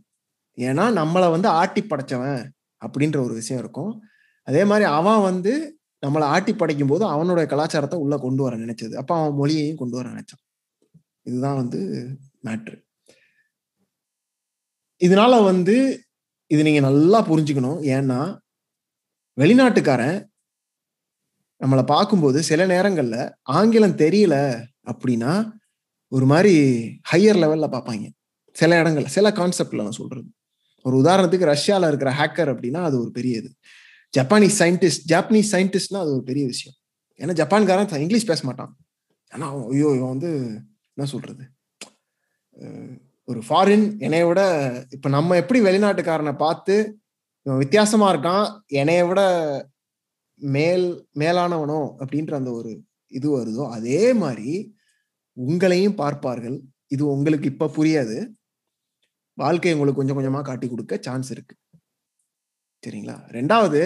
ஏன்னா நம்மளை வந்து ஆட்டி படைச்சவன் அப்படின்ற ஒரு விஷயம் இருக்கும். அதே மாதிரி அவன் வந்து நம்மளை ஆட்டி படைக்கும் போது அவனுடைய கலாச்சாரத்தை உள்ள கொண்டு வர நினைச்சது, அப்ப அவன் மொழியையும் கொண்டு வர நினைச்சான். இதுதான் வந்து மேட்ரு. இதனால வந்து இது நீங்க நல்லா புரிஞ்சுக்கணும். ஏன்னா வெளிநாட்டுக்காரன் நம்மளை பார்க்கும்போது சில நேரங்கள்ல ஆங்கிலம் தெரியல அப்படின்னா ஒரு மாதிரி ஹையர் லெவல்ல பார்ப்பாங்க, சில இடங்கள் சில கான்செப்ட்ல நான் சொல்றது. ஒரு உதாரணத்துக்கு ரஷ்யாவில் இருக்கிற ஹேக்கர் அப்படின்னா அது ஒரு பெரிய இது. ஜப்பானீஸ் சயின்டிஸ்ட் ஜாப்பனீஸ் சயின்டிஸ்ட்னா அது ஒரு பெரிய விஷயம். ஏன்னா ஜப்பான்காரன் இங்கிலீஷ் பேச மாட்டான். ஆனால் ஐயோ இவன் வந்து என்ன சொல்றது, ஒரு ஃபாரின் என்னைய விட, இப்போ நம்ம எப்படி வெளிநாட்டுக்காரனை பார்த்து இவன் வித்தியாசமா இருக்கான் என்னைய விட மேல் மேலானவனோ அப்படின்ற அந்த ஒரு இது வருதோ, அதே மாதிரி உங்களையும் பார்ப்பார்கள். இது உங்களுக்கு இப்ப புரியாது, வாழ்க்கை உங்களுக்கு கொஞ்சம் கொஞ்சமா காட்டி கொடுக்க சான்ஸ் இருக்கு. சரிங்களா? ரெண்டாவது,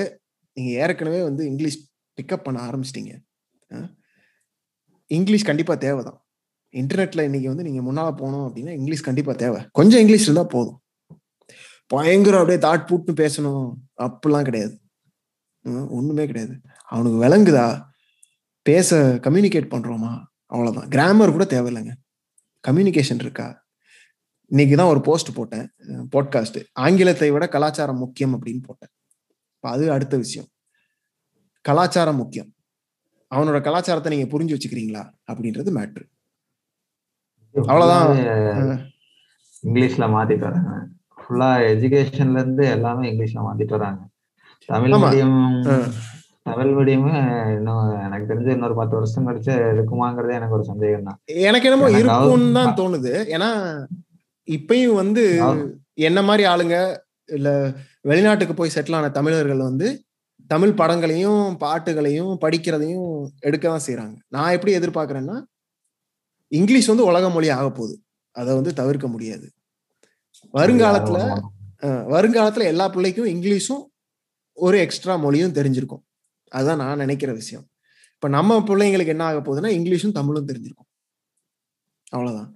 நீங்க ஏற்கனவே வந்து இங்கிலீஷ் பிக்கப் பண்ண ஆரம்பிச்சிட்டீங்க. இங்கிலீஷ் கண்டிப்பா தேவைதான். இன்டர்நெட்ல இன்னைக்கு வந்து நீங்க முன்னால போனோம் அப்படின்னா இங்கிலீஷ் கண்டிப்பா தேவை. கொஞ்சம் இங்கிலீஷ் இருந்தா போதும். பயங்கர அப்படியே தாட் போட்டு பேசணும் அப்படிலாம் கிடையாது, ஒண்ணுமே கிடையாது. அவனுக்கு விளங்குதா, பேச கம்யூனிகேட் பண்றோமா, அவ்வளவுதான். கிராமர் கூட தேவையில்லைங்க, கம்யூனிகேஷன் இருக்கா. இன்னைக்கு தான் ஒரு போஸ்ட் போட்டேன், பாட்காஸ்ட், ஆங்கிலத்தை விட கலாச்சாரம் முக்கியம் அப்படின்னு போட்டேன். அது அடுத்த விஷயம், கலாச்சாரம் முக்கியம். அவனோட கலாச்சாரத்தை நீங்க புரிஞ்சு வச்சுக்கிறீங்களா அப்படின்றது மேட்ரு, அவ்வளவுதான். இங்கிலீஷ்ல மாத்திட்டு வராங்க, ஃபுல்லா எஜுகேஷன்ல இருந்து எல்லாமே இங்கிலீஷ்ல மாத்திட்டு வராங்க. தமிழ் மீடியம் தமிழ் மீடியமே இன்னும் எனக்கு தெரிஞ்சு இன்னொரு பத்து வருஷம் கழிச்சு இருக்குமாங்கிறதே எனக்கு ஒரு சந்தேகம் தான். எனக்கு என்னமோ இருக்கும்னு தான் தோணுது. ஏன்னா இப்பயும் வந்து என்ன மாதிரி ஆளுங்க இல்ல வெளிநாட்டுக்கு போய் செட்டில் ஆன தமிழர்கள் வந்து தமிழ் படங்களையும் பாட்டுகளையும் படிக்கிறதையும் எடுக்க தான் செய்யறாங்க. நான் எப்படி எதிர்பார்க்கறேன்னா, இங்கிலீஷ் வந்து உலக மொழி ஆக போகுது, அதை வந்து தவிர்க்க முடியாது. வருங்காலத்துல வருங்காலத்துல எல்லா பிள்ளைக்கும் இங்கிலீஷும் ஒரு எக்ஸ்ட்ரா மொழியும் தெரிஞ்சிருக்கும். அதுதான் நான் நினைக்கிற விஷயம். இப்ப நம்ம பிள்ளைங்களுக்கு என்ன ஆக போகுதுன்னா, இங்கிலீஷும் தமிழும் தெரிஞ்சிருக்கும், அவ்வளவுதான்.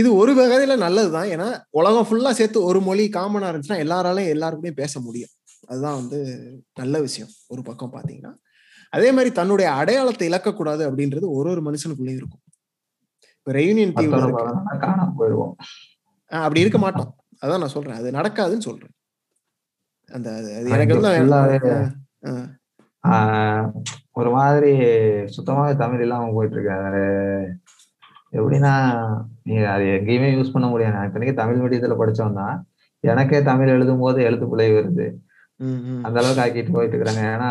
இது ஒரு வகையில நல்லதுதான். ஏன்னா உலகம் ஃபுல்லா சேர்த்து ஒரு மொழி காமனா இருந்துச்சுன்னா எல்லாராலையும் எல்லாருக்குமே பேச முடியும். அதுதான் வந்து நல்ல விஷயம் ஒரு பக்கம் பாத்தீங்கன்னா. அதே மாதிரி தன்னுடைய அடையாளத்தை இழக்கக்கூடாது அப்படின்றது ஒரு ஒரு மனுஷனுக்குள்ளேயும் இருக்கும். இப்ப ரெயூனியன் டீம்ல போயிடுவோம், அப்படி இருக்க மாட்டோம். அதான் நான் சொல்றேன், அது நடக்காதுன்னு சொல்றேன். அந்த ஒரு மாதிரி சுத்தமாவே தமிழ் இல்லாம போயிட்டு இருக்காரு. எப்படின்னா நீங்க அது எங்கேயுமே யூஸ் பண்ண முடியாது. நான் இத்தனைக்கு தமிழ் மீடியத்துல படிச்சோம்னா எனக்கே தமிழ் எழுதும் போது எழுத்து பிழை வருது, அந்த அளவுக்கு ஆக்கிட்டு போயிட்டு இருக்கிறாங்க. ஏன்னா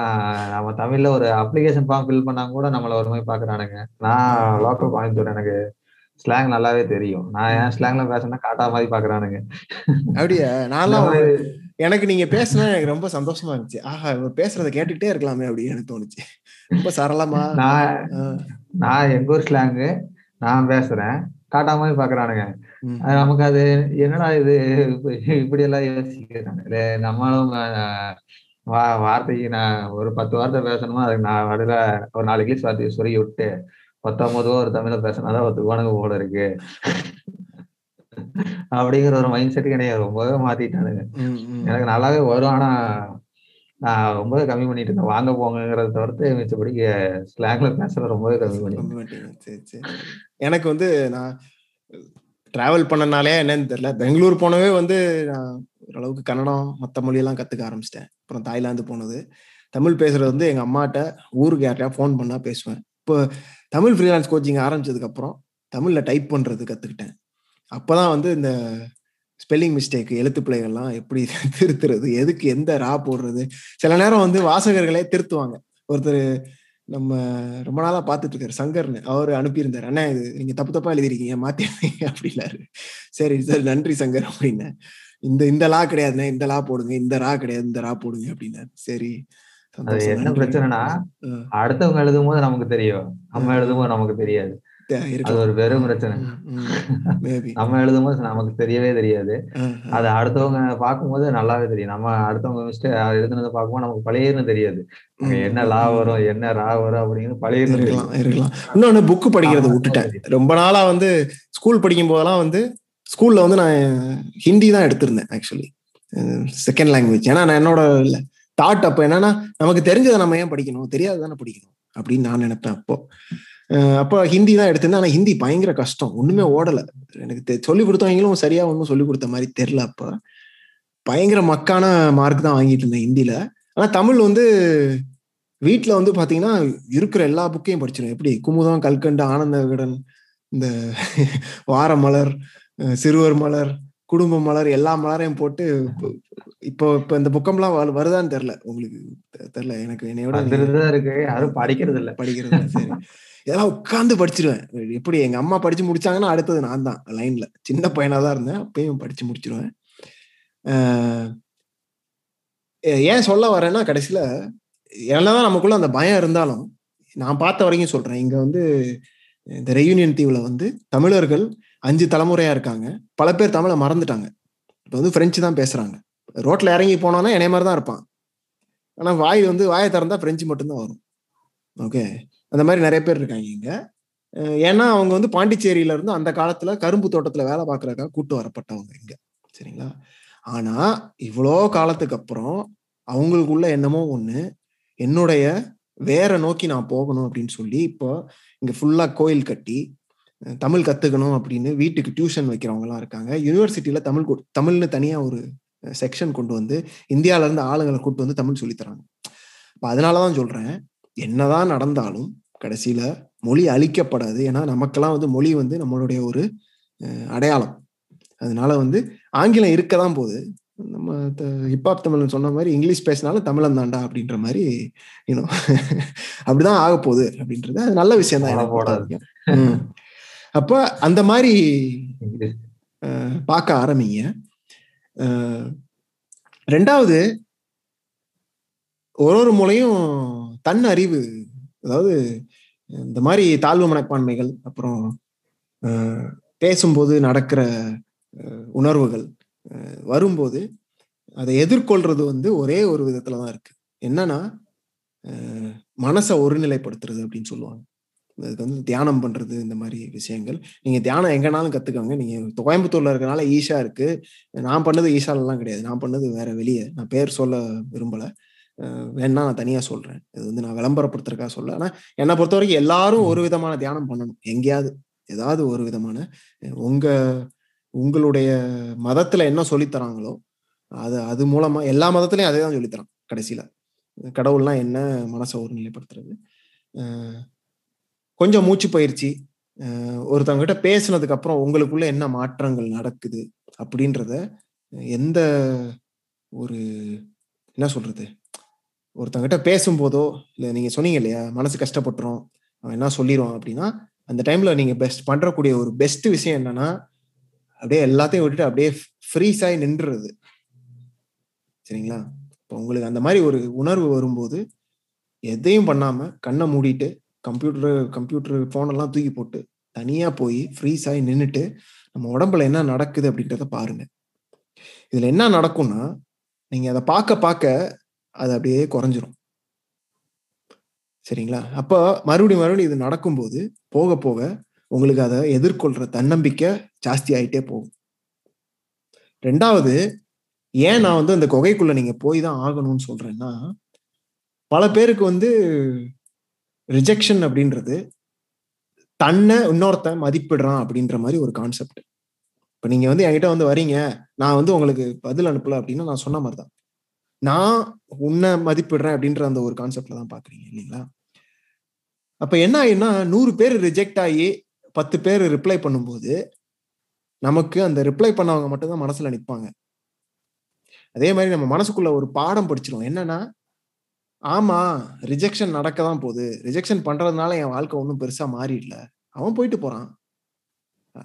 நம்ம தமிழ்ல ஒரு அப்ளிகேஷன் ஃபார்ம் ஃபில் பண்ணாங்க கூட நம்மள ஒரு மாதிரி பாக்குறானுங்க. நான் லோக்கல் கோயம்புத்தூர், எனக்கு ஸ்லாங் நல்லாவே தெரியும். நான் ஏன் ஸ்லாங்ல பேசுனா காட்டா மாதிரி பாக்குறானுங்க. அப்படியே நான் எனக்கு நீங்க பேசுனா எனக்கு ரொம்ப சந்தோஷமா இருந்துச்சு. ஆஹா, இவர் பேசுறதை கேட்டுக்கிட்டே இருக்கலாமே அப்படின்னு தோணுச்சு. ரொம்ப சரளமா நான் நான் எங்க ஊர் ஸ்லாங்கு நான் பேசுறேன், காட்டா மாதிரி பாக்குறானுங்க. நமக்கு அது என்னடா இது இப்படி எல்லாம் யோசிக்கிறாங்க. நம்மளும் வா வார்த்தைக்கு நான் ஒரு பத்து வார்த்தை பேசணுமா, அதுக்கு நான் வடல ஒரு நாலு இங்கிலீஷ் வார்த்தையை சொருகி விட்டு பத்தொன்பது ஒரு தமிழ பேசினாதான் ஒத்து போனங்க போல இருக்கு அப்படிங்கிற ஒரு மைண்ட் செட்டுக்கு என்னைய ரொம்பவே மாத்திட்டானுங்க. எனக்கு நல்லாவே வரும், ஆனா நான் ரொம்பவே கம்மி பண்ணிட்டு இருந்தேன். வாங்க போங்கிறத தவிர்த்து மிச்சபடி ஸ்லாங்ல பேசுறது ரொம்பவே கம்மி பண்ணிட்டேன். எனக்கு வந்து நான் டிராவல் பண்ணனாலே என்னன்னு தெரியல, பெங்களூர் போனவே வந்து நான் ஓரளவுக்கு கன்னடம் மற்ற மொழியெல்லாம் கத்துக்க ஆரம்பிச்சிட்டேன். அப்புறம் தாய்லாந்து போனது, தமிழ் பேசுறது வந்து எங்க அம்மாட்ட ஊருக்கு யார்ட்டையா ஃபோன் பண்ணா பேசுவேன். இப்போ தமிழ் ஃப்ரீலான்ஸ் கோச்சிங் ஆரம்பிச்சதுக்கு அப்புறம் தமிழ்ல டைப் பண்றது கத்துக்கிட்டேன். அப்போதான் வந்து இந்த ஸ்பெல்லிங் மிஸ்டேக், எழுத்து பிள்ளைகள்லாம் எப்படி திருத்துறது, எதுக்கு எந்த ரா போடுறது. சில நேரம் வந்து வாசகர்களே திருத்துவாங்க. ஒருத்தர் நம்ம ரொம்ப நாளாக பார்த்துட்டு இருக்காரு, சங்கர்னு, அவர் அனுப்பியிருந்தார், அண்ணா இது நீங்கள் தப்பு தப்பாக எழுதிருக்கீங்க மாற்றிருந்தீங்க அப்படின்னாரு. சரி சார், நன்றி சங்கர் அப்படின்னேன். இந்த இந்த லா கிடையாதுண்ணே, இந்த லா போடுங்க, இந்த ரா கிடையாது இந்த ரா போடுங்க அப்படின்னாரு. சரி, என்ன பிரச்சனைனா அடுத்தவங்க எழுதும் போது நமக்கு தெரியும், நம்ம எழுதும் போது நமக்கு தெரியாது. அது ஒரு பெரும் பிரச்சனை. நம்ம எழுதும் போது நமக்கு தெரியவே தெரியாது, அது அடுத்தவங்க பார்க்கும்போது நல்லாவே தெரியும். நம்ம அடுத்தவங்க மிஸ்டே எழுதுனதை பார்க்கும்போது நமக்கு பழையன்னு தெரியாது, என்ன லா வரும் என்ன ரா வரும் அப்படிங்கிறது பழையன்னு இருக்கலாம் இருக்கலாம் இன்னொன்னு புக்கு படிக்கிறத விட்டுட்டேன் ரொம்ப நாளா. வந்து ஸ்கூல் படிக்கும் போதெல்லாம் வந்து ஸ்கூல்ல வந்து நான் ஹிந்தி தான் எடுத்திருந்தேன் ஆக்சுவலி, செகண்ட் லாங்குவேஜ். ஏன்னா நான் என்னோட இல்லை தாட் அப்போ என்னன்னா, நமக்கு தெரிஞ்சதை நம்ம ஏன் படிக்கணும், தெரியாததானே படிக்கணும் அப்படின்னு நான் நினைப்பேன். அப்போ அப்போ ஹிந்தி தான் எடுத்திருந்தேன். ஆனால் ஹிந்தி பயங்கர கஷ்டம், ஒன்றுமே ஓடலை. எனக்கு சொல்லிக் கொடுத்தவங்களும் சரியா ஒன்றும் சொல்லிக் கொடுத்த மாதிரி தெரில. அப்போ பயங்கர மக்கான மார்க் தான் வாங்கிட்டு இருந்தேன் ஹிந்தியில். ஆனால் தமிழ் வந்து வீட்டில் வந்து பார்த்தீங்கன்னா இருக்கிற எல்லா புக்கையும் படிச்சிடும். எப்படி குமுதம், கல்கண்டு, ஆனந்த விகடன், இந்த வாரமலர், சிறுவர் மலர், குடும்ப மலர் எல்லா மலரையும் போட்டு இப்போ இப்போ இந்த புக்கம்லாம் வருதான்னு தெரியல, உங்களுக்கு தெரியல, எனக்கு என்னையோட தான் இருக்கு, யாரும் படிக்கிறது இல்லை படிக்கிறது இல்லை. சரி, இதெல்லாம் உட்காந்து படிச்சிருவேன். எப்படி எங்க அம்மா படிச்சு முடிச்சாங்கன்னா அடுத்தது நான் தான் லைன்ல, சின்ன பையனா தான் இருந்தேன் அப்பயும் படிச்சு முடிச்சிருவேன். ஏன் சொல்ல வரேன்னா கடைசியில எவ்வளவுதான் நமக்குள்ள அந்த பயம் இருந்தாலும், நான் பார்த்த வரைக்கும் சொல்றேன், இங்க வந்து இந்த ரெயூனியன் தீவுல வந்து தமிழர்கள் அஞ்சு தலைமுறையா இருக்காங்க. பல பேர் தமிழை மறந்துட்டாங்க, இப்போ வந்து பிரெஞ்சு தான் பேசுறாங்க. ரோட்ல இறங்கி போனோன்னா என்னை மாதிரி தான் இருப்பான், ஆனா வாய் வந்து வாயை திறந்தா பிரெஞ்சு மட்டும்தான் வரும். ஓகே, அந்த மாதிரி நிறைய பேர் இருக்காங்க இங்க. ஏன்னா அவங்க வந்து பாண்டிச்சேரியில இருந்து அந்த காலத்துல கரும்பு தோட்டத்துல வேலை பார்க்கறதுக்காக கூட்டு வரப்பட்டவங்க இங்க, சரிங்களா? ஆனா இவ்வளோ காலத்துக்கு அப்புறம் அவங்களுக்குள்ள என்னமோ ஒண்ணு, என்னுடைய வேற நோக்கி நான் போகணும் அப்படின்னு சொல்லி இப்போ இங்க ஃபுல்லா கோயில் கட்டி தமிழ் கத்துக்கணும் அப்படின்னு வீட்டுக்கு டியூஷன் வைக்கிறவங்க எல்லாம் இருக்காங்க. யூனிவர்சிட்டியில தமிழ் தமிழ்னு தனியா ஒரு செக்ஷன் கொண்டு வந்து இந்தியால இருந்து ஆளுங்களை கூப்பிட்டு வந்து தமிழ் சொல்லித்தராங்க. அப்ப அதனாலதான் சொல்றேன், என்னதான் நடந்தாலும் கடைசியில மொழி அழிக்கப்படாது. ஏன்னா நமக்கெல்லாம் வந்து மொழி வந்து நம்மளுடைய ஒரு அடையாளம். அதனால வந்து ஆங்கிலம் இருக்கதான் போகுது, நம்ம ஹிப்ஹாப் தமிழ்னு சொன்ன மாதிரி இங்கிலீஷ் பேசினாலும் தமிழன் தாண்டா அப்படின்ற மாதிரி இன்னும் அப்படிதான் ஆக போகுது அப்படின்றது அது நல்ல விஷயம் தான். அப்ப அந்த மாதிரி பார்க்க ஆரம்பிங்க. ரெண்டாவது, ஒரு ஒரு மூலையும் தன் அறிவு, அதாவது இந்த மாதிரி தாழ்வு மனப்பான்மைகள், அப்புறம் பேசும்போது நடக்கிற உணர்வுகள் வரும்போது அதை எதிர்கொள்றது வந்து ஒரே ஒரு விதத்துல தான் இருக்கு. என்னன்னா மனசை ஒருநிலைப்படுத்துறது அப்படின்னு சொல்லுவாங்க. அதுக்கு வந்து தியானம் பண்றது, இந்த மாதிரி விஷயங்கள். நீங்க தியானம் எங்கனாலும் கத்துக்கோங்க. நீங்க கோயம்புத்தூர்ல இருக்கனால ஈஷா இருக்கு, நான் பண்ணது ஈஷாலெல்லாம் கிடையாது, நான் பண்ணது வேற வெளியே. நான் பேர் சொல்ல விரும்பல, வேணா நான் தனியா சொல்றேன், இது வந்து நான் விளம்பரப்படுத்துறதுக்காக சொல்ல. ஆனா என்னை பொறுத்த வரைக்கும் எல்லாரும் ஒரு விதமான தியானம் பண்ணணும், எங்கேயாவது ஏதாவது ஒரு விதமான. உங்க உங்களுடைய மதத்துல என்ன சொல்லித்தராங்களோ அது அது மூலமா, எல்லா மதத்துலையும் அதே தான் சொல்லித்தரான் கடைசியில, கடவுள்னா என்ன, மனசை ஒரு நிலைப்படுத்துறது. கொஞ்சம் மூச்சு பயிற்சி, ஒருத்தவங்ககிட்ட பேசுனதுக்கு அப்புறம் உங்களுக்குள்ள என்ன மாற்றங்கள் நடக்குது அப்படின்றத எந்த ஒரு என்ன சொல்றது, ஒருத்தவங்ககிட்ட பேசும்போதோ இல்லை நீங்க சொன்னீங்க இல்லையா மனசு கஷ்டப்பட்டுரும், அவன் என்ன சொல்லிடுவான் அப்படின்னா, அந்த டைம்ல நீங்க பெஸ்ட் பண்றக்கூடிய ஒரு பெஸ்ட் விஷயம் என்னன்னா அப்படியே எல்லாத்தையும் விட்டுட்டு அப்படியே ஃப்ரீஸ் ஆகி நின்றுறது, சரிங்களா? இப்போ உங்களுக்கு அந்த மாதிரி ஒரு உணர்வு வரும்போது எதையும் பண்ணாம கண்ணை மூடிட்டு கம்ப்யூட்டர் கம்ப்யூட்டர் ஃபோனெல்லாம் தூக்கி போட்டு தனியாக போய் ஃப்ரீஸ் ஆகி நின்றுட்டு நம்ம உடம்புல என்ன நடக்குது அப்படின்றத பாருங்க. இதில் என்ன நடக்கும்னா நீங்கள் அதை பார்க்க பார்க்க அது அப்படியே குறைஞ்சிரும், சரிங்களா? அப்போ மறுபடியும் மறுபடியும் இது நடக்கும்போது போக போக உங்களுக்கு அதை எதிர்கொள்கிற தன்னம்பிக்கை ஜாஸ்தி ஆகிட்டே போகும். ரெண்டாவது, ஏன் நான் வந்து அந்த குகைக்குள்ளே நீங்கள் போய் தான் ஆகணும்னு சொல்கிறேன்னா, பல பேருக்கு வந்து ரிஜெக்ஷன் அப்படின்றது தன்னை இன்னொருத்தன் மதிப்பிடுறான் அப்படின்ற மாதிரி ஒரு கான்செப்ட். இப்போ நீங்கள் வந்து என்கிட்ட வந்து வரீங்க, நான் வந்து உங்களுக்கு பதில் அனுப்பலை அப்படின்னா நான் சொன்ன மாதிரி தான் நான் உன்னை மதிப்பிடுறேன் அப்படின்ற அந்த ஒரு கான்செப்டில் தான் பார்க்குறீங்க இல்லைங்களா? அப்போ என்ன ஆகுன்னா, நூறு பேர் ரிஜெக்ட் ஆகி பத்து பேர் ரிப்ளை பண்ணும்போது நமக்கு அந்த ரிப்ளை பண்ணவங்க மட்டும்தான் மனசில் நிற்பாங்க. அதே மாதிரி நம்ம மனசுக்குள்ள ஒரு பாடம் படிச்சிடும். என்னன்னா, ஆமா ரிஜெக்ஷன் நடக்க தான் போகுது, ரிஜெக்ஷன் பண்றதுனால என் வாழ்க்கை ஒன்றும் பெருசா மாறிடல, அவன் போயிட்டு போறான்.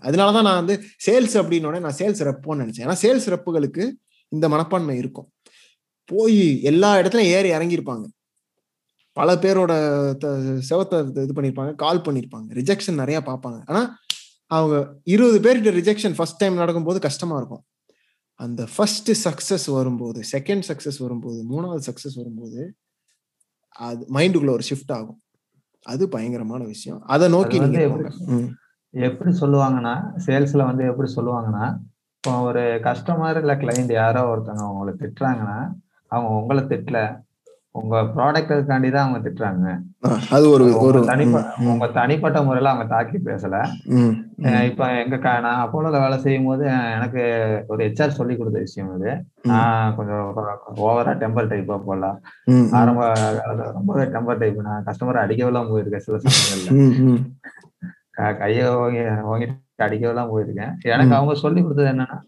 அதனாலதான் நான் வந்து சேல்ஸ் அப்படின்னோட நான் சேல்ஸ் ரெப்போன்னு நினைச்சேன். ஏன்னா சேல்ஸ் ரெப்புகளுக்கு இந்த மனப்பான்மை இருக்கும், போய் எல்லா இடத்துலையும் ஏறி இறங்கியிருப்பாங்க, பல பேரோட செவத்தை இது பண்ணியிருப்பாங்க, கால் பண்ணியிருப்பாங்க, ரிஜெக்ஷன் நிறைய பார்ப்பாங்க. ஆனா அவங்க இருபது பேர்கிட்ட ரிஜெக்ஷன் ஃபர்ஸ்ட் டைம் நடக்கும்போது கஷ்டமா இருக்கும். அந்த ஃபர்ஸ்ட் சக்சஸ் வரும்போது, செகண்ட் சக்சஸ் வரும்போது, மூணாவது சக்சஸ் வரும்போது அது மைண்டுக்குள்ள ஒரு ஷிஃப்ட் ஆகும். அது பயங்கரமான விஷயம். அதை நோக்கி எப்படி சொல்லுவாங்கன்னா, சேல்ஸ்ல வந்து எப்படி சொல்லுவாங்கன்னா, இப்போ ஒரு கஸ்டமர் இல்லை கிளைண்ட் யாரோ ஒருத்தவங்க உங்களை திட்டுறாங்கன்னா, அவங்க உங்களை திட்டல, உங்க ப்ராடக்டுக்காண்டி தான் அவங்க திட்டுறாங்க. அது ஒரு ஒரு தனிப்பட்ட உங்க தனிப்பட்ட முறையில அவங்க தாக்கி பேசல. இப்ப எங்க நான் அப்போலோல வேலை செய்யும் போது எனக்கு ஒரு ஹெச்ஆர் சொல்லி கொடுத்த விஷயம் அது. நான் கொஞ்சம் ஓவரா டெம்பர் டைப்பா போடலாம், ஆரம்ப ரொம்பவே டெம்பர் டைப், நான் கஸ்டமர் அடிக்கவெல்லாம் போயிருக்கேன், சில சமயங்கள்ல கையை ஓங்கி ஓங்கிட்டு அடிக்கவெல்லாம் போயிருக்கேன். எனக்கு அவங்க சொல்லி கொடுத்தது என்னன்னா,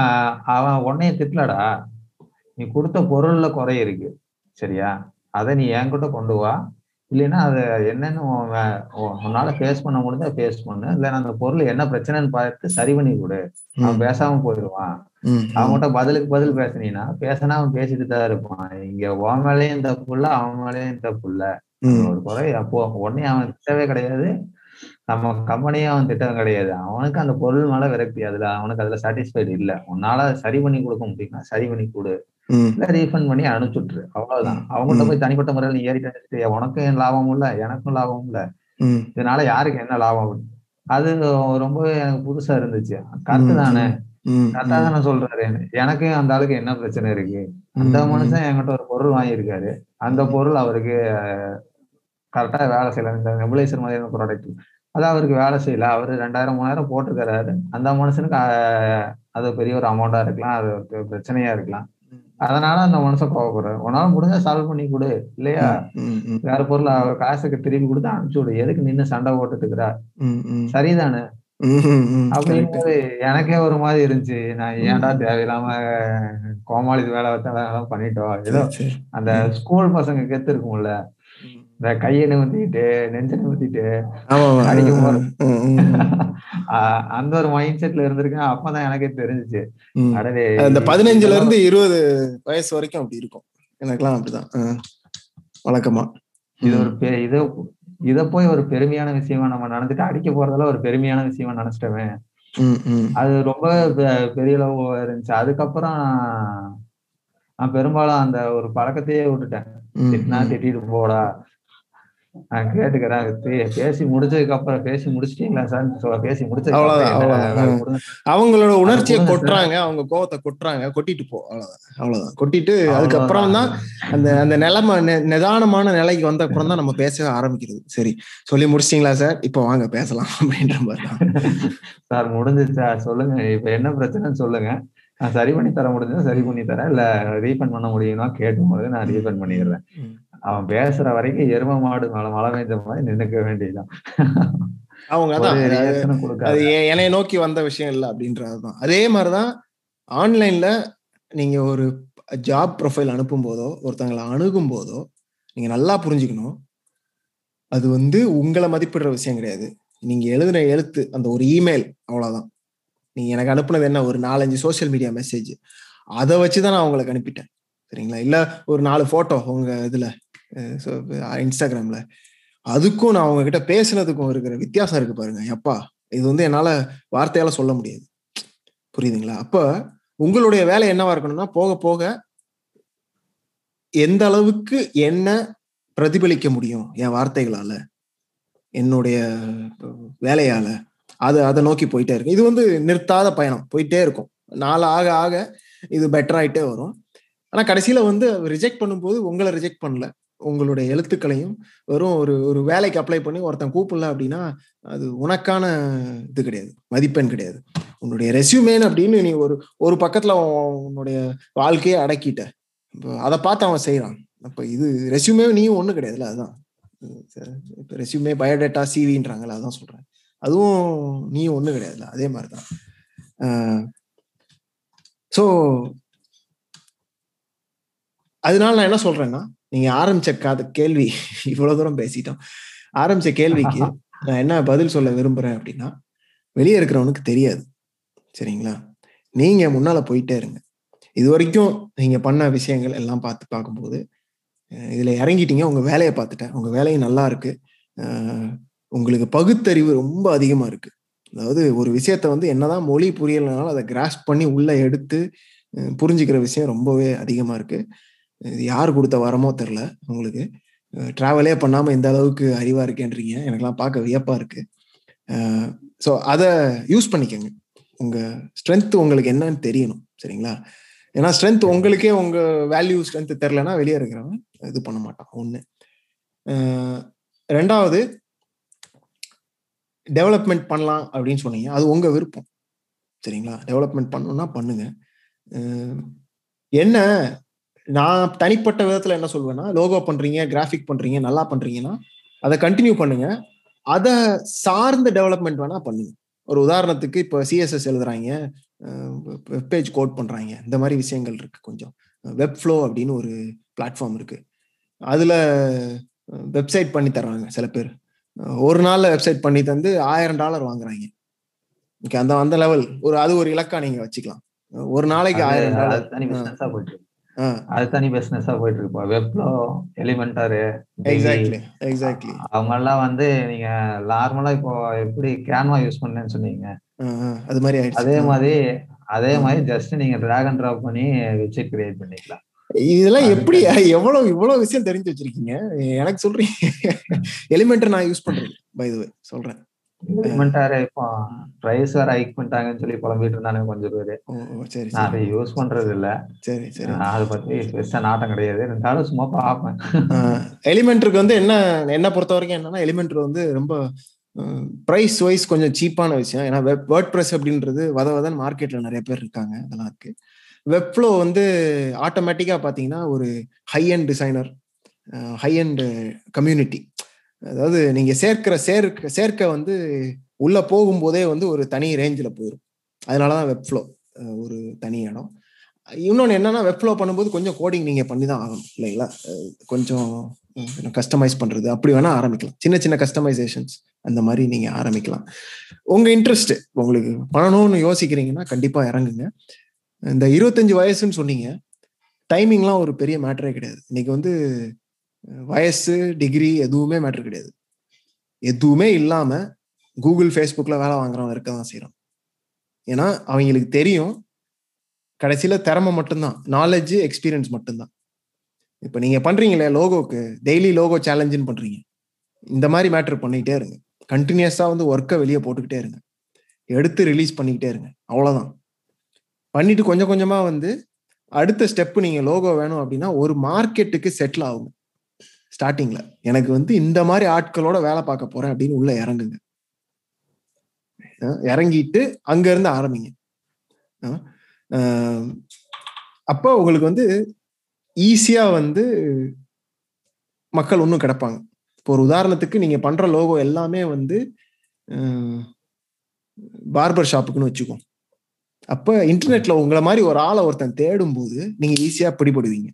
ஆஹ் அவன் உன்னைய திட்டலடா, நீ கொடுத்த பொருள்ல குறை இருக்கு சரியா, அதை நீ என்கிட்ட கொண்டு வா, இல்லைன்னா அதை என்னன்னு உன்னால ஃபேஸ் பண்ண முடிஞ்சா ஃபேஸ் பண்ணு, இல்லைன்னா அந்த பொருள் என்ன பிரச்சனைன்னு பார்த்து சரி பண்ணி கொடு, அவன் பேசாம போயிடுவான். அவங்ககிட்ட பதிலுக்கு பதில் பேசினீங்கன்னா பேசினா அவன் பேசிட்டு தான் இருப்பான். இங்க உன் மேலேயும் தப்புல அவன் மேலேயும் தப்புல ஒரு குறை. அப்போ உடனே அவன் திட்டவே கிடையாது, நம்ம கம்பெனியும் அவன் திட்டம் கிடையாது. அவனுக்கு அந்த பொருள் மேல விரக்தி, அதுல அவனுக்கு அதுல சாட்டிஸ்ஃபைடு இல்லை. உன்னால சரி பண்ணி கொடுக்க முடியும்னா சரி பண்ணி கொடு, இல்ல ரீஃபண்ட் பண்ணி அனுப்பிச்சுட்டுரு, அவ்வளவுதான். அவங்கள்ட்ட போய் தனிப்பட்ட முறையில் நீ ஏறிட்டு உனக்கும் லாபம் இல்லை எனக்கும் லாபம் இல்லை, இதனால யாருக்கு என்ன லாபம்? அது ரொம்பவே எனக்கு புதுசா இருந்துச்சு. கரெக்டு தானே, கரெக்டா தானே சொல்றாரு. எனக்கு அந்த ஆளுக்கு என்ன பிரச்சனை இருக்கு? அந்த மனுஷன் என்கிட்ட ஒரு பொருள் வாங்கியிருக்காரு, அந்த பொருள் அவருக்கு கரெக்டா வேலை செய்யல. இந்த நெபுலைசர் மாதிரியான ப்ராடக்ட் அது அவருக்கு வேலை செய்யல, அவரு ரெண்டாயிரம் மூணாயிரம் போட்டிருக்காரு. அந்த மனுஷனுக்கு அது பெரிய ஒரு அமௌண்டா இருக்கலாம், அது ஒரு பிரச்சனையா இருக்கலாம். அதனால அந்த மனுஷன் கோவப்படுற, உன்னால முடிஞ்சா சால்வ் பண்ணி கொடு, இல்லையா வேற பொருள் காசுக்கு திருப்பி கொடுத்து அனுப்பிச்சு விடு, எதுக்கு நின்று சண்டை போட்டுட்டுக்கிறா, சரிதானு அப்படின்னு எனக்கே ஒரு மாதிரி இருந்துச்சு. நான் ஏன்டா தேவையில்லாம கோமாளி வேலை வச்சா பண்ணிட்டோம். ஏதோ அந்த ஸ்கூல் பசங்க கெத்து இருக்கும்ல, இந்த கையை நிமித்திட்டு நெஞ்ச நிமித்திட்டு அடிக்கும் போது அந்த ஒரு மைண்ட் செட்ல இருந்திருக்கேன். அப்பதான் எனக்கே தெரிஞ்சிச்சு, அடவே இந்த பதினஞ்சுல இருந்து இருபது வயசு வரைக்கும் அப்படி இருக்கும் எனக்கெல்லாம். அப்படிதான் வழக்கமா இது ஒரு இது இதை போய் ஒரு பெருமையான விஷயமா நம்ம நினைச்சிட்டு அடிக்க போறதால ஒரு பெருமையான விஷயமா நினைச்சிட்டவன். அது ரொம்ப பெரிய அளவு இருந்துச்சு. அதுக்கப்புறம் நான் பெரும்பாலும் அந்த ஒரு பழக்கத்தையே விட்டுட்டேன். திட்டினா திட்டிட்டு போடா, நான் கேட்டுக்கிறேன், பேசி முடிச்சதுக்கு அப்புறம் பேசி முடிச்சிட்டீங்களா சார், பேசி முடிச்சு அவ்வளவுதான். அவங்களோட உணர்ச்சியை கொட்டுறாங்க, அவங்க கோவத்தை கொட்டுறாங்க, கொட்டிட்டு போ, அவ்வளவுதான் அவ்வளவுதான் கொட்டிட்டு. அதுக்கப்புறம் தான் அந்த அந்த நிலைமை நிதானமான நிலைக்கு வந்த அப்புறம் தான் நம்ம பேச ஆரம்பிக்கிறது. சரி சொல்லி முடிச்சிட்டீங்களா சார், இப்போ வாங்க பேசலாம் அப்படின்ற மாதிரி தான். சார் முடிஞ்சிச்சா சொல்லுங்க, இப்ப என்ன பிரச்சனைன்னு சொல்லுங்க, நான் சரி பண்ணி தர முடிஞ்சா சரி பண்ணி தரேன், இல்ல ரீஃபண்ட் பண்ண முடியும்னா கேட்கும்போது நான் ரீஃபண்ட் பண்ணிடுறேன். அவன் பேசுற வரைக்கும் எரும மாடு மேல மழை பெய்ஞ்ச மாதிரி நின்னுக்க வேண்டியதான். அவங்க அது என்னை நோக்கி வந்த விஷயம் இல்லை அப்படின்றதுதான். அதே மாதிரிதான் ஆன்லைன்ல நீங்க ஒரு ஜாப் ப்ரொஃபைல் அனுப்பும் போதோ ஒருத்தங்களை அணுகும் போதோ நீங்க நல்லா புரிஞ்சுக்கணும், அது வந்து உங்களை மதிப்பிடுற விஷயம் கிடையாது. நீங்க எழுதுன எழுத்து, அந்த ஒரு இமெயில், அவ்வளவுதான். நீங்க எனக்கு அனுப்புனது என்ன, ஒரு நாலஞ்சு சோசியல் மீடியா மெசேஜ், அதை வச்சுதான் நான் உங்களுக்கு அனுப்பிட்டேன் சரிங்களா. இல்ல ஒரு நாலு போட்டோ உங்க இதுல இன்ஸ்டாகிராம்ல, அதுக்கும் நான் உங்ககிட்ட பேசுனதுக்கும் இருக்கிற வித்தியாசம் இருக்கு பாருங்க எப்பா, இது வந்து என்னால வார்த்தையால சொல்ல முடியாது, புரியுதுங்களா? அப்ப உங்களுடைய வேலை என்னவா இருக்கணும்னா, போக போக எந்த அளவுக்கு என்ன பிரதிபலிக்க முடியும் என் வார்த்தைகளால என்னுடைய வேலையால, அது அதை நோக்கி போயிட்டே இருக்கும். இது வந்து நிறுத்தாத பயணம், போயிட்டே இருக்கும். நாள் ஆக ஆக இது பெட்டராயிட்டே வரும். ஆனால் கடைசியில் வந்து ரிஜெக்ட் பண்ணும்போது உங்களை ரிஜெக்ட் பண்ணல, உங்களுடைய எழுத்துக்களையும் வெறும் ஒரு ஒரு வேலைக்கு அப்ளை பண்ணி ஒருத்தன் கூப்பிடல அப்படின்னா அது உனக்கான இது கிடையாது, மதிப்பெண் கிடையாது. உன்னுடைய ரெஸ்யூமேன்னு அப்படின்னு நீ ஒரு ஒரு பக்கத்தில் உன்னுடைய வாழ்க்கையை அடக்கிட்ட, இப்போ அதை பார்த்து அவன் செய்கிறான். அப்போ இது ரெஸ்யூமே நீயும் ஒன்றும் கிடையாதுல்ல. அதுதான் இப்போ ரெஸ்யூமே பயோடேட்டா சிவின்றாங்களா, அதான் சொல்கிறேன், அதுவும் நீ ஒன்றும் கிடையாதுல்ல. அதே மாதிரி தான். ஸோ அதனால நான் என்ன சொல்றேன்னா, நீங்க ஆரம்பிச்ச காத கேள்வி, இவ்வளவு தூரம் பேசிட்டோம், ஆரம்பிச்ச கேள்விக்கு நான் என்ன பதில் சொல்ல விரும்புறேன் அப்படின்னா, வெளியே இருக்கிறவனுக்கு தெரியாது சரிங்களா. நீங்க முன்னால போயிட்டே இருங்க. இது வரைக்கும் நீங்க பண்ண விஷயங்கள் எல்லாம் பார்த்து பார்க்கும்போது இதுல இறங்கிட்டீங்க, உங்க வேலையை பார்த்துட்டேன், உங்க வேலையும் நல்லா இருக்கு, உங்களுக்கு பகுத்தறிவு ரொம்ப அதிகமா இருக்கு. அதாவது ஒரு விஷயத்த வந்து என்னதான் மொழி புரியலனாலும் அதை கிராஸ்ப் பண்ணி உள்ள எடுத்து புரிஞ்சுக்கிற விஷயம் ரொம்பவே அதிகமா இருக்கு. இது யார் கொடுத்த வரமோ தெரில உங்களுக்கு. ட்ராவலே பண்ணாமல் இந்த அளவுக்கு அறிவாக இருக்கேன்றீங்க, எனக்கெல்லாம் பார்க்க வியப்பாக இருக்குது. ஸோ அதை யூஸ் பண்ணிக்கோங்க. உங்கள் ஸ்ட்ரென்த்து உங்களுக்கு என்னன்னு தெரியணும் சரிங்களா. ஏன்னா ஸ்ட்ரென்த் உங்களுக்கே உங்கள் வேல்யூ ஸ்ட்ரென்த்து தெரிலன்னா வெளியே இருக்கிறவங்க இது பண்ண மாட்டான். ஒன்று. ரெண்டாவது, டெவலப்மெண்ட் பண்ணலாம் அப்படின்னு சொன்னீங்க, அது உங்கள் விருப்பம் சரிங்களா. டெவலப்மெண்ட் பண்ணணுன்னா பண்ணுங்கள். என்ன நான் தனிப்பட்ட விதத்துல என்ன சொல்வேன்னா, லோகோ பண்றீங்க, கிராஃபிக் பண்றீங்க, நல்லா பண்றீங்கன்னா அதை கண்டினியூ பண்ணுங்க. அதை சார்ந்த டெவலப்மெண்ட் வேணா பண்ணுங்க. ஒரு உதாரணத்துக்கு இப்போ சிஎஸ்எஸ் எழுதுறாங்க, வெப்பேஜ் கோட் பண்றாங்க, இந்த மாதிரி விஷயங்கள் இருக்கு. கொஞ்சம் வெப்ஃப்ளோ அப்படின்னு ஒரு பிளாட்ஃபார்ம் இருக்கு, அதுல வெப்சைட் பண்ணி தர்றாங்க. சில பேர் ஒரு நாள்ல வெப்சைட் பண்ணி தந்து ஆயிரம் டாலர் வாங்குறாங்க. ஓகே, அந்த அந்த லெவல் ஒரு அது ஒரு இலக்கா நீங்க வச்சுக்கலாம். ஒரு நாளைக்கு ஆயிரம் டாலர் தனி பிசினஸா போயிட்டு இருக்கு. அது தனி பிசினஸா போயிட்டு இருப்பா. வெப்ஃப்ளோ, எலிமெண்டாரு, எக்ஸாக்ட்லி எக்ஸாக்ட்லி அவங்க எல்லாம் வந்து நீங்க நார்மலா இப்போ எப்படி கேன்வா யூஸ் பண்ணேன்னு சொன்னீங்க, அது மாதிரி அதே மாதிரி அதே மாதிரி ஜஸ்ட் நீங்க டிராக் அண்ட் டிராப் பண்ணி வெப்சைட் கிரியேட் பண்ணிக்கலாம். இதெல்லாம் எப்படி எவ்வளவு இவ்வளவு விஷயம் தெரிஞ்சு வச்சிருக்கீங்க, எனக்கு சொல்றீங்க. எலிமெண்டர் நான் யூஸ் பண்றேன் பை தி வே சொல்றேன். எலிமெண்டாரே இப்போ பிரைஸ் வேற ஹைக் பண்ணிட்டாங்கன்னு சொல்லி புலம்பிட்டு இருந்தானே கொஞ்சம் பேரு. நான் அதை யூஸ் பண்றது இல்ல, சரி சரி, அதை பத்தி பெருசா நாட்டம் கிடையாது. ரெண்டாலும் சும்மா பார்ப்பேன். எலிமெண்டருக்கு வந்து என்ன என்ன பொறுத்த வரைக்கும் என்னன்னா, எலிமெண்டர் வந்து ரொம்ப ப்ரைஸ் வைஸ் கொஞ்சம் சீப்பான விஷயம். ஏன்னா வெப் வேர்ட் ப்ரெஸ் அப்படின்றது வத வதன் மார்க்கெட்டில் நிறைய பேர் இருக்காங்க, அதெல்லாம் இருக்குது. வெப்ஃப்ளோ வந்து ஆட்டோமேட்டிக்காக பார்த்தீங்கன்னா ஒரு high end designer, high end community, அதாவது நீங்கள் சேர்க்கிற சேர்க்க சேர்க்க வந்து உள்ளே போகும்போதே வந்து ஒரு தனி ரேஞ்சில் போயிடும். அதனால தான் வெப்ஃப்ளோ ஒரு தனி இடம். இன்னொன்று என்னன்னா, வெப்ஃப்ளோ பண்ணும்போது கொஞ்சம் கோடிங் நீங்கள் பண்ணி தான் ஆகணும் இல்லைங்களா, கொஞ்சம் கஸ்டமைஸ் பண்ணுறது அப்படி வேணால் ஆரம்பிக்கலாம். சின்ன சின்ன கஸ்டமைசேஷன்ஸ் அந்த மாதிரி நீங்கள் ஆரம்பிக்கலாம். உங்கள் இன்ட்ரெஸ்ட் உங்களுக்கு பண்ணணும்னு யோசிக்கிறீங்கன்னா கண்டிப்பாக இறங்குங்க. இந்த இருபத்தஞ்சி வயசுன்னு சொன்னீங்க, டைமிங்லாம் ஒரு பெரிய மேட்டரே கிடையாது. இன்னைக்கு வந்து வயசு டிகிரி எதுவுமே மேட்டர் கிடையாது. எதுவுமே இல்லாமல் கூகுள் ஃபேஸ்புக்கில் வேலை வாங்குறவங்க இருக்க தான் செய்கிறோம். ஏன்னா அவங்களுக்கு தெரியும் கடைசியில் திறமை மட்டும்தான், நாலேஜ் எக்ஸ்பீரியன்ஸ் மட்டும்தான். இப்போ நீங்கள் பண்ணுறீங்களே லோகோக்கு, டெய்லி லோகோ சேலஞ்சுன்னு பண்ணுறீங்க, இந்த மாதிரி மேட்டர் பண்ணிக்கிட்டே இருங்க. கண்டினியூஸாக வந்து ஒர்க்கை வெளியே போட்டுக்கிட்டே இருங்க, எடுத்து ரிலீஸ் பண்ணிக்கிட்டே இருங்க, அவ்வளோதான். பண்ணிட்டு கொஞ்சம் கொஞ்சமாக வந்து அடுத்த ஸ்டெப்பு, நீங்கள் லோகோ வேணும் அப்படின்னா ஒரு மார்க்கெட்டுக்கு செட்டில் ஆகுங்க. ஸ்டார்டிங்கில் எனக்கு வந்து இந்த மாதிரி ஆட்களோட வேலை பார்க்க போகிறேன் அப்படின்னு உள்ளே இறங்குங்க. இறங்கிட்டு அங்கேருந்து ஆரம்பிங்க. அப்போ உங்களுக்கு வந்து ஈஸியாக வந்து மக்கள் இன்னும் கிடப்பாங்க. இப்போ ஒரு உதாரணத்துக்கு நீங்கள் பண்ணுற லோகோ எல்லாமே வந்து பார்பர் ஷாப்புக்குன்னு வச்சுக்கோம். அப்போ இன்டர்நெட்டில் உங்களை மாதிரி ஒரு ஆளை ஒருத்தன் தேடும்போது நீங்கள் ஈஸியாக பிடிபடுவீங்க.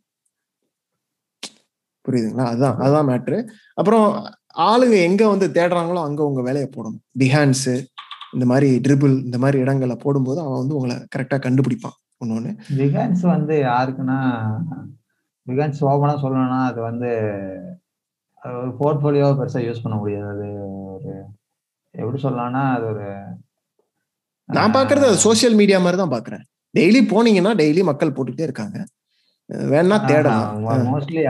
புரியுதுங்களா? அதுதான் அதுதான் மேட்ரு. அப்புறம் ஆளுங்க எங்கே வந்து தேடுறாங்களோ அங்கே உங்கள் வேலையை போடணும். பிஹான்ஸு, இந்த மாதிரி ட்ரிபிள், இந்த மாதிரி இடங்களை போடும்போது அவன் வந்து உங்களை கரெக்டாக கண்டுபிடிப்பான். ஒன்று ஒன்று பிஹான்ஸ் வந்து யாருக்குன்னா, பிஹான்ஸ் ஓப்பனாக சொல்லணும்னா அது வந்து ஒரு போர்ட்ஃபோலியோவை பெருசாக யூஸ் பண்ண முடியாது. அது ஒரு எப்படி சொல்லலாம்னா, அது ஒரு நான் பார்க்கறது அது சோசியல் மீடியா மாதிரி தான் பார்க்குறேன். டெய்லி போனீங்கன்னா டெய்லி மக்கள் போட்டுக்கிட்டே இருக்காங்க, வேணா தேடலாம். மோஸ்ட்லி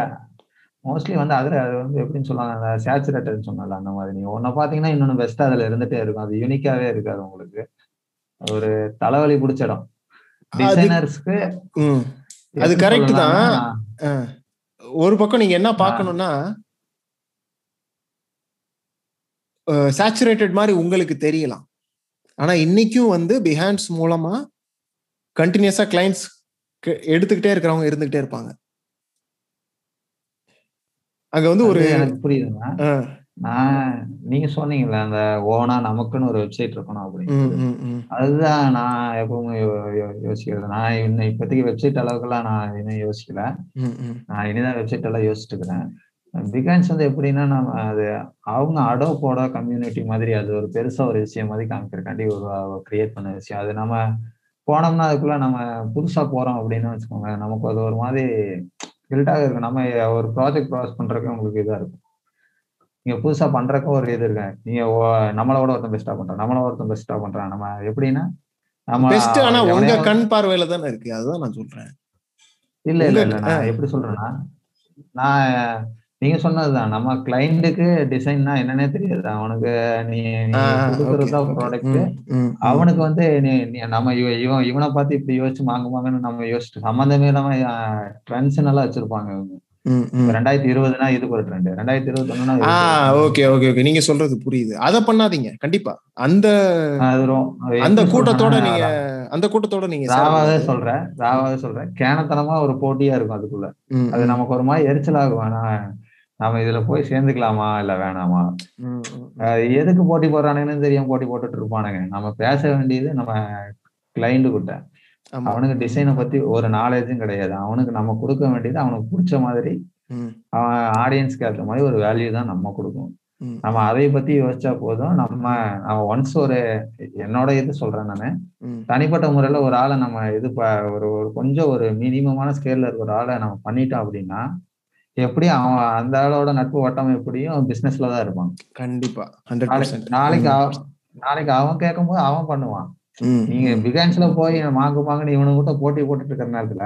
மோஸ்ட்லி வந்து அதில் அது வந்து எப்படின்னு சொல்லாங்க, சேச்சுரேட்டட்னு சொன்னால அந்த மாதிரி நீங்கள் ஒன்றை பார்த்தீங்கன்னா இன்னொன்று பெஸ்ட்டாக அதில் இருந்துகிட்டே இருக்கும். அது யூனிக்காகவே இருக்காது. உங்களுக்கு ஒரு தலைவலி பிடிச்ச இடம் டிசைனர்ஸ்க்கு அது கரெக்ட் தான். ஒரு பக்கம் நீங்க என்ன பார்க்கணும்னா, சேச்சுரேட்டட் மாதிரி உங்களுக்கு தெரியலாம். ஆனா இன்னைக்கும் வந்து பிஹான்ஸ் மூலமா கண்டினியூஸா கிளைண்ட்ஸ் எடுத்துக்கிட்டே இருக்கிறவங்க இருந்துகிட்டே இருப்பாங்க. அங்க வந்து ஒரு புரியுதுன்னா, நான் நீங்க சொன்னீங்களா அந்த ஓனா நமக்குன்னு ஒரு வெப்சைட் இருக்கணும் அப்படின்னு, அதுதான் நான் எப்பவுமே யோசிக்கிறது. நான் இன்னும் இப்போதைக்கு வெப்சைட் அளவுக்குலாம் நான் இன்னும் யோசிக்கல, நான் இனிதான் வெப்சைட் எல்லாம் யோசிச்சுட்டு இருக்கிறேன். பிகான்ஸ் வந்து எப்படின்னா, நம்ம அது அவங்க அடோபோட கம்யூனிட்டி மாதிரி அது ஒரு பெருசா ஒரு விஷயம் மாதிரி காமிக்கிறக்காண்டி ஒரு கிரியேட் பண்ண விஷயம். அது நம்ம போனோம்னா அதுக்குள்ள நம்ம புதுசா போறோம் அப்படின்னு வச்சுக்கோங்க, நமக்கு அது ஒரு மாதிரி கில்ட்டாக இருக்கும். நம்ம ஒரு ப்ராஜெக்ட் ப்ராசஸ் பண்றதுக்கு உங்களுக்கு இதா இருக்கும். நீங்க புதுசா பண்றதுக்கும் ஒரு இது இருக்கு. நீங்க நம்மளோட ஒருத்தன் பெஸ்டா பண்றோம், நம்மளோட ஒருத்தன் பெஸ்டா பண்றான். நம்ம எப்படின்னா நம்ம உங்க கண் பார்வையில தானே இருக்கு, அதுதான் நான் சொல்றேன். இல்ல இல்ல இல்ல நான் எப்படி சொல்றேன்னா, நான் நீங்க சொன்னதுதான், நம்ம கிளைண்ட்டுக்கு டிசைன்னா என்னன்னே தெரியாது. அவனுக்கு நீ ப்ராடக்ட் அவனுக்கு வந்து நம்ம இவன் இவனை பார்த்து இப்படி யோசிச்சு வாங்குவாங்கன்னு நம்ம யோசிச்சு சம்மந்தமே இல்லாம ட்ரெண்ட்ஸ்ன்னு எல்லாம் வச்சிருப்பாங்க. ரெண்டாயிரத்தி இருபதுனா இதுக்கு ஒரு ட்ரெண்ட், ரெண்டாயிரத்தி இருபத்தி ஒண்ணுனா ஓகே ஓகே ஓகே நீங்க சொல்றது புரியுது. அதை பண்ணாதீங்க கண்டிப்பா. அந்த அந்த கூட்டத்தோட நீங்க அந்த கூட்டத்தோட நீங்க ராவாவே சொல்றேன் ராவாவே சொல்றேன் கேனத்தனமா ஒரு போட்டியா இருக்கும். அதுக்குள்ள அது நமக்கு ஒரு மாதிரி எரிச்சல் ஆகும். நாம இதுல போய் சேர்ந்துக்கலாமா இல்ல வேணாமா, எதுக்கு போட்டி போடுறானுங்கன்னு தெரியாம போட்டி போட்டுட்டு இருப்பானுங்க. நம்ம பேச வேண்டியது நம்ம கிளைண்ட் கிட்ட. அவனுக்கு டிசைனை பத்தி ஒரு நாலேஜும் கிடையாது. அவனுக்கு நம்ம கொடுக்க வேண்டியது அவனுக்கு பிடிச்ச மாதிரி, அவன் ஆடியன்ஸ்க்கு ஏற்ற மாதிரி ஒரு வேல்யூ தான் நம்ம கொடுக்கணும். நம்ம அதை பத்தி யோசிச்சா போதும். நம்ம நம்ம ஒன்ஸ் ஒரு என்னோட இது சொல்றேன் நானு, தனிப்பட்ட முறையில ஒரு ஆளை நம்ம இது ஒரு கொஞ்சம் ஒரு மினிமமான ஸ்கேல்ல இருக்கிற ஆளை நம்ம பண்ணிட்டோம் அப்படின்னா எப்படியும் அவன் அந்த ஆளோட நட்பு வட்டம் எப்படியும் பிசினஸ்ல தான் இருப்பான். கண்டிப்பா நாளைக்கு நாளைக்கு அவன் கேட்கும் போது அவன் பண்ணுவான். நீங்க பிகான்ஸ்ல போய் மாங்கு மாங்குன்னு இவனு கூட போட்டி போட்டுட்டு இருக்கிற நேரத்துல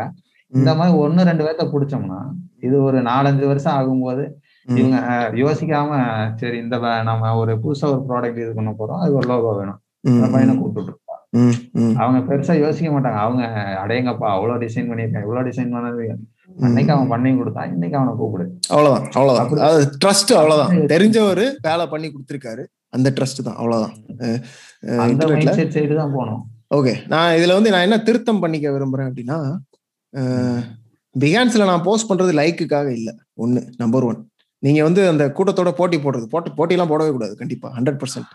இந்த மாதிரி ஒன்னு ரெண்டு பேர்த்த புடிச்சோம்னா இது ஒரு நாலஞ்சு வருஷம் ஆகும்போது இவங்க யோசிக்காம சரி இந்த நம்ம ஒரு புதுசா ஒரு ப்ராடக்ட் இது பண்ண போறோம், அது ஒரு லோகோ வேணும், அந்த பையனை கூப்பிட்டு இருப்பாங்க. அவங்க பெருசா யோசிக்க மாட்டாங்க. அவங்க அடையங்கப்பா அவ்வளவு டிசைன் பண்ணிருக்காங்க, இவ்வளவு டிசைன் பண்ணது, அன்னைக்கு அவன் பண்ணி கொடுத்தான், இன்னைக்கு அவனை கூப்பிடு, அவ்வளவுதான் அவ்வளவுதான் ட்ரஸ்ட், அவ்வளவுதான். தெரிஞ்சவரு வேலை பண்ணி கொடுத்துருக்காரு, அந்த ட்ரஸ்ட் தான், அவ்வளவுதான் போகணும். ஓகே, நான் இதுல வந்து நான் என்ன திருத்தம் பண்ணிக்க விரும்புறேன் அப்படின்னா, பிகான்ஸ்ல நான் போஸ்ட் பண்றது லைக்குக்காக இல்ல. ஒண்ணு நம்பர் ஒன், நீங்க வந்து அந்த கூட்டத்தோட போட்டி போடுறது போட்டு போட்டியெல்லாம் போடவே கூடாது. கண்டிப்பா ஹண்ட்ரட் பர்சன்ட்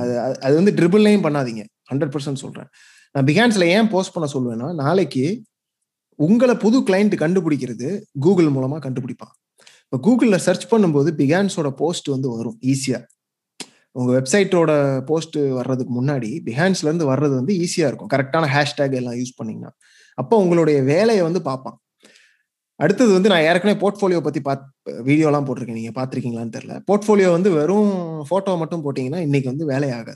அது அது வந்து ட்ரிபிள்லையும் பண்ணாதீங்க. ஹண்ட்ரட் பர்சன்ட் சொல்றேன். நான் பிகான்ஸ்ல ஏன் போஸ்ட் பண்ண சொல்லுவேன்னா, நாளைக்கு உங்களை புது கிளைண்ட் கண்டுபிடிக்கிறது கூகுள் மூலமா கண்டுபிடிப்பான். இப்போ கூகுளில் சர்ச் பண்ணும்போது பிகான்ஸோட போஸ்ட் வந்து வரும் ஈஸியா. உங்க வெப்சைட்டோட போஸ்ட் வர்றதுக்கு முன்னாடி பிகான்ஸ்ல இருந்து வர்றது வந்து ஈஸியா இருக்கும், கரெக்டான ஹேஷ்டேக் எல்லாம் யூஸ் பண்ணீங்கன்னா. அப்போ உங்களுடைய வேலையை வந்து பார்ப்பான். அடுத்தது வந்து நான் ஏற்கனவே போர்ட்ஃபோலியோ பத்தி பாத் வீடியோலாம் போட்டிருக்கேன், நீங்க பாத்திருக்கீங்களான்னு தெரியல. போர்ட்ஃபோலியோ வந்து வெறும் போட்டோ மட்டும் போட்டீங்கன்னா இன்னைக்கு வந்து வேலையாகாது.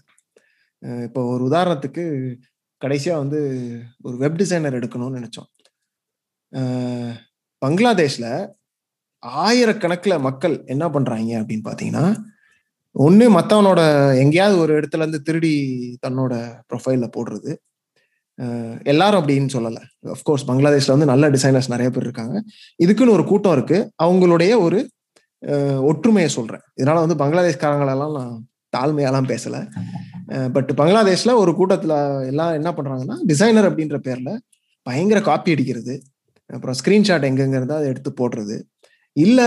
இப்போ ஒரு உதாரணத்துக்கு, கடைசியா வந்து ஒரு வெப் டிசைனர் எடுக்கணும்னு நினைச்சோம். பங்களாதேஷ்ல ஆயிரக்கணக்கில் மக்கள் என்ன பண்றாங்க அப்படின்னு பாத்தீங்கன்னா, ஒண்ணு மற்றவனோட எங்கேயாவது ஒரு இடத்துல இருந்து திருடி தன்னோட ப்ரொஃபைல போடுறது. எல்லாரும் அப்படின்னு சொல்லலை, அஃப்கோர்ஸ் பங்களாதேஷ்ல வந்து நல்ல டிசைனர்ஸ் நிறைய பேர் இருக்காங்க, இதுக்குன்னு ஒரு கூட்டம் இருக்கு, அவங்களுடைய ஒரு ஒற்றுமையை சொல்றேன். இதனால வந்து பங்களாதேஷ்காரங்களெல்லாம் நான் தாழ்மையெல்லாம் பேசலை. பட் பங்களாதேஷ்ல ஒரு கூட்டத்துல எல்லாம் என்ன பண்றாங்கன்னா, டிசைனர் அப்படின்ற பேர்ல பயங்கர காப்பி அடிக்கிறது, அப்புறம் ஸ்கிரீன்ஷாட் எங்கெங்க இருந்தால் அதை எடுத்து போடுறது, இல்லை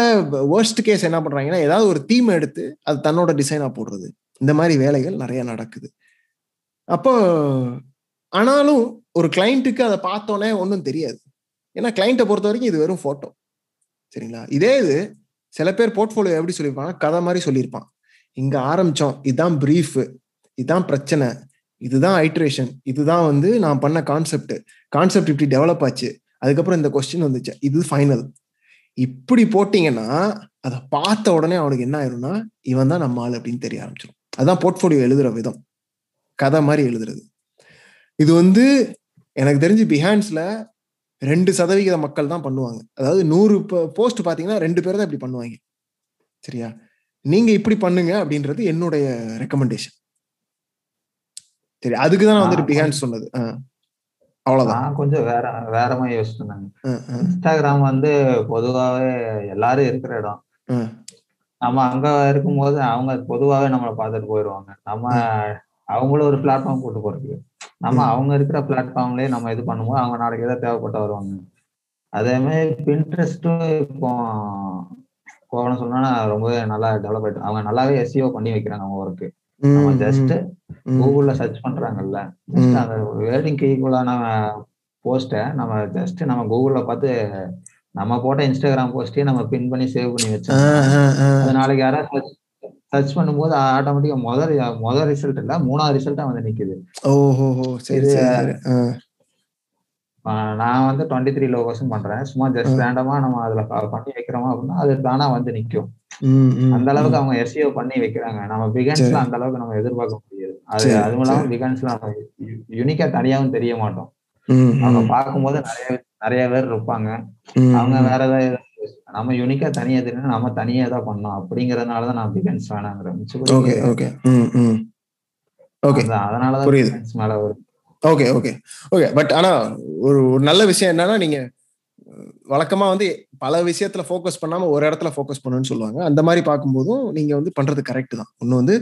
வேர்ஸ்ட் கேஸ் என்ன பண்றாங்கன்னா ஏதாவது ஒரு தீம் எடுத்து அது தன்னோட டிசைனா போடுறது. இந்த மாதிரி வேலைகள் நிறைய நடக்குது. அப்போ ஆனாலும் ஒரு கிளைண்ட்டுக்கு அதை பார்த்தோன்னே ஒன்றும் தெரியாது, ஏன்னா கிளைண்ட்டை பொறுத்த வரைக்கும் இது வெறும் ஃபோட்டோ, சரிங்களா. இதே இது சில பேர் போர்ட்ஃபோலியோ எப்படி சொல்லியிருப்பாங்கன்னா, கதை மாதிரி சொல்லியிருப்பான். இங்கே ஆரம்பித்தோம், இதுதான் ப்ரீஃபு, இதுதான் பிரச்சனை, இதுதான் ஐட்ரேஷன், இதுதான் வந்து நான் பண்ண கான்செப்ட், கான்செப்ட் இப்படி டெவலப் ஆச்சு, அதுக்கப்புறம் இந்த கொஸ்டின் வந்துச்சு, இது ஃபைனல். இப்படி போட்டிங்கன்னா அதை பார்த்த உடனே அவனுக்கு என்ன ஆயிரும்னா, இவன் தான் நம்ம ஆள் அப்படின்னு தெரிய ஆரம்பிச்சிடும். அதுதான் போர்ட்ஃபோலியோ எழுதுகிற விதம், கதை மாதிரி எழுதுறது. இது வந்து எனக்கு தெரிஞ்சு பிஹான்ஸ்ல ரெண்டு சதவிகித மக்கள் தான் பண்ணுவாங்க. அதாவது நூறு போஸ்ட் பார்த்தீங்கன்னா ரெண்டு பேர் தான் இப்படி பண்ணுவாங்க, சரியா. நீங்க இப்படி பண்ணுங்க அப்படின்றது என்னுடைய ரெக்கமெண்டேஷன். சரி, அதுக்கு தான் நான் வந்துட்டு பிஹான்ஸ் சொன்னது. அவ்வளவுதான். கொஞ்சம் வேற வேற மாதிரி யோசிச்சுருந்தாங்க. இன்ஸ்டாகிராம் வந்து பொதுவாகவே எல்லாரும் இருக்கிற இடம். நம்ம அங்க இருக்கும்போது அவங்க பொதுவாகவே நம்மளை பார்த்துட்டு போயிடுவாங்க. நம்ம அவங்களும் ஒரு பிளாட்ஃபார்ம் போட்டு போறதுக்கு நம்ம அவங்க இருக்கிற பிளாட்ஃபார்ம்லயே நம்ம இது பண்ணும்போது அவங்க நாளைக்கு ஏதாவது தேவைப்பட்ட வருவாங்க. அதே மாதிரி பின்ட்ரெஸ்டும் இப்போ கோவணம் சொன்னா ரொம்பவே நல்லா டெவலப் ஆயிட்டு, அவங்க நல்லாவே எஸ்இஓ பண்ணி வைக்கிறாங்க. அவங்க ஒர்க்கு நம்ம ஜஸ்ட் கூகுள்ல சர்ச் பண்றாங்கல்ல, ஜஸ்ட் அந்த வேர்டிங்க்கு ஈக்குவலான போஸ்ட நம்ம ஜஸ்ட் நம்ம கூகுள்ல பார்த்து நம்ம போட்ட இன்ஸ்டாகிராம் போஸ்டே நம்ம பின் பண்ணி சேவ் பண்ணி வச்சோம். நாளைக்கு யாராவது சர்ச் பண்ணும்போது ஆட்டோமேட்டிக்கா முதல் முதல் ரிசல்ட் இல்ல மூணாவது ரிசல்ட்டா வந்து நிக்குது. ஓஹோ, சரி. நான் வந்து டுவெண்ட்டி த்ரீ லோகோஸும் பண்றேன். சும்மா ஜஸ்ட் ரேண்டமா நம்ம அதுல பண்ணி வைக்கிறோமா அப்படின்னா அது தானா வந்து நிக்கும். அந்த அளவுக்கு அவங்க எஸ்இஓ பண்ணி வைக்கிறாங்க. நம்ம பிகான்ஸ்ல அந்த அளவுக்கு நம்ம எதிர்பார்க்க முடியாது. அது அதுவும் இல்லாம பிகான்ஸ்ல யூனிக்கா தனியாவும் தெரிய மாட்டோம். அவங்க பார்க்கும்போது நிறைய நிறைய பேர் இருப்பாங்க, அவங்க வேற ஏதாவது நம்ம யூனிக்கா தனியா தெரியும், நம்ம தனியா ஏதாவது பண்ணோம் அப்படிங்கறதுனாலதான் நான் பிகான்ஸ் வேணாங்கிறேன். அதனாலதான் மேல ஒரு ஓகே ஓகே ஓகே பட் ஆனா ஒரு ஒரு நல்ல விஷயம் என்னன்னா, நீங்க வழக்கமா வந்து பல விஷயத்துல ஃபோக்கஸ் பண்ணாம ஒரு இடத்துல ஃபோக்கஸ் பண்ணணும்னு சொல்லுவாங்க. அந்த மாதிரி பார்க்கும்போதும் நீங்க வந்து பண்றது கரெக்ட் தான். ஒன்னு வந்து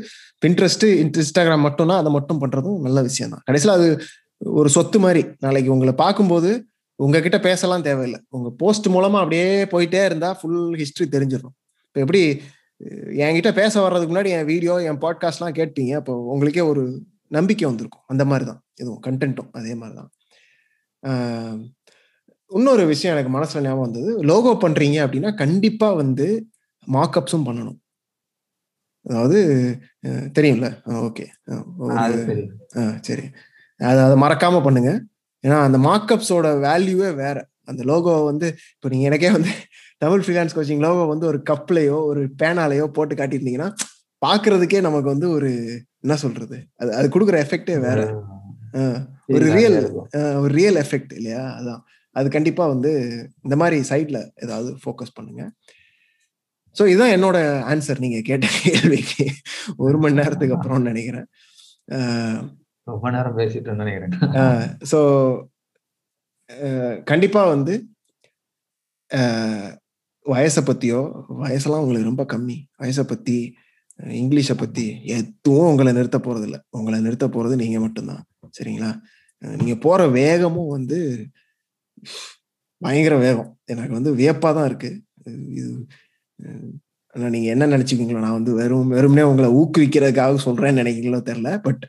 பின்ட்ரெஸ்ட் இன்ஸ்டாகிராம் மட்டும்னா அதை மட்டும் பண்றதும் நல்ல விஷயம் தான். கடைசியில அது ஒரு சொத்து மாதிரி, நாளைக்கு உங்களை பார்க்கும்போது உங்ககிட்ட பேசலாம் தேவையில்லை, உங்க போஸ்ட் மூலமா அப்படியே போயிட்டே இருந்தா ஃபுல் ஹிஸ்டரி தெரிஞ்சிடும். இப்போ எப்படி என்கிட்ட பேச வர்றதுக்கு முன்னாடி என் வீடியோ என் பாட்காஸ்ட்லாம் கேட்டீங்க, அப்போ உங்களுக்கே ஒரு நம்பிக்கை வந்திருக்கும். அந்த மாதிரி தான் இதுவும் கண்டென்ட்டும் அதே மாதிரி தான். இன்னொரு விஷயம் எனக்கு மனசில் ஞாபகம் வந்தது, லோகோ பண்ணுறீங்க அப்படின்னா கண்டிப்பாக வந்து மார்க்அப்ஸும் பண்ணணும். அதாவது தெரியும்ல, ஓகே சரி, அதை அதை மறக்காமல் பண்ணுங்க. ஏன்னா அந்த மார்க்அப்ஸோட வேல்யூவே வேற. அந்த லோகோ வந்து இப்போ நீங்கள் எனக்கே வந்து தமிழ் ஃப்ரீலான்ஸ் கோச்சிங் லோகோ வந்து ஒரு கப்லையோ ஒரு பேனாலையோ போட்டு காட்டியிருந்தீங்கன்னா பார்க்கறதுக்கே நமக்கு வந்து ஒரு என்ன சொல்றது, அது அது கொடுக்குற எஃபெக்டே வேற, ஒரு ரியல் ஒரு ரியல் எஃபெக்ட் இல்லையா. அதான் அது கண்டிப்பா வந்து இந்த மாதிரி சைட்ல ஏதாவது ஃபோக்கஸ் பண்ணுங்க. ஸோ இதுதான் என்னோட ஆன்சர் நீங்க கேட்ட கேள்விக்கு. ஒரு மணி நேரத்துக்கு அப்புறம் நினைக்கிறேன் ரொம்ப நேரம் பேசிட்டு நினைக்கிறேன். ஸோ கண்டிப்பா வந்து வயசை பத்தியோ, வயசெல்லாம் உங்களுக்கு ரொம்ப கம்மி, வயசை பத்தி இங்கிலீஷை பத்தி எதுவும் உங்களை நிறுத்த போறது இல்லை. உங்களை நிறுத்த போறது நீங்க மட்டும்தான், சரிங்களா. நீங்க போற வேகமும் வந்து பயங்கர வேகம். எனக்கு வந்து வியப்பா தான் இருக்கு இது. ஆனா நீங்க என்ன நினைச்சுக்கீங்களோ, நான் வந்து வெறும் வெறும்னே உங்களை ஊக்குவிக்கிறதுக்காக சொல்றேன்னு நினைக்கிறீங்களோ தெரியல, பட்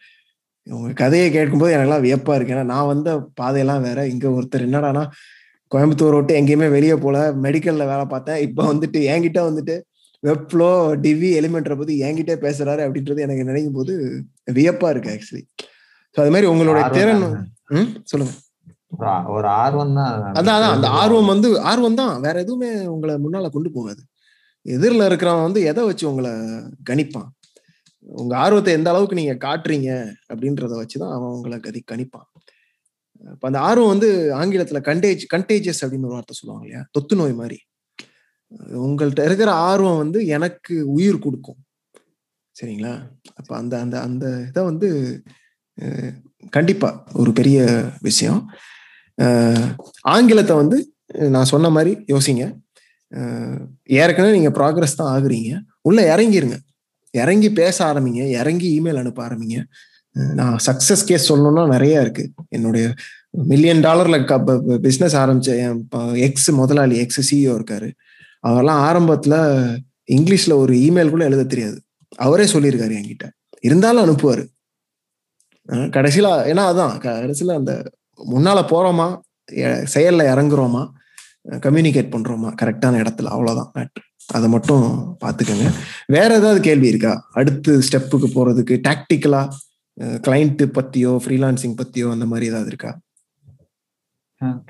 உங்க கதையை கேட்கும்போது எனக்கெல்லாம் வியப்பா இருக்கு. ஏன்னா நான் வந்த பாதையெல்லாம் வேற. இங்க ஒருத்தர் என்னடானா கோயம்புத்தூர் விட்டு எங்கேயுமே வெளியே போல, மெடிக்கல்ல வேலை பார்த்தேன், இப்போ வந்துட்டு என்கிட்ட வந்துட்டு வெப்ஃப்ளோ டிவி எலிமெண்ட்ரை பத்தி என்கிட்ட பேசுறாரு அப்படின்றது எனக்கு நினைக்கும் போது வியப்பா இருக்கு ஆக்சுவலி. ஸோ அது மாதிரி உங்களோட திறன் ம் சொல்லுங்க, ஒரு ஆர்வம் தான். அதான் அதான் அந்த ஆர்வம் வந்து ஆர்வம் தான், வேற எதுவுமே உங்களை முன்னால கொண்டு போகாது. எதிரில் இருக்கிறவன் வந்து எதை வச்சு உங்களை கணிப்பான், உங்க ஆர்வத்தை எந்த அளவுக்கு நீங்க காட்டுறீங்க அப்படின்றத வச்சுதான் அவன் உங்களை கதி கணிப்பான். இப்போ அந்த ஆர்வம் வந்து ஆங்கிலத்துல கண்டேஜ் கண்டேஜியஸ் அப்படின்னு ஒரு வார்த்தை சொல்லுவாங்க இல்லையா, தொத்து நோய் மாதிரி. உங்கள்கிட்ட இருக்கிற ஆர்வம் வந்து எனக்கு உயிர் கொடுக்கும், சரிங்களா. அப்போ அந்த அந்த அந்த இதை வந்து கண்டிப்பா ஒரு பெரிய விஷயம். ஆங்கிலத்தை வந்து நான் சொன்ன மாதிரி யோசிங்க. ஏற்கனவே நீங்க ப்ராக்ரஸ் தான் ஆகுறீங்க, உள்ள இறங்கிருங்க, இறங்கி பேச ஆரம்பிங்க, இறங்கி இமெயில் அனுப்ப ஆரம்பிங்க. நான் சக்சஸ் கேஸ் சொல்லணும்னா நிறைய இருக்கு. என்னுடைய மில்லியன் டாலர்ல பிஸ்னஸ் ஆரம்பிச்ச என் எக்ஸ் முதலாளி, எக்ஸ் சிஇஓ இருக்காரு, அவரெல்லாம் ஆரம்பத்துல இங்கிலீஷ்ல ஒரு இமெயில் கூட எழுத தெரியாது. அவரே சொல்லியிருக்காரு என்கிட்ட, இருந்தாலும் அனுப்புவாரு கடைசியில. ஏன்னா அதான் கடைசியில அந்த முன்னால போறோமா, செயல்ல இறங்குறோமா, கம்யூனிகேட் பண்றோமா கரெக்டான இடத்துல, அவ்வளவுதான் மேட்டர். அதை மட்டும் பாத்துக்கோங்க. வேற ஏதாவது கேள்வி இருக்கா அடுத்து ஸ்டெப்புக்கு போறதுக்கு? டாக்டிக்கலா கிளைண்ட் பத்தியோ ஃப்ரீலான்சிங் பத்தியோ அந்த மாதிரி ஏதாவது இருக்கா?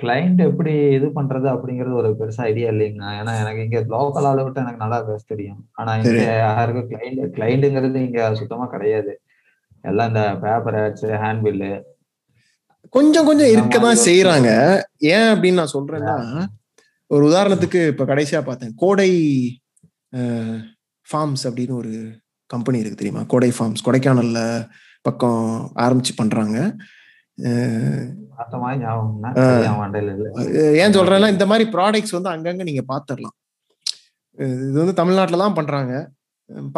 கிளைண்ட் எப்படி இது பண்றது அப்படிங்கிறது ஒரு பெருசா ஐடியா இல்லைங்கண்ணா. ஏன்னா எனக்கு இங்க லோக்கல் ஆளு விட்டு எனக்கு நல்லா பேச தெரியும், ஆனா இங்க யாருக்கும் கிளைண்ட் கிளைண்ட்டுங்கிறது இங்க சுத்தமா கிடையாது. எல்லாம் இந்த பேப்பர் ஆட்ஸ், ஹேண்ட்பில்லு கொஞ்சம் கொஞ்சம் இருக்கதான் செய்யறாங்க. ஏன் அப்படின்னு நான் சொல்றேன்னா, ஒரு உதாரணத்துக்கு இப்ப கடைசியா பார்த்தேன், கோடை ஃபார்ம்ஸ் அப்படின்னு ஒரு கம்பெனி இருக்கு தெரியுமா? கோடை ஃபார்ம்ஸ் கொடைக்கானல்ல பக்கம் ஆரம்பிச்சு பண்றாங்க. ஏன் சொல்றேன்னா, இந்த மாதிரி ப்ராடக்ட்ஸ் வந்து அங்கங்க நீங்க பாத்துடலாம். இது வந்து தமிழ்நாட்டுல தான் பண்றாங்க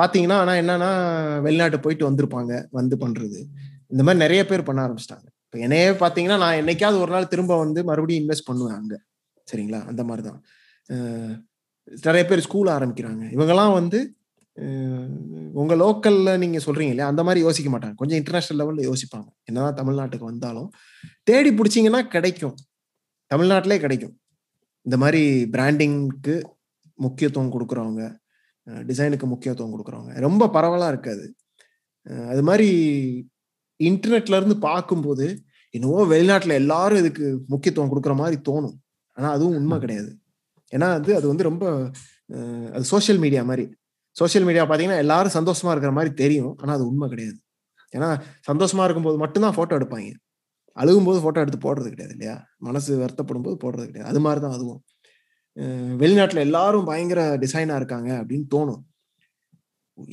பாத்தீங்கன்னா. ஆனா என்னன்னா வெளிநாட்டு போயிட்டு வந்திருப்பாங்க வந்து பண்றது. இந்த மாதிரி நிறைய பேர் பண்ண ஆரம்பிச்சிட்டாங்க. இப்போ என்னையே பார்த்தீங்கன்னா, நான் என்னைக்காவது ஒரு நாள் திரும்ப வந்து மறுபடியும் இன்வெஸ்ட் பண்ணுவேன் அங்கே, சரிங்களா. அந்த மாதிரி தான் நிறைய பேர் ஸ்கூல் ஆரம்பிக்கிறாங்க. இவங்கெல்லாம் வந்து உங்கள் லோக்கல்ல நீங்கள் சொல்றீங்க இல்லையா, அந்த மாதிரி யோசிக்க மாட்டாங்க, கொஞ்சம் இன்டர்நேஷனல் லெவலில் யோசிப்பாங்க. என்னதான் தமிழ்நாட்டுக்கு வந்தாலும் தேடி பிடிச்சிங்கன்னா கிடைக்கும், தமிழ்நாட்டிலே கிடைக்கும். இந்த மாதிரி பிராண்டிங்க்கு முக்கியத்துவம் கொடுக்குறவங்க, டிசைனுக்கு முக்கியத்துவம் கொடுக்குறவங்க ரொம்ப பரவலாக இருக்காது. அது மாதிரி இன்டர்நெட்ல இருந்து பார்க்கும்போது என்னவோ வெளிநாட்டுல எல்லாரும் இதுக்கு முக்கியத்துவம் கொடுக்குற மாதிரி தோணும், ஆனா அதுவும் உண்மை கிடையாது. ஏன்னா அது அது வந்து ரொம்ப அது சோசியல் மீடியா மாதிரி. சோசியல் மீடியா பார்த்தீங்கன்னா எல்லாரும் சந்தோஷமா இருக்கிற மாதிரி தெரியும், ஆனா அது உண்மை கிடையாது. ஏன்னா சந்தோஷமா இருக்கும்போது மட்டும்தான் போட்டோ எடுப்பாங்க, அழுகும்போது போட்டோ எடுத்து போடுறது கிடையாது இல்லையா, மனசு வருத்தப்படும் போது போடுறது கிடையாது. அது மாதிரிதான் அதுவும். வெளிநாட்டுல எல்லாரும் பயங்கர டிசைனா இருக்காங்க அப்படின்னு தோணும்,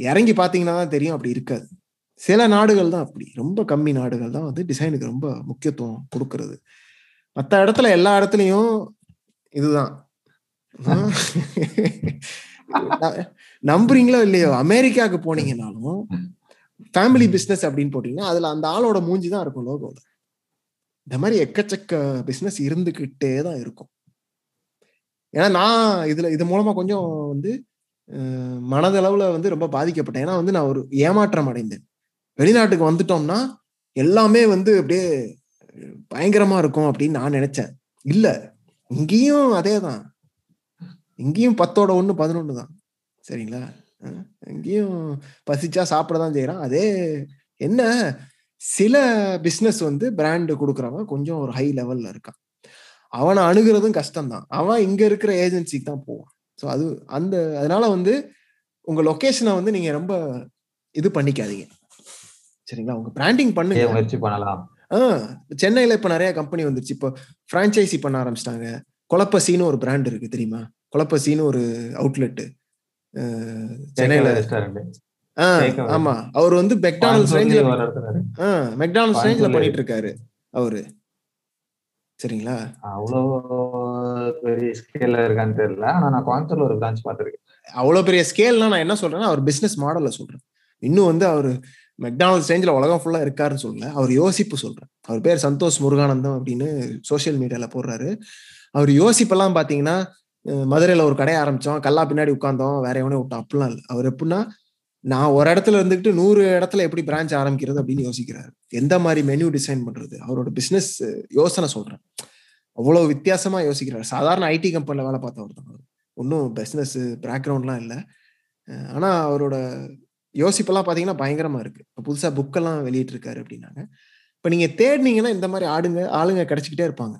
இறங்கி பார்த்தீங்கன்னா தான் தெரியும் அப்படி இருக்காது. சில நாடுகள் தான் அப்படி, ரொம்ப கம்மி நாடுகள் தான் வந்து டிசைனுக்கு ரொம்ப முக்கியத்துவம் கொடுக்கறது. மற்ற இடத்துல எல்லா இடத்துலையும் இதுதான். நம்புறீங்களோ இல்லையோ, அமெரிக்காவுக்கு போனீங்கன்னாலும் ஃபேமிலி பிஸ்னஸ் அப்படின்னு போட்டீங்கன்னா அதுல அந்த ஆளோட மூஞ்சி தான் இருக்கும் லோகோல. இந்த மாதிரி எக்கச்சக்க பிஸ்னஸ் இருந்துகிட்டே தான் இருக்கும். ஏன்னா நான் இதுல இது மூலமா கொஞ்சம் வந்து மனதளவுல வந்து ரொம்ப பாதிக்கப்பட்டேன். ஏன்னா வந்து நான் ஒரு ஏமாற்றம் அடைந்தேன். வெளிநாட்டுக்கு வந்துட்டோம்னா எல்லாமே வந்து அப்படியே பயங்கரமா இருக்கும் அப்படின்னு நான் நினைச்சேன். இல்ல, இங்கேயும் அதே தான், இங்கேயும் பத்தோட ஒண்ணு பதினொன்னு தான், சரிங்களா? இங்கேயும் பசிச்சா சாப்பிடதான் செய்யறான். அதே என்ன, சில பிஸ்னஸ் வந்து பிராண்டு கொடுக்குறவன் கொஞ்சம் ஒரு ஹை லெவல்ல இருக்கான், அவனை அணுகிறதும் கஷ்டம்தான், அவன் இங்க இருக்கிற ஏஜென்சிக்கு தான் போவான். ஸோ அது அந்த அதனால வந்து உங்க லொக்கேஷனை வந்து நீங்க ரொம்ப இது பண்ணிக்காதீங்க, சரிங்களா? உங்க பிராண்டிங் பண்ணுங்க, முயற்சி பண்ணலாம். ஆஹ் சென்னையில இப்ப நிறைய கம்பெனி வந்துருச்சு, இப்போ பிரான்சைசி பண்ண ஆரம்பிச்சிட்டாங்க. கொலப்பசின்னு ஒரு பிராண்ட் இருக்கு, தெரியுமா? கொலப்பசின்னு ஒரு அவுட்லெட்டு சென்னையில. ஆஹ் ஆமா, அவர் வந்து மெக்டானல்ட்ஸ் ரேஞ்சில ஆஹ் மெக்டானல்ட்ஸ் ரேஞ்சில பண்ணிட்டு இருக்காரு அவரு, சரிங்களா? அவ்வளோ பெரிய ஸ்கேல்ல இருக்கான்னு தெரியல, ஆனா நான் கோயம்புத்தூர்ல ஒரு பிரான்ச் பாத்துருக்கேன். அவ்வளவு பெரிய ஸ்கேல்னா நான் என்ன சொல்றேன்னா அவர் பிசினஸ் மாடல்ல சொல்றேன். இன்னும் வந்து அவரு மெக்டானல்ட்ஸ் ரேஞ்சில் உலகம் ஃபுல்லாக இருக்காருன்னு சொல்லல, அவர் யோசிப்பு சொல்கிறேன். அவர் பேர் சந்தோஷ் முருகானந்தம் அப்படின்னு சோஷியல் மீடியாவில் போடுறாரு. அவர் யோசிப்பெல்லாம் பார்த்தீங்கன்னா மதுரையில் ஒரு கடையை ஆரம்பித்தோம், கல்லா பின்னாடி உட்காந்தோம், வேற எவனே விட்டோம் அப்படிலாம் இல்லை. அவர் எப்படின்னா, நான் ஒரு இடத்துல இருந்துக்கிட்டு நூறு இடத்துல எப்படி பிரான்ச் ஆரம்பிக்கிறது அப்படின்னு யோசிக்கிறாரு. எந்த மாதிரி மெனு டிசைன் பண்ணுறது, அவரோட பிஸ்னஸ் யோசனை சொல்கிறேன். அவ்வளோ வித்தியாசமாக யோசிக்கிறார். சாதாரண ஐடி கம்பெனியில் வேலை பார்த்தவர் தான், ஒன்றும் பிஸ்னஸ் பேக்ரவுண்ட்லாம் இல்லை. ஆனால் அவரோட யோசிப்பெல்லாம் பார்த்தீங்கன்னா பயங்கரமா இருக்கு. இப்போ புதுசாக புக்கெல்லாம் வெளியிட்டு இருக்காரு அப்படின்னாங்க. இப்போ நீங்க தேடினீங்கன்னா இந்த மாதிரி ஆடுங்க ஆளுங்க கிடைச்சிக்கிட்டே இருப்பாங்க.